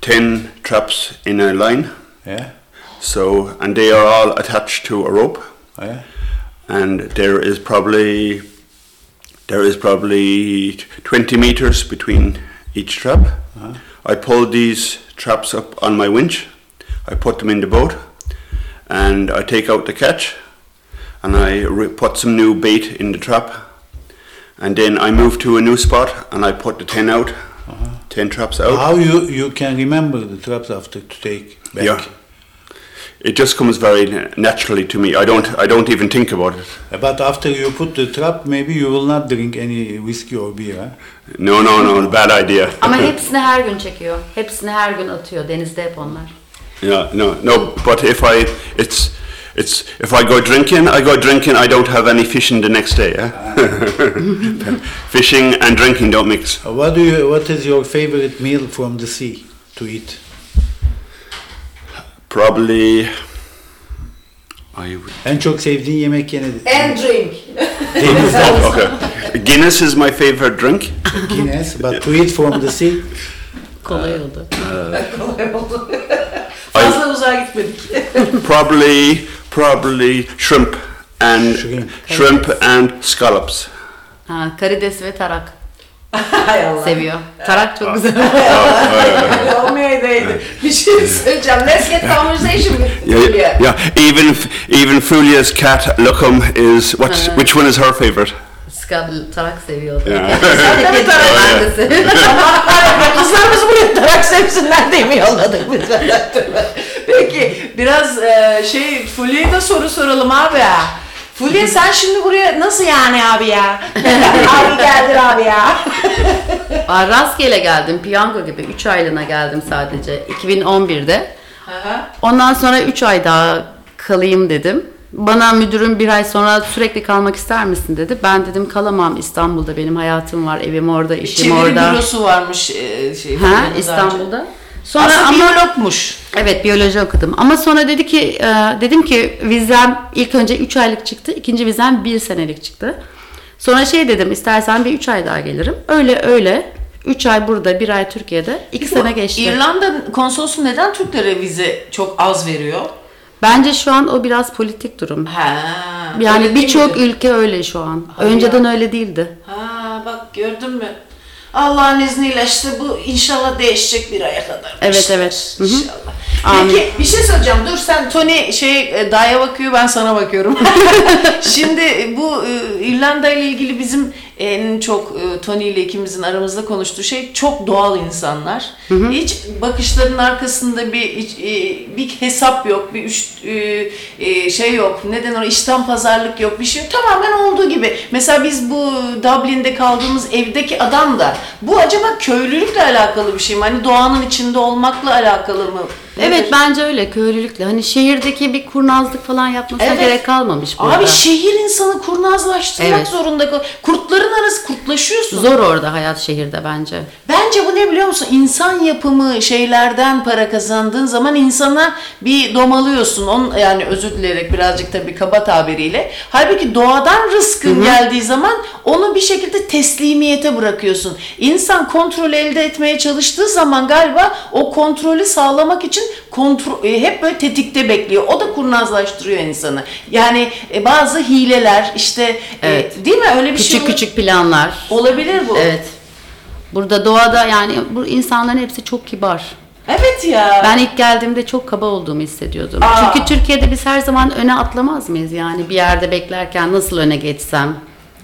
10 traps in a line. Yeah. So and they are all attached to a rope. Yeah. And there is probably 20 meters between each trap. Uh-huh. I pull these traps up on my winch. I put them in the boat, and I take out the catch, and I put some new bait in the trap. And then I move to a new spot, and I put the 10 out, 10 traps out. How you can remember the traps after to take back? Yeah, it just comes very naturally to me. I don't even think about it. But after you put the trap, maybe you will not drink any whiskey or beer. Huh? No, bad idea. Ama hepsini her gün çekiyor. Hepsini her gün atıyor. Denizde hep onlar. Yeah, no. But if I go drinking, I don't have any fishing the next day. Eh? Fishing and drinking don't mix. What is your favorite meal from the sea to eat? Probably. En çok sevdiğin yemek yenedir. And drink. Okay. Guinness is my favorite drink. Guinness, but to eat from the sea. Kolay oldu. Kolay oldu. Fazla uzağa gitmedik. Probably shrimp and scallops. Ha, karides ve tarak. Seviyor. Tarak çok güzel. Bir şey söyleyeceğim. Let's get conversation with Julia. Yeah, even Fulia's cat Lokum is which one is her favorite? Tarak seviyordu. Sen de tarak seviyorsun. Kızlarımız buraya tarak sevsinler diye mi yolladık biz? Peki biraz Fulya'ya da soru soralım abi ya. Fulya sen şimdi buraya nasıl yani abi ya? Abi geldin abi ya. Rastgele geldim. Piyango gibi 3 aylığına geldim sadece. 2011'de. Ondan sonra 3 ay daha kalayım dedim. Bana müdürüm 1 ay sonra sürekli kalmak ister misin dedi. Ben dedim kalamam, İstanbul'da benim hayatım var, evim orada, işim çeviri orada. Çeviri bürosu varmış İstanbul'da. Sonra aslında biyologmuş. Evet, biyoloji okudum. Ama sonra dedim ki vizem ilk önce 3 aylık çıktı, ikinci vizem 1 senelik çıktı. Sonra dedim istersen bir 3 ay daha gelirim. Öyle 3 ay burada, 1 ay Türkiye'de, 2 sene geçti. İrlanda konsolosu neden Türklere vize çok az veriyor? Bence şu an o biraz politik durum. Yani birçok ülke öyle şu an. Hayır. Önceden öyle değildi. Bak gördün mü? Allah'ın izniyle bu inşallah değişecek 1 aya kadar. Evet. İnşallah. Hı-hı. Peki bir şey soracağım. Dur sen Tony Daya bakıyor, ben sana bakıyorum. Şimdi bu İrlanda ile ilgili bizim en çok Tony ile ikimizin aramızda konuştuğu çok doğal insanlar. Hı-hı. Hiç bakışların arkasında bir hesap yok, bir yok. Neden o işten pazarlık yok, bir şey yok. Tamamen olduğu gibi. Mesela biz bu Dublin'de kaldığımız evdeki adam da bu acaba köylülükle alakalı bir şey mi? Hani doğanın içinde olmakla alakalı mı? Evet bence öyle köylülükle. Hani şehirdeki bir kurnazlık falan yapmasına gerek kalmamış burada. Abi şehir insanı kurnazlaştırmak zorunda kalıyor. Kurtların arası kurtlaşıyorsun. Zor orada hayat şehirde bence. Bence bu ne biliyor musun? İnsan yapımı şeylerden para kazandığın zaman insana bir domalıyorsun. Yani özür dileyerek birazcık tabii kaba tabiriyle. Halbuki doğadan rızkın geldiği zaman onu bir şekilde teslimiyete bırakıyorsun. İnsan kontrolü elde etmeye çalıştığı zaman galiba o kontrolü sağlamak için hep böyle tetikte bekliyor. O da kurnazlaştırıyor insanı. Yani bazı hileler değil mi? Öyle bir küçük planlar. Olabilir bu. Evet. Burada doğada yani bu insanların hepsi çok kibar. Evet ya. Ben ilk geldiğimde çok kaba olduğumu hissediyordum. Aa. Çünkü Türkiye'de biz her zaman öne atlamaz mıyız? Yani bir yerde beklerken nasıl öne geçsem?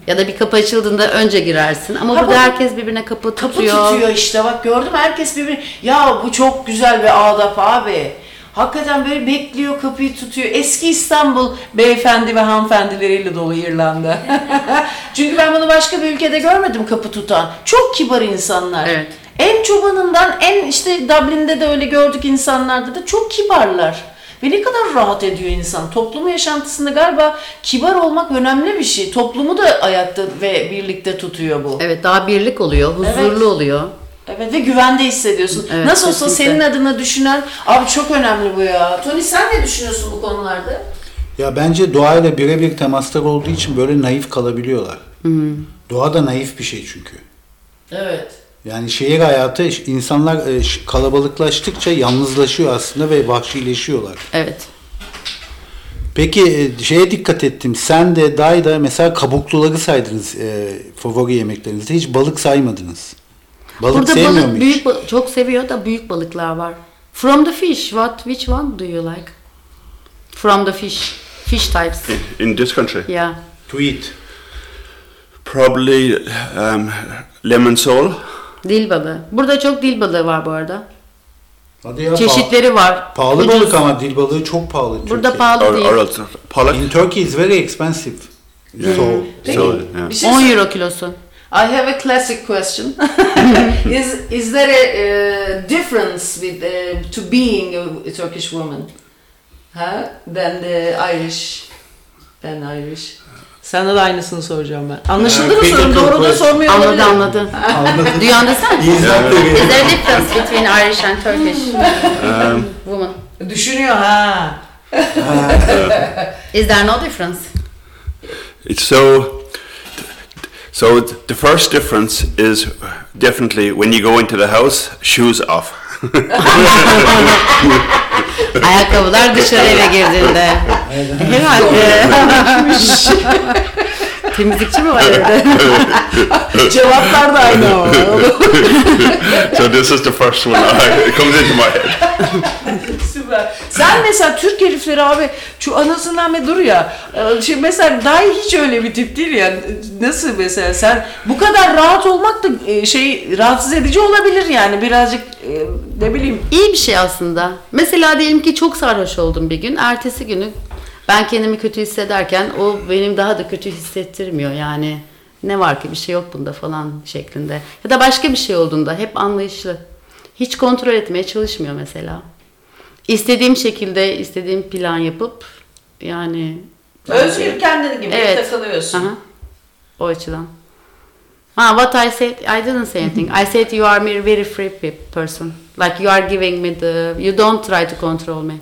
Ya da bir kapı açıldığında önce girersin. Ama ha, burada bu, herkes birbirine kapı tutuyor. Kapı tutuyor işte bak, gördüm herkes birbirine. Ya bu çok güzel ve adap abi. Hakikaten böyle bekliyor, kapıyı tutuyor. Eski İstanbul beyefendi ve hanımefendileriyle dolu İrlanda. Çünkü ben bunu başka bir ülkede görmedim kapı tutan. Çok kibar insanlar. Evet. En çobanından en işte Dublin'de de öyle gördük, insanlarda da çok kibarlar. Ve ne kadar rahat ediyor insan. Toplumu yaşantısında galiba kibar olmak önemli bir şey. Toplumu da ayakta ve birlikte tutuyor bu. Evet, daha birlik oluyor, huzurlu evet. oluyor. Evet ve güvende hissediyorsun. Evet, nasıl olsa kesinlikle. Senin adına düşünen, abi çok önemli bu ya. Tony sen ne düşünüyorsun bu konularda? Ya bence doğayla birebir temaslar olduğu için böyle naif kalabiliyorlar. Hmm. Doğa da naif bir şey çünkü. Evet. Yani şehir hayatı, insanlar kalabalıklaştıkça yalnızlaşıyor aslında ve vahşileşiyorlar. Evet. Peki şeye dikkat ettim, sen de Dayda mesela kabukluları saydınız favori yemeklerinizde, hiç balık saymadınız. Balık burada sevmiyor balık, büyük balık, çok seviyor da büyük balıklar var. From the fish, which one do you like? From the fish, fish types. In this country? Yeah. To eat? Probably lemon sole. Dil balığı. Burada çok dil balığı var bu arada. Hadi ya, çeşitleri var. Pahalı ucuz. Balık ama dil balığı çok pahalı. Burada pahalı değil. In Turkey is very expensive. Yeah. So, yeah. 10 euro kilosu. I have a classic question. Is there a difference with to being a Turkish woman? Huh? Than the Irish. Sana da aynısını soracağım ben. Anlaşıldı mı sorun? Doğru da sormuyor. Anladı. Duyan desene. Is there a difference between Irish and Turkish woman? Düşünüyor ha. Is there no difference? It's so the first difference is definitely when you go into the house, shoes off. Ayakkabılar dışarıya girdiğinde. Herhalde. Temizlikçi mi var evde? Cevaplar da aynı ama. So this is the first one. It comes into my head. Süper. Sen mesela Türk herifleri abi şu anasından beri dur ya. Şimdi mesela dahi hiç öyle bir tip değil yani. Nasıl mesela sen bu kadar rahat olmak da rahatsız edici olabilir yani birazcık ne bileyim. İyi bir şey aslında. Mesela diyelim ki çok sarhoş oldum bir gün. Ertesi günü ben kendimi kötü hissederken o benim daha da kötü hissettirmiyor yani. Ne var ki bir şey yok bunda falan şeklinde. Ya da başka bir şey olduğunda hep anlayışlı. Hiç kontrol etmeye çalışmıyor mesela. İstediğim şekilde, istediğim plan yapıp yani... Özgür kendini gibi evet. takılıyorsun. Aha. O açıdan. What I said, I didn't say anything. I said you are a very free person. Like you are giving me you don't try to control me.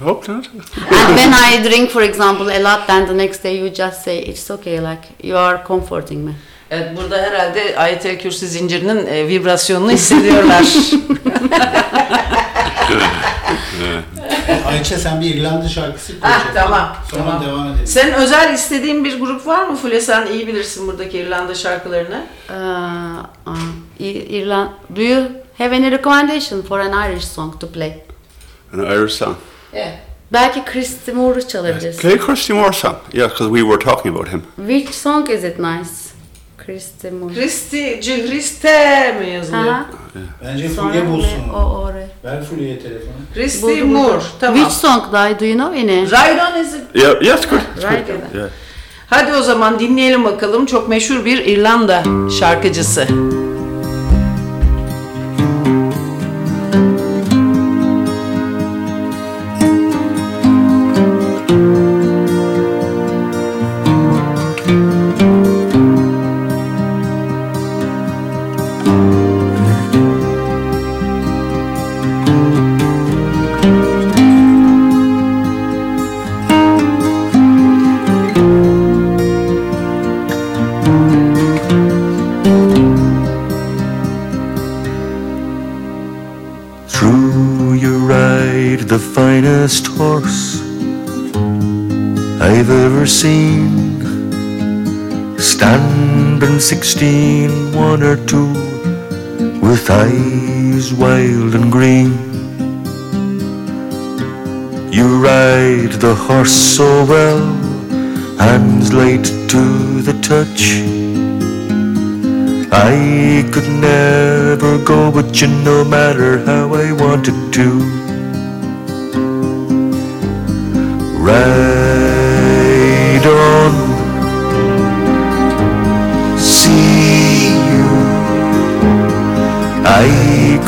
I hope not. And when I drink, for example, a lot, then the next day you just say it's okay, like you are comforting me. Evet, burada herhalde Ayet-i Kürsi zincirinin vibrasyonunu hissediyorlar. Ayça sen bir İrlanda şarkısı koyacaksın. Tamam. Sonra tamam. Devam edelim. Senin özel istediğin bir grup var mı? Fule sen iyi bilirsin buradaki İrlanda şarkılarını. İrlanda. Do you have any recommendation for an Irish song to play? An Irish song? Yeah. Belki Christy Moore'u çalabilirsin. Play Christy Moore song. Yeah, because we were talking about him. Which song is it nice? Christy Moore. Christy mi yazılıyor? Bence Fulya bulsun. Ver Fulya'ya telefonu. Christy Moore. Tamam. Which song do you know any? Ride On is it? Yeah, yes, good. Ride On. Yeah. Hadi o zaman dinleyelim bakalım. Çok meşhur bir İrlanda şarkıcısı. Horse I've ever seen, standing 16, one or two, with eyes wild and green. You ride the horse so well, hands light to the touch. I could never go with you no matter how I wanted to. Ride on, see you. I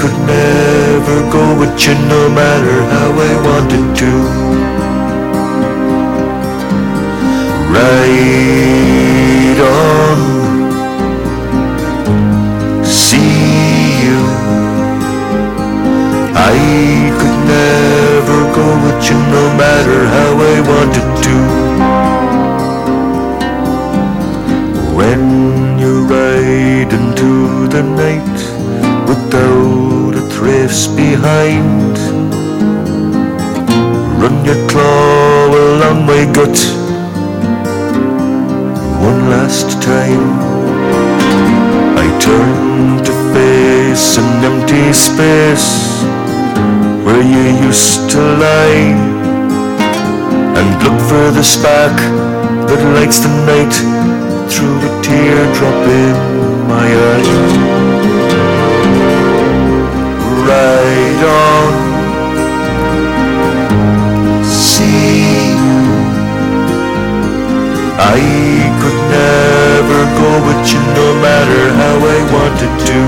could never go with you no matter how I wanted to. Ride on, see you. I could never go with you no matter how I wanted to. When you ride into the night without a trace behind, run your claw along my gut one last time. I turn to face an empty space where you used to lie, and look for the spark that lights the night through a teardrop in my eye. Ride on, see you. I could never go with you no matter how I wanted to.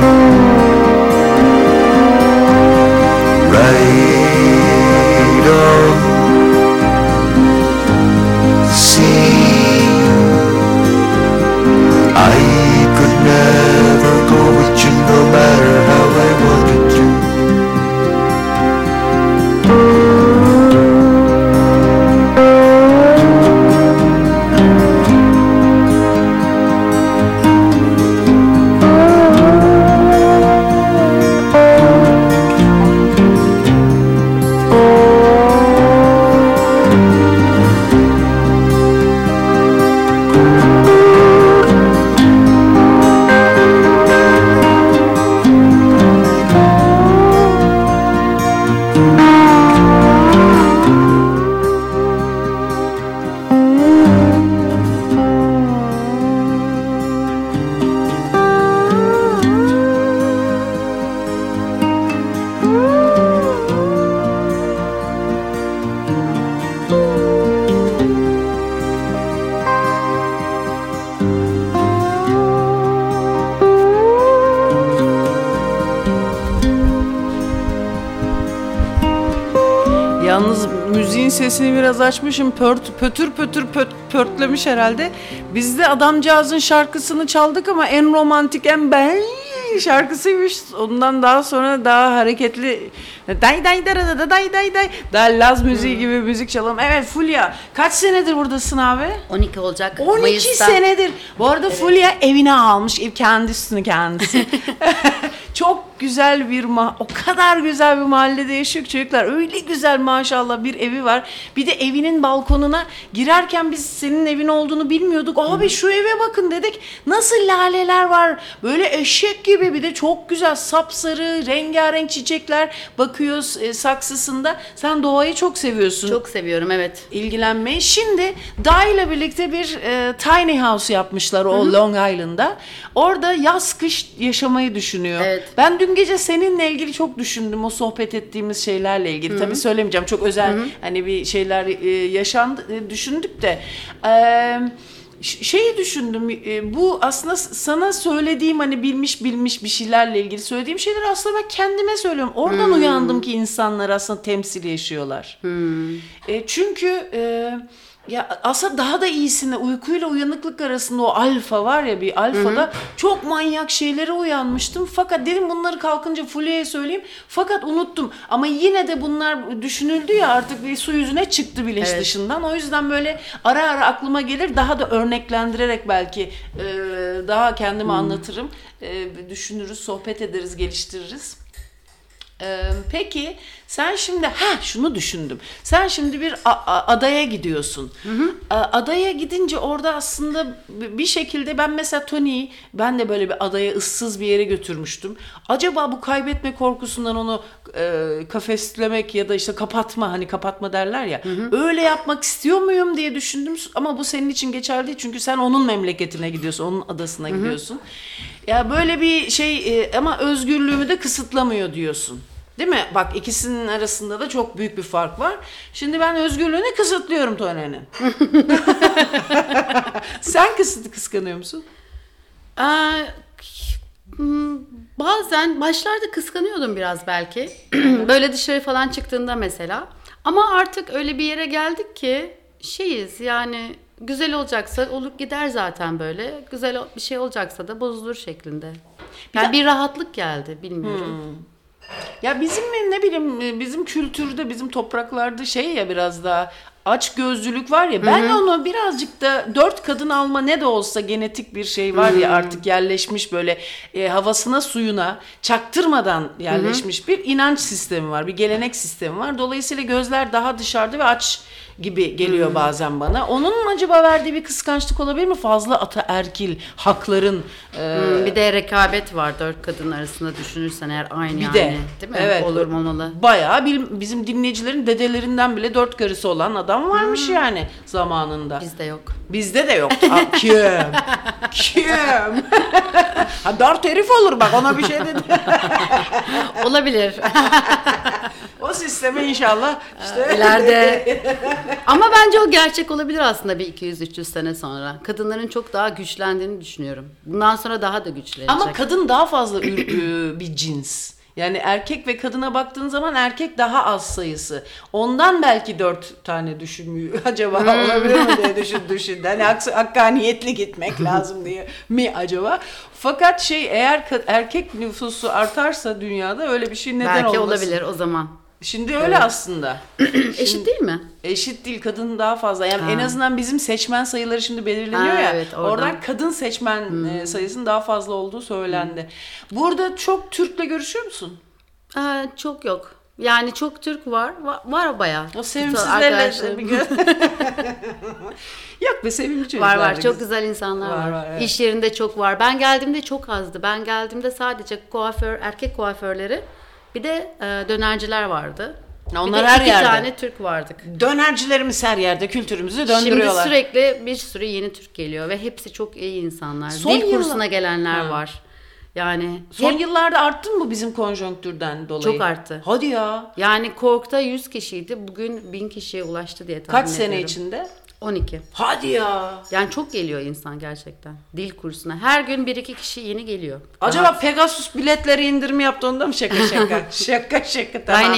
Ride on, see you. I could never go with you no matter how I wanted to. Sesini biraz açmışım, pötürlemiş herhalde. Biz de adamcağızın şarkısını çaldık ama en romantik, en ben şarkısıymış. Ondan daha sonra daha hareketli day daha Laz müziği gibi müzik çalalım. Evet Fulya, kaç senedir buradasın abi? 12 olacak 12 Mayıs'ta. Senedir. Bu arada evet. Fulya evine almış kendisi. Çok güzel bir o kadar güzel bir mahallede yaşıyor çocuklar. Öyle güzel maşallah bir evi var. Bir de evinin balkonuna girerken biz senin evin olduğunu bilmiyorduk. Abi şu eve bakın dedik. Nasıl laleler var. Böyle eşek gibi, bir de çok güzel sapsarı rengarenk çiçekler bakıyoruz saksısında. Sen doğayı çok seviyorsun. Çok seviyorum evet. İlgilenmeyi. Şimdi Da'yla birlikte bir tiny house yapmışlar o Long Island'da. Orada yaz kış yaşamayı düşünüyor. Evet. Ben dün gece seninle ilgili çok düşündüm, o sohbet ettiğimiz şeylerle ilgili. Hı-hı. Tabii söylemeyeceğim, çok özel hani bir şeyler yaşandı düşündük de. Şeyi düşündüm, bu aslında sana söylediğim hani bilmiş bir şeylerle ilgili söylediğim şeyler aslında ben kendime söylüyorum. Oradan uyandım ki insanlar aslında temsil yaşıyorlar. Çünkü... Ya aslında daha da iyisine, uykuyla uyanıklık arasında o alfa var ya, bir alfada çok manyak şeylere uyanmıştım. Fakat dedim bunları kalkınca Fulya'ya söyleyeyim. Fakat unuttum. Ama yine de bunlar düşünüldü ya, artık bir su yüzüne çıktı bilinç dışından. O yüzden böyle ara ara aklıma gelir, daha da örneklendirerek belki daha kendimi anlatırım. Düşünürüz, sohbet ederiz, geliştiririz. Peki sen şimdi şunu düşündüm. Sen şimdi bir adaya gidiyorsun. Hı hı. Adaya gidince orada aslında bir şekilde ben mesela Tony'yi ben de böyle bir adaya ıssız bir yere götürmüştüm. Acaba bu kaybetme korkusundan onu kafeslemek ya da işte kapatma, hani kapatma derler ya. Hı hı. Öyle yapmak istiyor muyum diye düşündüm ama bu senin için geçerli değil çünkü sen onun memleketine gidiyorsun, onun adasına hı hı. gidiyorsun. Ya böyle bir şey ama özgürlüğümü de kısıtlamıyor diyorsun. Değil mi? Bak ikisinin arasında da çok büyük bir fark var. Şimdi ben özgürlüğünü kısıtlıyorum Tony'nin. Sen kıskanıyor musun? Bazen başlarda kıskanıyordum biraz belki. Böyle dışarı falan çıktığında mesela. Ama artık öyle bir yere geldik ki şeyiz yani, güzel olacaksa olup gider zaten böyle. Güzel bir şey olacaksa da bozulur şeklinde. Yani bir rahatlık geldi, bilmiyorum. Ya bizim ne bileyim, bizim kültürde, bizim topraklarda şey ya, biraz daha açgözlülük var ya. Ben Hı-hı. onu birazcık da dört kadın alma, ne de olsa genetik bir şey var Hı-hı. ya, artık yerleşmiş böyle havasına suyuna çaktırmadan yerleşmiş Hı-hı. bir inanç sistemi var, bir gelenek sistemi var. Dolayısıyla gözler daha dışarıda ve aç gibi geliyor Hı-hı. bazen bana. Onun acaba verdiği bir kıskançlık olabilir mi? Fazla ataerkil hakların bir de rekabet var dört kadın arasında düşünürsen eğer, aynı bir yani. De, değil mi? Evet. Olur mu olmalı? Bayağı bizim dinleyicilerin dedelerinden bile dört karısı olan adam varmış yani zamanında. Bizde yok. Bizde de yok. Kim? Dört herif olur bak, ona bir şey dedi. Olabilir. O sisteme inşallah işte ileride. Ama bence o gerçek olabilir aslında bir 200-300 sene sonra. Kadınların çok daha güçlendiğini düşünüyorum. Bundan sonra daha da güçlenecek. Ama kadın daha fazla bir cins. Yani erkek ve kadına baktığın zaman erkek daha az sayısı. Ondan belki 4 tane düşünmüyor. Acaba olabilir mi diye düşündü. Hani hakkaniyetli gitmek lazım diye mi acaba? Fakat eğer erkek nüfusu artarsa dünyada öyle bir şey neden belki olmasın? Belki olabilir o zaman. Şimdi öyle aslında. Şimdi, eşit değil mi? Eşit değil. Kadın daha fazla. Yani en azından bizim seçmen sayıları şimdi belirleniyor ya. Evet, oradan kadın seçmen sayısının daha fazla olduğu söylendi. Hmm. Burada çok Türk'le görüşüyor musun? Çok yok. Yani çok Türk var. Var bayağı. O sevimsizlerle. Yok be, sevimli çocuklar. Var. Çok güzel insanlar var. Evet. İş yerinde çok var. Ben geldiğimde çok azdı. Ben geldiğimde sadece erkek kuaförleri, bir de dönerciler vardı. Onlar her yerde. Bir tane Türk vardık. Dönercilerimiz her yerde, kültürümüzü döndürüyorlar. Şimdi sürekli bir sürü yeni Türk geliyor ve hepsi çok iyi insanlar. Dil kursuna gelenler var. Yani son yıllarda arttı mı bizim konjonktürden dolayı? Çok arttı. Hadi ya. Yani KORG'da 100 kişiydi, bugün 1000 kişiye ulaştı diye tahmin ediyorum. Kaç sene içinde? 12. Hadi ya. Yani çok geliyor insan gerçekten dil kursuna. Her gün 1-2 kişi yeni geliyor. Acaba Pegasus biletleri indirimi yaptı, onda mı şaka? şaka tamam.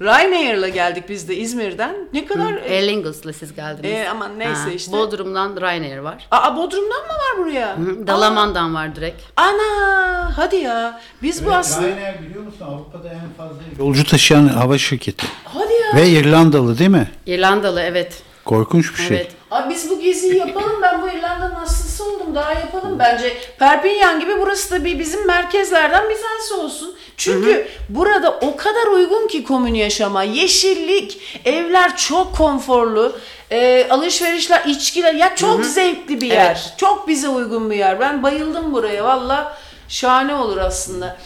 Ryanair'la geldik biz de İzmir'den. Ne kadar? Aer Lingus siz geldiniz. Aman neyse işte. Bodrum'dan Ryanair var. Bodrum'dan mı var buraya? Hı-hı. Dalaman'dan var direkt. Ana, hadi ya. Biz evet, bu aslında. Ryanair biliyor musun, Avrupa'da en fazla yolcu taşıyan hava şirketi. Hadi ya. Ve İrlandalı değil mi? İrlandalı, evet. Korkunç bir şey. Evet. Abi biz bu geziyi yapalım. Ben bu İrlanda'nın hastası oldum. Daha yapalım bence. Perpignan gibi burası da bizim merkezlerden bir tanesi olsun. Çünkü hı hı. burada o kadar uygun ki komün yaşama. Yeşillik, evler çok konforlu. Alışverişler, içkiler. Ya çok hı hı. zevkli bir yer. Evet. Çok bize uygun bir yer. Ben bayıldım buraya. Valla şahane olur aslında.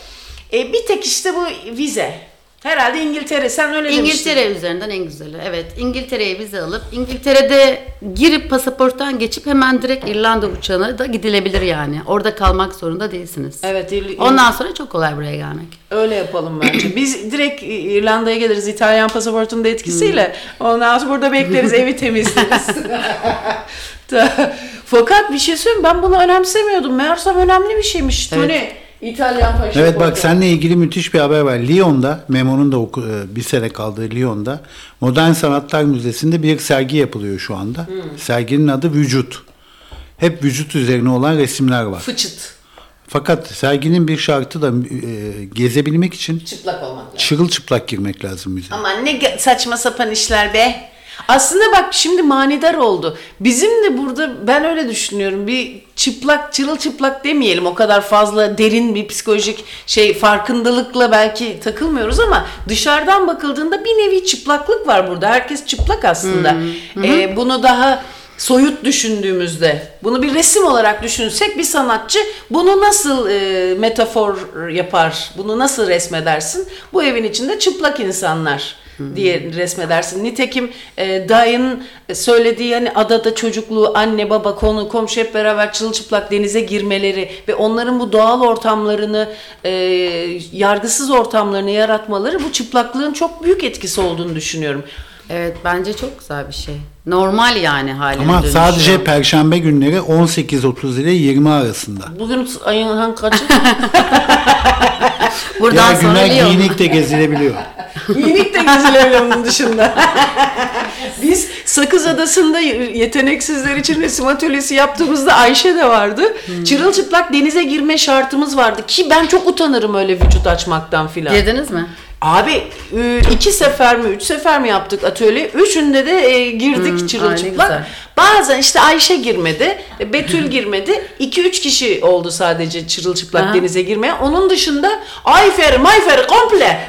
Bir tek işte bu vize. Herhalde İngiltere, sen öyle demiştin. İngiltere üzerinden en güzeli. Evet, İngiltere'ye vize alıp İngiltere'de girip pasaporttan geçip hemen direkt İrlanda uçağına da gidilebilir yani. Orada kalmak zorunda değilsiniz. Evet. Ondan sonra çok kolay buraya gelmek. Öyle yapalım bence. Biz direkt İrlanda'ya geliriz İtalyan pasaportunun da etkisiyle. Ondan sonra burada bekleriz, evi temizleriz. Fakat bir şey söyleyeyim, ben bunu önemsemiyordum. Meğersem önemli bir şeymiş. Evet. Tony. İtalyan paşaportu. Evet bak, seninle ilgili müthiş bir haber var. Lyon'da, Memo'nun da bir sene kaldığı Lyon'da Modern Sanatlar Müzesi'nde bir sergi yapılıyor şu anda. Serginin adı Vücut. Hep vücut üzerine olan resimler var. Fıçıt. Fakat serginin bir şartı da gezebilmek için çıplak olmak lazım. Çırılçıplak girmek lazım müzeye. Aman ne saçma sapan işler be. Aslında bak şimdi manidar oldu. Bizim de burada ben öyle düşünüyorum. Bir çıplak, çırılçıplak demeyelim. O kadar fazla derin bir psikolojik şey farkındalıkla belki takılmıyoruz ama dışarıdan bakıldığında bir nevi çıplaklık var burada. Herkes çıplak aslında. Hmm. Bunu daha soyut düşündüğümüzde, bunu bir resim olarak düşünsek bir sanatçı bunu nasıl metafor yapar, bunu nasıl resmedersin? Bu evin içinde çıplak insanlar diye resmedersin. Nitekim Day'ın söylediği hani adada çocukluğu, anne baba, konu komşu hep beraber çırılçıplak denize girmeleri ve onların bu doğal ortamlarını, yargısız ortamlarını yaratmaları bu çıplaklığın çok büyük etkisi olduğunu düşünüyorum. Evet, bence çok güzel bir şey. Normal yani haline ama dönüşüyor. Sadece perşembe günleri 18.30 ile 20 arasında. Bugün ayın hangi kaçı? Buradan sonra diyor. Günler giyinik de gezilebiliyor. Giyinik de gezilebiliyor bunun dışında. Biz Sakız Adası'nda yeteneksizler için resim atölyesi yaptığımızda Ayşe de vardı. Hmm. Çırılçıplak denize girme şartımız vardı ki ben çok utanırım öyle vücut açmaktan filan. Girdiniz mi? Abi 2 sefer mi 3 sefer mi yaptık atölye? 3'ünde de girdik çırılçıplak. Bazen işte Ayşe girmedi, Betül girmedi. 2-3 kişi oldu sadece çırılçıplak denize girmeye. Onun dışında ayfer komple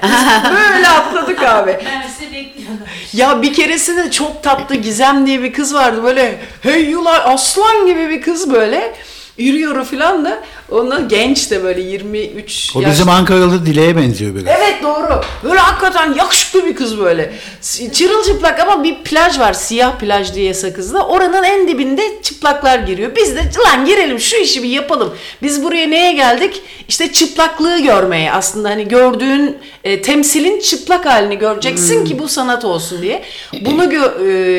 böyle atladık abi. Ben size bekliyordum. Ya bir keresinde çok tatlı Gizem diye bir kız vardı böyle. Hey yula aslan gibi bir kız böyle. Yürüyor filan da ona genç de böyle 23 yaş. O bizim Ankaralı Dile'ye benziyor biraz. Evet doğru. Böyle hakikaten yakışıklı bir kız böyle. Çırılçıplak ama bir plaj var. Siyah plaj diye Sakız'da. Oranın en dibinde çıplaklar giriyor. Biz de lan girelim şu işi bir yapalım. Biz buraya neye geldik? İşte çıplaklığı görmeye. Aslında hani gördüğün temsilin çıplak halini göreceksin ki bu sanat olsun diye. Bunu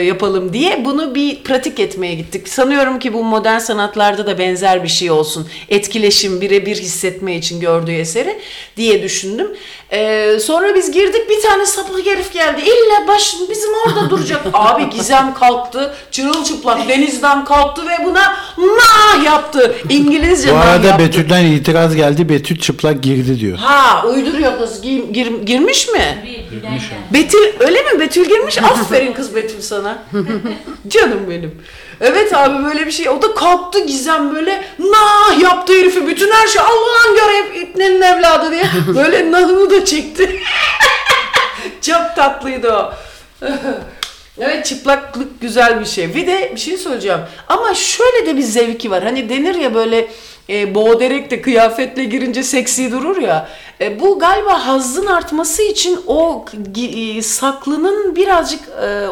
yapalım diye bunu bir pratik etmeye gittik. Sanıyorum ki bu modern sanatlarda da benzer bir şey olsun. Etkileşim, birebir hissetme için gördüğü eseri diye düşündüm. Sonra biz girdik, bir tane sapık herif geldi. İlle başım bizim orada duracak. Abi Gizem kalktı, çırılçıplak denizden kalktı ve buna mah yaptı. İngilizce mah yaptı. Bu arada Betül'den itiraz geldi. Betül çıplak girdi diyor. Ha, uyduruyor kız. Girmiş mi? Girmiş. Betül öyle mi? Betül girmiş. Aferin kız Betül sana. Canım benim. Evet abi böyle bir şey. O da kalktı Gizem böyle nah yaptı herifi. Bütün her şey Allah'ın göre İbne'nin evladı diye. Böyle nahını da çekti. Çok tatlıydı o. Evet çıplaklık güzel bir şey. Bir de bir şey söyleyeceğim. Ama şöyle de bir zevki var. Hani denir ya böyle boğderek de kıyafetle girince seksi durur ya. Bu galiba hazzın artması için o saklının birazcık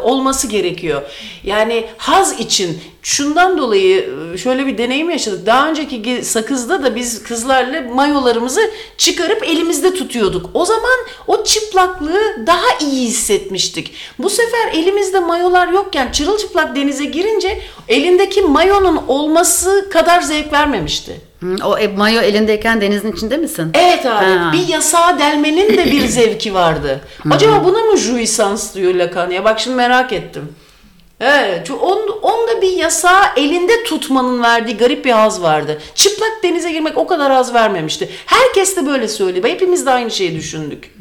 olması gerekiyor. Yani haz için. Şundan dolayı şöyle bir deneyim yaşadık. Daha önceki Sakız'da da biz kızlarla mayolarımızı çıkarıp elimizde tutuyorduk. O zaman o çıplaklığı daha iyi hissetmiştik. Bu sefer elimizde mayolar yokken çırılçıplak denize girince elindeki mayonun olması kadar zevk vermemişti. O mayo elindeyken denizin içinde misin? Evet abi. Ha. Bir yasağa delmenin de bir zevki vardı. Acaba buna mı jouissance diyor Lacan'a? Bak şimdi merak ettim. Evet. Onda bir yasağı elinde tutmanın verdiği garip bir haz vardı. Çıplak denize girmek o kadar haz vermemişti. Herkes de böyle söylüyor. Hepimiz de aynı şeyi düşündük.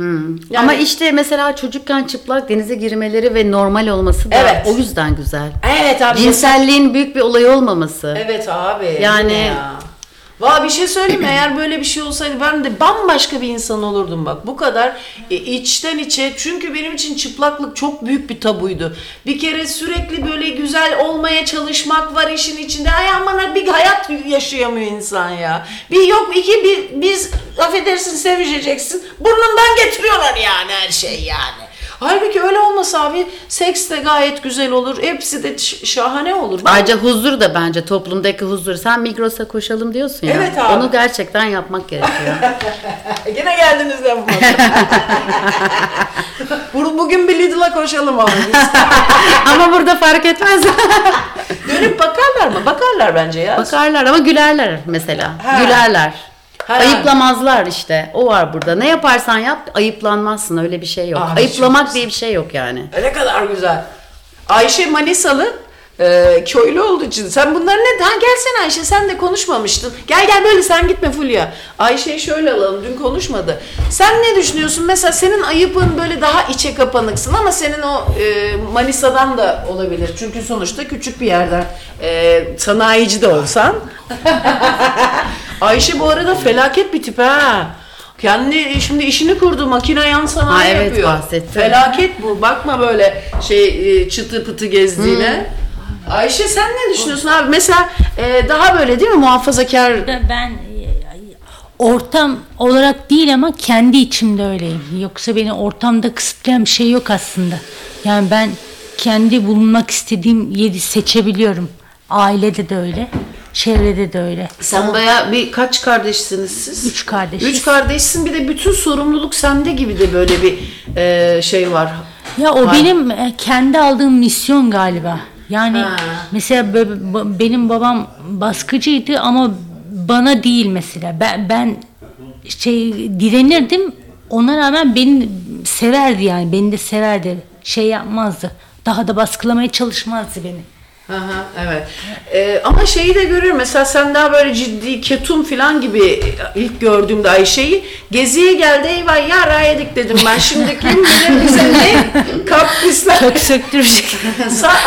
Yani, ama işte mesela çocukken çıplak denize girmeleri ve normal olması da o yüzden güzel. Evet abi. Cinselliğin büyük bir olay olmaması. Evet abi. Yani... Ya. Valla bir şey söyleyeyim mi? Eğer böyle bir şey olsaydı ben de bambaşka bir insan olurdum bak. Bu kadar içten içe. Çünkü benim için çıplaklık çok büyük bir tabuydu. Bir kere sürekli böyle güzel olmaya çalışmak var işin içinde. Ay aman bir hayat yaşayamıyor insan ya. Bir yok iki bir biz affedersin sevişeceksin. Burnundan getiriyorlar yani her şey yani. Halbuki öyle olmasa abi seks de gayet güzel olur. Hepsi de şahane olur. Ayrıca huzur da bence toplumdaki huzur. Sen Migros'a koşalım diyorsun ya. Evet abi. Onu gerçekten yapmak gerekiyor. Yine geldiniz de bu. Bugün bir Lidl'a koşalım abi biz. Ama burada fark etmez. Dönüp bakarlar mı? Bakarlar bence ya. Bakarlar ama gülerler mesela. Ha. Gülerler. Ayıplamazlar işte. O var burada. Ne yaparsan yap ayıplanmazsın. Öyle bir şey yok. Ayıplamak diye bir şey yok yani. Ne kadar güzel. Ayşe Manisalı Köylü olduğu için. Sen bunları ne? Ha gelsene Ayşe, sen de konuşmamıştın. Gel gel böyle, sen gitme Fulya. Ayşe'yi şöyle alalım, dün konuşmadı. Sen ne düşünüyorsun? Mesela senin ayıbın böyle daha içe kapanıksın ama senin o Manisa'dan da olabilir. Çünkü sonuçta küçük bir yerden sanayici de olsan. Ayşe bu arada felaket bir tip ha. Kendi şimdi işini kurdu, makine yan sanayi evet, yapıyor. Bahsettim. Felaket bu. Bakma böyle şey çıtı pıtı gezdiğine. Hmm. Ayşe sen ne düşünüyorsun abi? Mesela daha böyle değil mi muhafazakar? Ben ortam olarak değil ama kendi içimde öyleyim. Yoksa beni ortamda kısıtlayan bir şey yok aslında. Yani ben kendi bulunmak istediğim yeri seçebiliyorum. Ailede de öyle. Çevrede de öyle. Sen bayağı bir kaç kardeşsiniz siz? 3 kardeşiz. 3 kardeşsin, bir de bütün sorumluluk sende gibi de böyle bir şey var. Ya o var. Benim kendi aldığım misyon galiba. Yani mesela benim babam baskıcıydı ama bana değil mesela. Ben şey direnirdim, ona rağmen beni severdi yani. Beni de severdi. Şey yapmazdı. Daha da baskılamaya çalışmazdı beni. Aha, evet. Ama şeyi de görüyorum. Mesela sen daha böyle ciddi ketum falan gibi, ilk gördüğümde Ayşe'yi geziye geldi, eyvah yara yedik dedim ben. Şimdi kim bilir bize ne kaprisler. Çok söktürecek.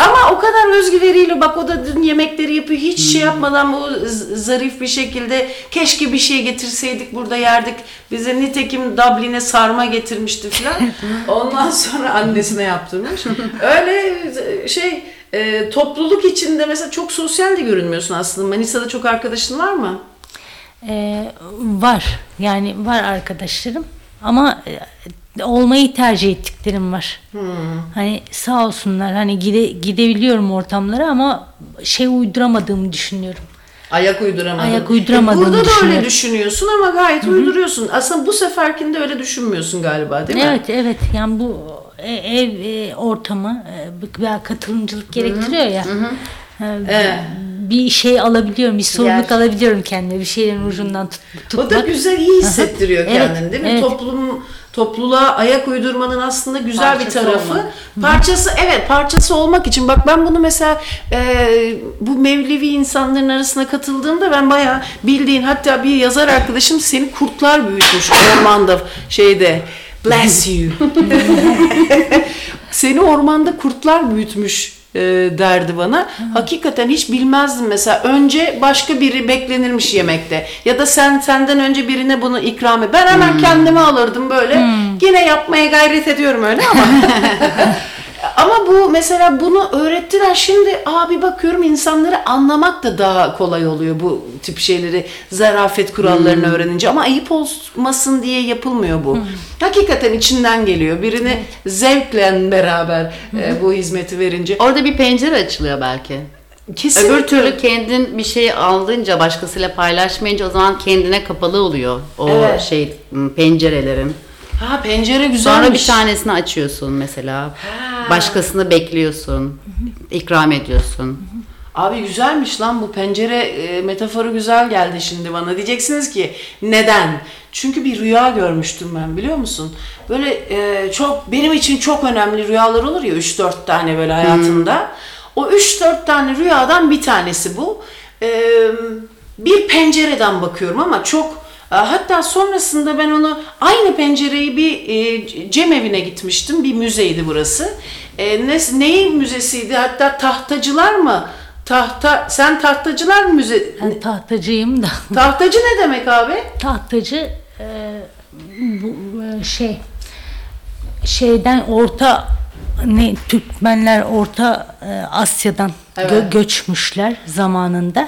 Ama o kadar özgüveriyle, bak o da dün yemekleri yapıyor. Hiç şey yapmadan bu zarif bir şekilde, keşke bir şey getirseydik burada yerdik. Bize nitekim Dublin'e sarma getirmişti falan. Ondan sonra annesine yaptırmış. Öyle şey... topluluk içinde mesela çok sosyal de görünmüyorsun aslında. Manisa'da çok arkadaşın var mı? Var. Yani var arkadaşlarım. Ama olmayı tercih ettiklerim var. Hani sağ olsunlar. Hani gidebiliyorum ortamlara ama şey uyduramadığımı düşünüyorum. Ayak uyduramadığımı burada da öyle düşünüyorsun ama gayet uyduruyorsun. Aslında bu seferkinde öyle düşünmüyorsun galiba, değil mi? Evet. Yani bu ev ortamı veya katılımcılık gerektiriyor ya. Bir şey alabiliyorum, bir sorumluluk alabiliyorum kendime, bir şeylerin ucundan tutmak. O da güzel, iyi hissettiriyor kendini, değil mi? Evet. Topluluğa ayak uydurmanın aslında güzel parçası bir tarafı. Parçası olmak için. Bak ben bunu mesela bu Mevlevi insanların arasına katıldığımda ben bayağı bildiğin, hatta bir yazar arkadaşım seni kurtlar büyütmüş ormanda şeyde. Bless you. Seni ormanda kurtlar büyütmüş derdi bana. Hakikaten hiç bilmezdim mesela. Önce başka biri beklenirmiş yemekte. Ya da senden önce birine bunu ikram et. Ben hemen kendime alırdım böyle. Yine yapmaya gayret ediyorum öyle ama. Ama bu mesela bunu öğrettiler. Şimdi abi bakıyorum insanları anlamak da daha kolay oluyor bu tip şeyleri, zarafet kurallarını öğrenince. Ama ayıp olmasın diye yapılmıyor bu. Hakikaten içinden geliyor. Birini zevkle beraber bu hizmeti verince. Orada bir pencere açılıyor belki. Kesinlikle. Öbür türlü kendin bir şey aldınca, başkasıyla paylaşmayınca o zaman kendine kapalı oluyor o pencerelerin. Ha, pencere güzelmiş. Sonra bir tanesini açıyorsun mesela. Başkasını bekliyorsun. İkram ediyorsun. Abi güzelmiş lan bu pencere metaforu, güzel geldi şimdi bana. Diyeceksiniz ki neden? Çünkü bir rüya görmüştüm ben, biliyor musun? Böyle çok, benim için çok önemli rüyalar olur ya, 3-4 tane böyle hayatımda. O 3-4 tane rüyadan bir tanesi bu. Bir pencereden bakıyorum ama çok... Hatta sonrasında ben onu, aynı pencereyi bir cemevine gitmiştim. Bir müzeydi burası. Neyin müzesiydi? Hatta tahtacılar mı? Sen tahtacılar müze... Ben tahtacıyım da. Tahtacı ne demek abi? Tahtacı Türkmenler Orta Asya'dan göçmüşler zamanında.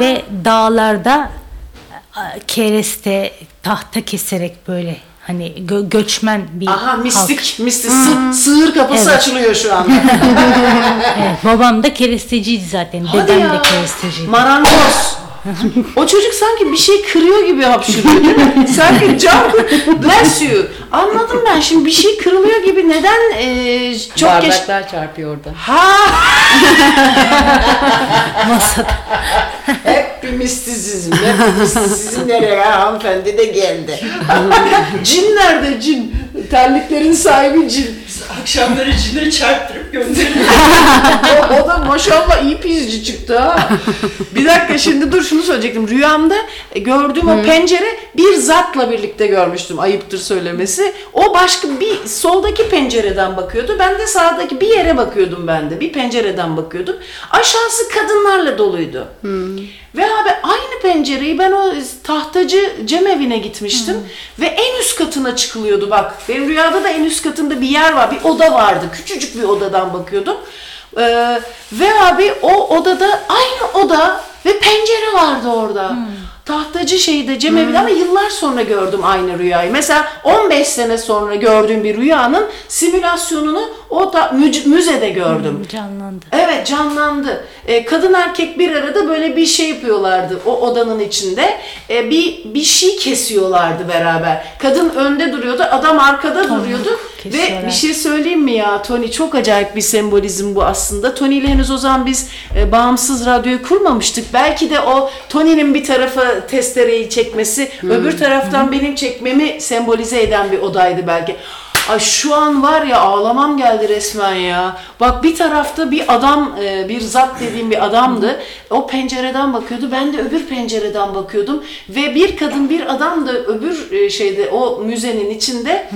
Ve dağlarda kereste, tahta keserek böyle hani göçmen bir halk. Mistik. Sığır kapısı açılıyor şu anda. Babam da keresteciydi zaten. Dedem de keresteciydi. Marangoz. O çocuk sanki bir şey kırıyor gibi hapşırıyor, değil mi? Sanki cam, bless you. Anladım ben şimdi, bir şey kırılıyor gibi. Neden çok bardaklar çarpıyor orada. Masada. Hep bir mistisizm. Hep bir mistisizm nereye hanımefendi de geldi. Cin nerede cin? Terliklerin sahibi cin. Akşamları cinleri çarptırıp gönderdim. O da maşallah iyi pizci çıktı ha. Bir dakika şimdi dur şunu söyleyecektim. Rüyamda gördüğüm o pencere bir zatla birlikte görmüştüm. Ayıptır söylemesi. O başka bir soldaki pencereden bakıyordu. Ben de sağdaki bir yere bakıyordum ben de. Bir pencereden bakıyordum. Aşağısı kadınlarla doluydu. Ve abi aynı pencereyi ben o tahtacı cemevine gitmiştim. Ve en üst katına çıkılıyordu bak. Benim rüyada da en üst katında bir yer var. Bir oda vardı. Küçücük bir odadan bakıyordum. Ve abi o odada aynı oda ve pencere vardı orada. Tahtacı şeyde cemevi ama yıllar sonra gördüm aynı rüyayı. Mesela 15 sene sonra gördüğüm bir rüyanın simülasyonunu o da müzede gördüm. Canlandı. Evet canlandı. Kadın erkek bir arada böyle bir şey yapıyorlardı o odanın içinde. Bir şey kesiyorlardı beraber. Kadın önde duruyordu, adam arkada duruyordu. Ve bir şey söyleyeyim mi ya Tony? Çok acayip bir sembolizm bu aslında. Tony ile henüz o zaman biz bağımsız radyoyu kurmamıştık. Belki de o Tony'nin bir tarafa testereyi çekmesi, öbür taraftan benim çekmemi sembolize eden bir odaydı belki. Ay şu an var ya ağlamam geldi resmen ya. Bak bir tarafta bir adam, bir zat dediğim bir adamdı. O pencereden bakıyordu. Ben de öbür pencereden bakıyordum. Ve bir kadın bir adam da öbür şeyde o müzenin içinde.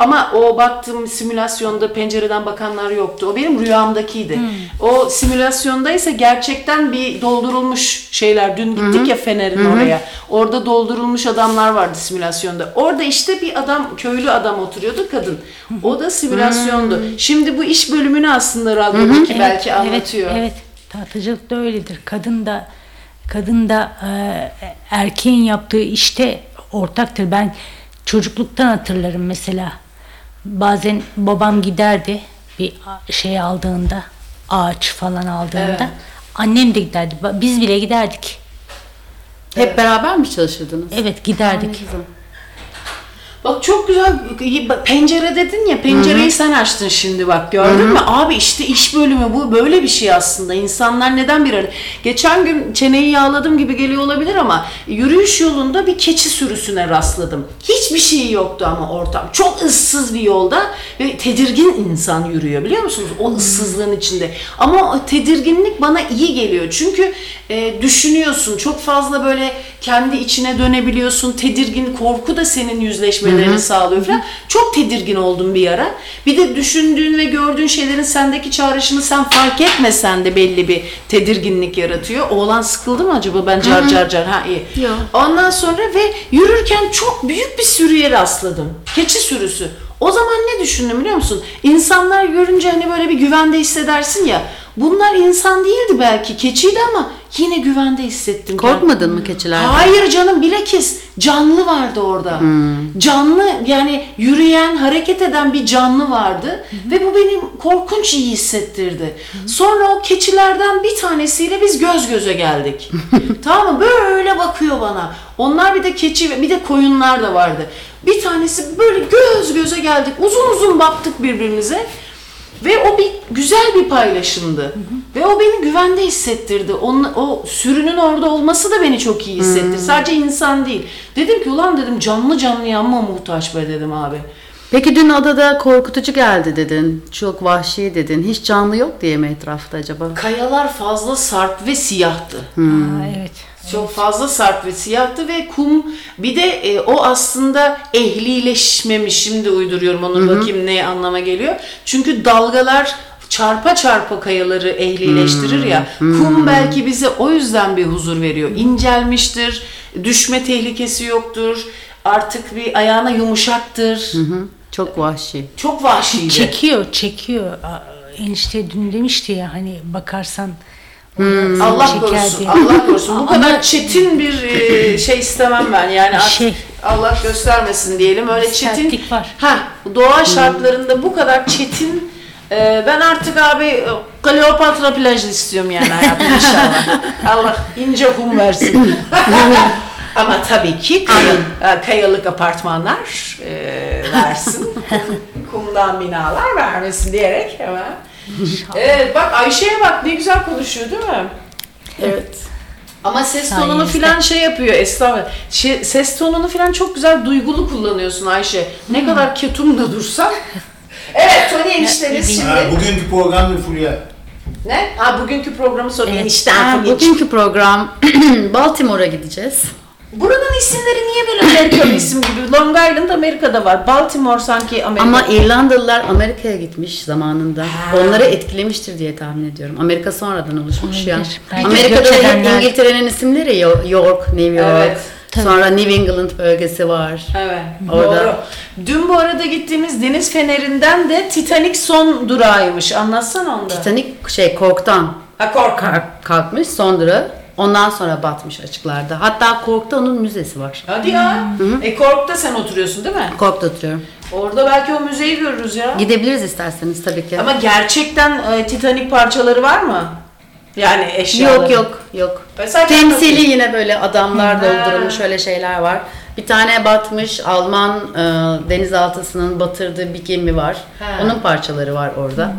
Ama o baktığım simülasyonda pencereden bakanlar yoktu. O benim rüyamdakiydi. O simülasyonda ise gerçekten bir doldurulmuş şeyler. Dün gittik ya Fener'in oraya. Orada doldurulmuş adamlar vardı simülasyonda. Orada işte bir adam, köylü adam oturuyordu. Kadın. O da simülasyondu. Şimdi bu iş bölümünü aslında radyodaki belki anlatıyor. Evet, tahtacılık da öyledir. Kadın da erkeğin yaptığı işte ortaktır. Ben çocukluktan hatırlarım mesela. Bazen babam giderdi bir şey aldığında, ağaç falan aldığında. Evet. Annem de giderdi. Biz bile giderdik. Hep beraber mi çalışırdınız? Evet, giderdik. Bak çok güzel, pencere dedin ya, pencereyi sen açtın şimdi bak, gördün mü? Abi işte iş bölümü bu, böyle bir şey aslında. İnsanlar neden bir arada? Geçen gün çeneyi yağladım gibi geliyor olabilir ama yürüyüş yolunda bir keçi sürüsüne rastladım. Hiçbir şey yoktu ama ortam. Çok ıssız bir yolda ve tedirgin insan yürüyor biliyor musunuz? O ıssızlığın içinde. Ama o tedirginlik bana iyi geliyor. Çünkü düşünüyorsun, çok fazla böyle kendi içine dönebiliyorsun. Tedirgin, korku da senin yüzleşme sağlıyor falan. Çok tedirgin oldum bir ara. Bir de düşündüğün ve gördüğün şeylerin sendeki çağrışımı sen fark etmesen de belli bir tedirginlik yaratıyor. Oğlan sıkıldı mı acaba? Ben car. Ha iyi. Yo. Ondan sonra ve yürürken çok büyük bir sürüye rastladım. Keçi sürüsü. O zaman ne düşündüm biliyor musun? İnsanlar görünce hani böyle bir güvende hissedersin ya. Bunlar insan değildi belki, keçiydi ama yine güvende hissettim. Korkmadın mı keçilerden? Hayır canım, bilakis canlı vardı orada. Canlı, yani yürüyen, hareket eden bir canlı vardı. Ve bu benim korkunç iyi hissettirdi. Sonra o keçilerden bir tanesiyle biz göz göze geldik. Tamam mı? Böyle bakıyor bana. Onlar bir de keçi ve bir de koyunlar da vardı. Bir tanesi böyle göz göze geldik. Uzun uzun baktık birbirimize. Ve o bir güzel bir paylaşımdı. Ve o beni güvende hissettirdi. O sürünün orada olması da beni çok iyi hissettirdi. Sadece insan değil. Dedim ki ulan dedim canlı canlı yanma muhtaç be dedim abi. Peki dün adada korkutucu geldi dedin. Çok vahşi dedin. Hiç canlı yok diye mi etrafta acaba? Kayalar fazla sarp ve siyahtı. Aa, evet. Çok fazla sarp ve siyahtı ve kum, bir de o aslında ehlileşmemiş, şimdi uyduruyorum onu bakayım ne anlama geliyor. Çünkü dalgalar çarpa çarpa kayaları ehlileştirir ya, kum belki bize o yüzden bir huzur veriyor. İncelmiştir, düşme tehlikesi yoktur, artık bir ayağına yumuşaktır. Çok vahşi. Çok vahşiydi. Çekiyor. Enişte dün demişti ya hani bakarsan... Allah korusun, Allah korusun. Bu kadar çetin bir şey istemem ben. Yani şey, Allah göstermesin diyelim. Öyle çetin. Ha, doğa şartlarında bu kadar çetin. Ben artık abi Kleopatra plajı istiyorum yani hayatım inşallah. Allah ince kum versin. Ama tabii ki kayalık apartmanlar versin. Kumdan binalar vermesin diyerek hemen. Evet bak Ayşe'ye bak ne güzel konuşuyor değil mi? Evet. Ama ses tonunu filan şey yapıyor estağfurullah. Ses tonunu filan çok güzel duygulu kullanıyorsun Ayşe. Ne kadar ketum da dursan Evet, Tony enişteniz şimdi. Bugünkü program mı Fulya? Ne? Ha, bugünkü programı sorayım. Enişten Fulya. Bugünkü program Baltimore'a gideceğiz. Buranın isimleri niye böyle Amerikalı isim gibi? Long Island Amerika'da var. Baltimore sanki Amerika. Ama İrlandalılar Amerika'ya gitmiş zamanında. Ha. Onları etkilemiştir diye tahmin ediyorum. Amerika sonradan oluşmuş ya. Yani. Amerika'da İngiltere'nin isimleri York, New York. Evet. Tabii. Sonra New England bölgesi var. Evet. Orada. Doğru. Dün bu arada gittiğimiz deniz fenerinden de Titanic son durağıymış. Anlatsana onu da. Titanic korktan. Ha, kalkmış son durağı. Ondan sonra batmış açıklarda. Hatta Cork'ta onun müzesi var. Hadi ya. Hı-hı. Cork'ta sen oturuyorsun değil mi? Cork'ta oturuyorum. Orada belki o müzeyi görürüz ya. Gidebiliriz isterseniz tabii ki. Ama gerçekten Titanic parçaları var mı? Yani eşyaları. Yok. Temsili yine böyle adamlar doldurulmuş öyle şeyler var. Bir tane batmış Alman denizaltısının batırdığı bir gemi var. Ha. Onun parçaları var orada.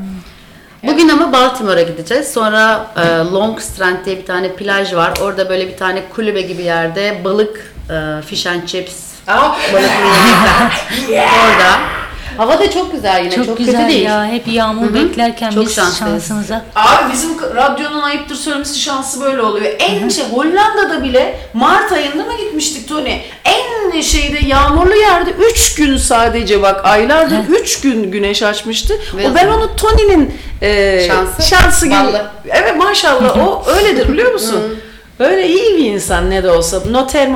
Bugün ama Baltimore'a gideceğiz. Sonra Long Strand diye bir tane plaj var. Orada böyle bir tane kulübe gibi yerde balık, fish and chips. Orada. Hava da çok güzel yine. Çok güzel kötü değil. Ya. Hep yağmur beklerken çok biz şansımıza. Abi bizim radyonun ayıptır söylemesi şansı böyle oluyor. En Hollanda'da bile Mart ayında mı gitmiştik Tony? En yağmurlu yerde 3 gün sadece bak aylardır 3 gün güneş açmıştı. Ve ben onu Tony'nin şansı gibi. Evet maşallah o öyledir biliyor musun? Öyle iyi bir insan ne de olsa. Noter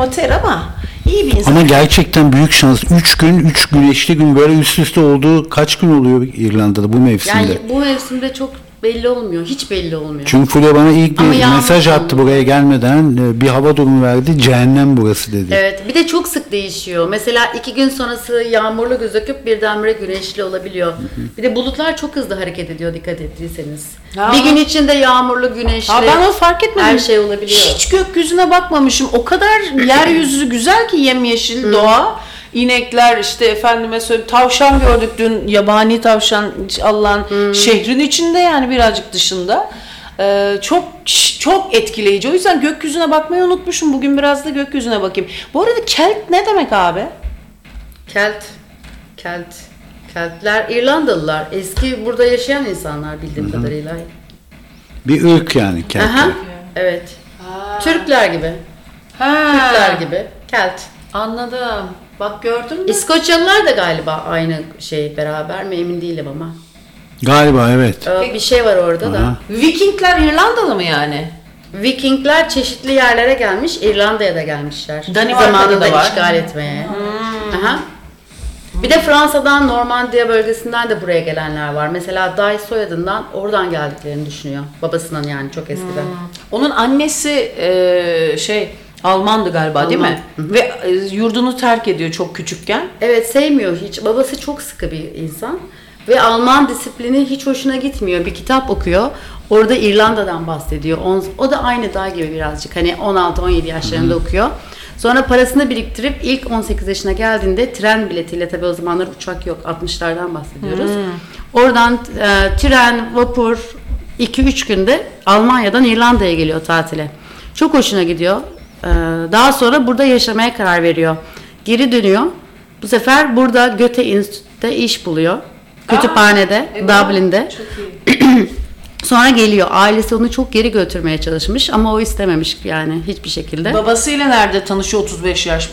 ama. Ama gerçekten büyük şans. 3 güneşli gün böyle üst üste olduğu kaç gün oluyor İrlanda'da bu mevsimde? Yani bu mevsimde çok belli olmuyor. Hiç belli olmuyor. Çünkü Fulya bana ilk bir mesaj attı buraya gelmeden. Bir hava durumu verdi. Cehennem burası dedi. Evet. Bir de çok sık değişiyor. Mesela 2 gün sonrası yağmurlu gözüküp birdenbire güneşli olabiliyor. Bir de bulutlar çok hızlı hareket ediyor dikkat ettiyseniz. Ya. Bir gün içinde yağmurlu, güneşli. Ha, ben onu fark etmedim. Her şey olabiliyor. Hiç gökyüzüne bakmamışım. O kadar yeryüzü güzel ki yemyeşil doğa. İnekler efendime söyleyeyim tavşan gördük dün yabani tavşan Allah'ın şehrin içinde yani birazcık dışında çok çok etkileyici o yüzden gökyüzüne bakmayı unutmuşum bugün biraz da gökyüzüne bakayım. Bu arada Kelt ne demek abi? Keltler İrlandalılar eski burada yaşayan insanlar bildiğim kadarıyla. Bir ırk yani Keltler. Aha, evet. Ha. Türkler gibi Kelt. Anladım. Bak gördün mü? İskoçyalılar da galiba aynı beraber mi emin değilim ama. Galiba evet. Bir şey var orada da. Vikingler İrlandalı mı yani? Vikingler çeşitli yerlere gelmiş, İrlanda'ya da gelmişler. Danimarka'da da var. İşgal etmeye. Aha. Bir de Fransa'dan, Normandiya bölgesinden de buraya gelenler var. Mesela Day soyadından oradan geldiklerini düşünüyor. Babasından yani çok eskiden. Onun annesi Almandı galiba değil mi? Hı-hı. Ve yurdunu terk ediyor çok küçükken. Evet sevmiyor hiç. Babası çok sıkı bir insan. Ve Alman disiplini hiç hoşuna gitmiyor. Bir kitap okuyor. Orada İrlanda'dan bahsediyor. O da aynı Day gibi birazcık. 16-17 yaşlarında okuyor. Sonra parasını biriktirip ilk 18 yaşına geldiğinde tren biletiyle tabii o zamanlar uçak yok. 60'lardan bahsediyoruz. Oradan tren, vapur 2-3 günde Almanya'dan İrlanda'ya geliyor tatile. Çok hoşuna gidiyor. Daha sonra burada yaşamaya karar veriyor. Geri dönüyor. Bu sefer burada Goethe Enstitüsü'nde iş buluyor. Kütüphanede, Dublin'de. Sonra geliyor. Ailesi onu çok geri götürmeye çalışmış ama o istememiş yani hiçbir şekilde. Babasıyla nerede tanışıyor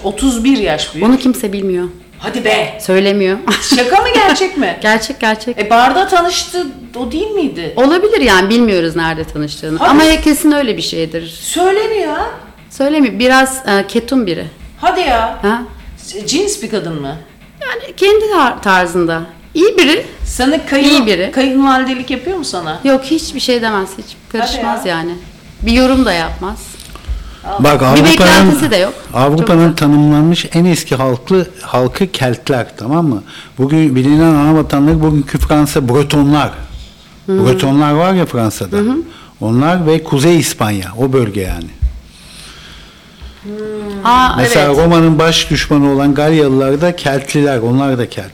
31 yaş büyük? Onu kimse bilmiyor. Hadi be! Söylemiyor. Şaka mı gerçek mi? Gerçek. Barda tanıştı o değil miydi? Olabilir yani bilmiyoruz nerede tanıştığını. Hadi. Ama kesin öyle bir şeydir. Söylemiyor. Söylemiyor. Biraz ketum biri. Hadi ya. Ha? Cins bir kadın mı? Yani kendi tarzında. İyi biri. Sana kayınvalidelik yapıyor mu sana? Yok hiçbir şey demez. Hiç karışmaz yani. Bir yorum da yapmaz. Bak, bir beklentisi de yok. Avrupa'nın tanımlanmış en eski halkı Keltler tamam mı? Bugün bilinen ana vatanları bugünkü Fransa Bretonlar. Bretonlar var ya Fransa'da. Onlar ve Kuzey İspanya. O bölge yani. Mesela Roma'nın baş düşmanı olan Galyalılar da Keltliler, onlar da Kelt.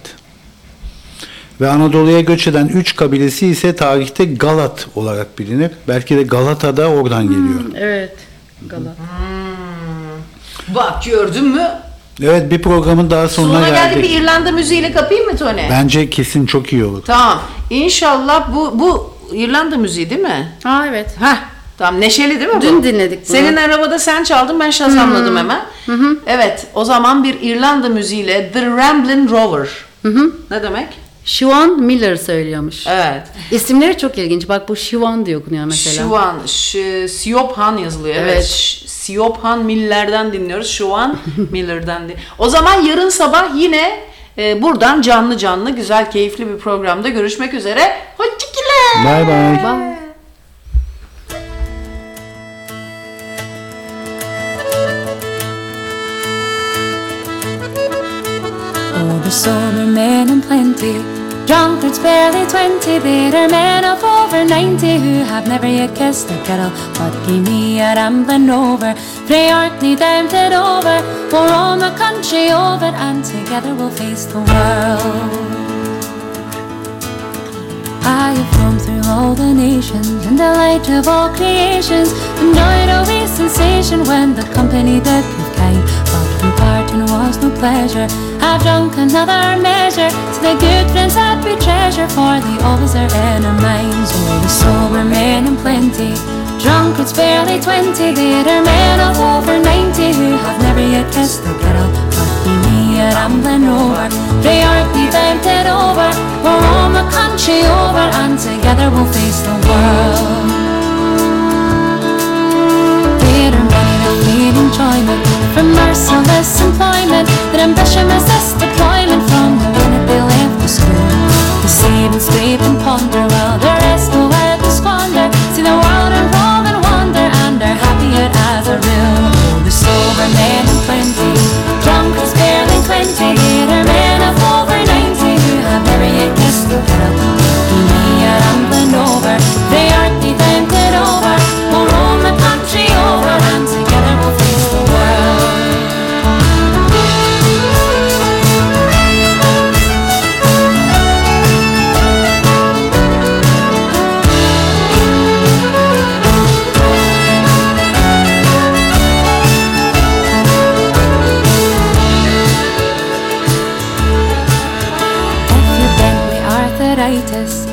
Ve Anadolu'ya göç eden 3 kabilesi ise tarihte Galat olarak bilinir. Belki de Galata da oradan geliyor. Evet, Galat. Bak gördün mü? Evet, bir programın daha sonuna geldik. Bir İrlanda müziğiyle kapayım mı Tony? Bence kesin çok iyi olur. Tamam. İnşallah bu İrlanda müziği değil mi? Ha evet. Heh. Tamam, neşeli değil mi bu? Dün dinledik bunu. Senin arabada sen çaldın, ben şazamladım hemen. Hı-hı. Evet, o zaman bir İrlanda müziğiyle The Ramblin Rover. Hı-hı. Ne demek? Siobhan Miller söylüyormuş. Evet. İsimleri çok ilginç. Bak bu Siobhan diye okunuyor mesela. Siobhan, Siobhan yazılıyor. Evet. Siobhan Miller'den dinliyoruz. Siobhan Miller'den dinliyoruz. O zaman yarın sabah yine buradan canlı güzel keyifli bir programda görüşmek üzere. Hoşçakalın. Bye bye. Bye. Oh, the sober men in plenty, drunkards barely 20, bitter men of over 90 who have never yet kissed a girl. But give me a Ramblin' Rover, priority tempted over. We'll roam the country over and together we'll face the world. I have roamed through all the nations and the light of all creations, enjoyed a wee sensation when the company did prove kind. But when parting was no pleasure, I've drunk another measure to the good friends that we treasure, for they always are in our minds. Oh, the sober men in plenty, drunkards barely 20, bitter men of over 90 who have never yet kissed the girl. But give me a Ramblin' Rover, priority tempted over. We'll roam the country over and together we'll face the world. Bitter men of need enjoyment from merciless employment, that ambition resists deployment from the minute they left the school. They save and scrape and ponder while the rest go out and squander, see the world unroll and wander, and are happier as a rule. The sober men in 20, drunkards barely 20, bitter men of over 90 who have never yet kissed the girl. Give me a Ramblin' Rover, they aren't tempted over. We'll roam the country over and together we'll face the world.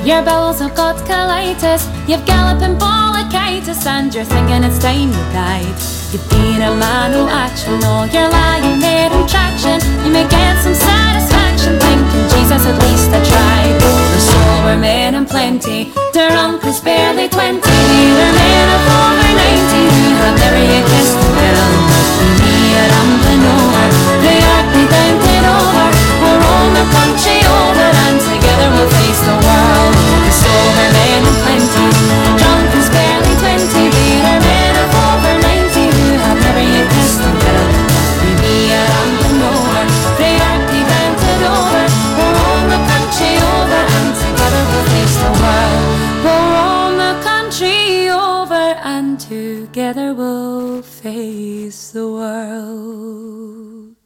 Your bowels have got colitis, you've galloping bronchitis, and you're thinking it's time you died. You've been a man who actually know you're lying there in traction. You may get some satisfaction thinking, Jesus, at least I tried. The sober men in plenty, drunkards barely 20, they're men of over 90 who have never yet kissed the girl. Give me a Ramblin' Rover, they are be tempted over. We'll roam the country over and together we'll face the world. The sober men in plenty, drunkards barely 20, bitter men of over 90 who have never yet kissed the girl. We'll be a Ramblin' Rover, they are be tempted over. We'll roam the country over and together we'll face the world. We'll roam the country over and together we'll face the world.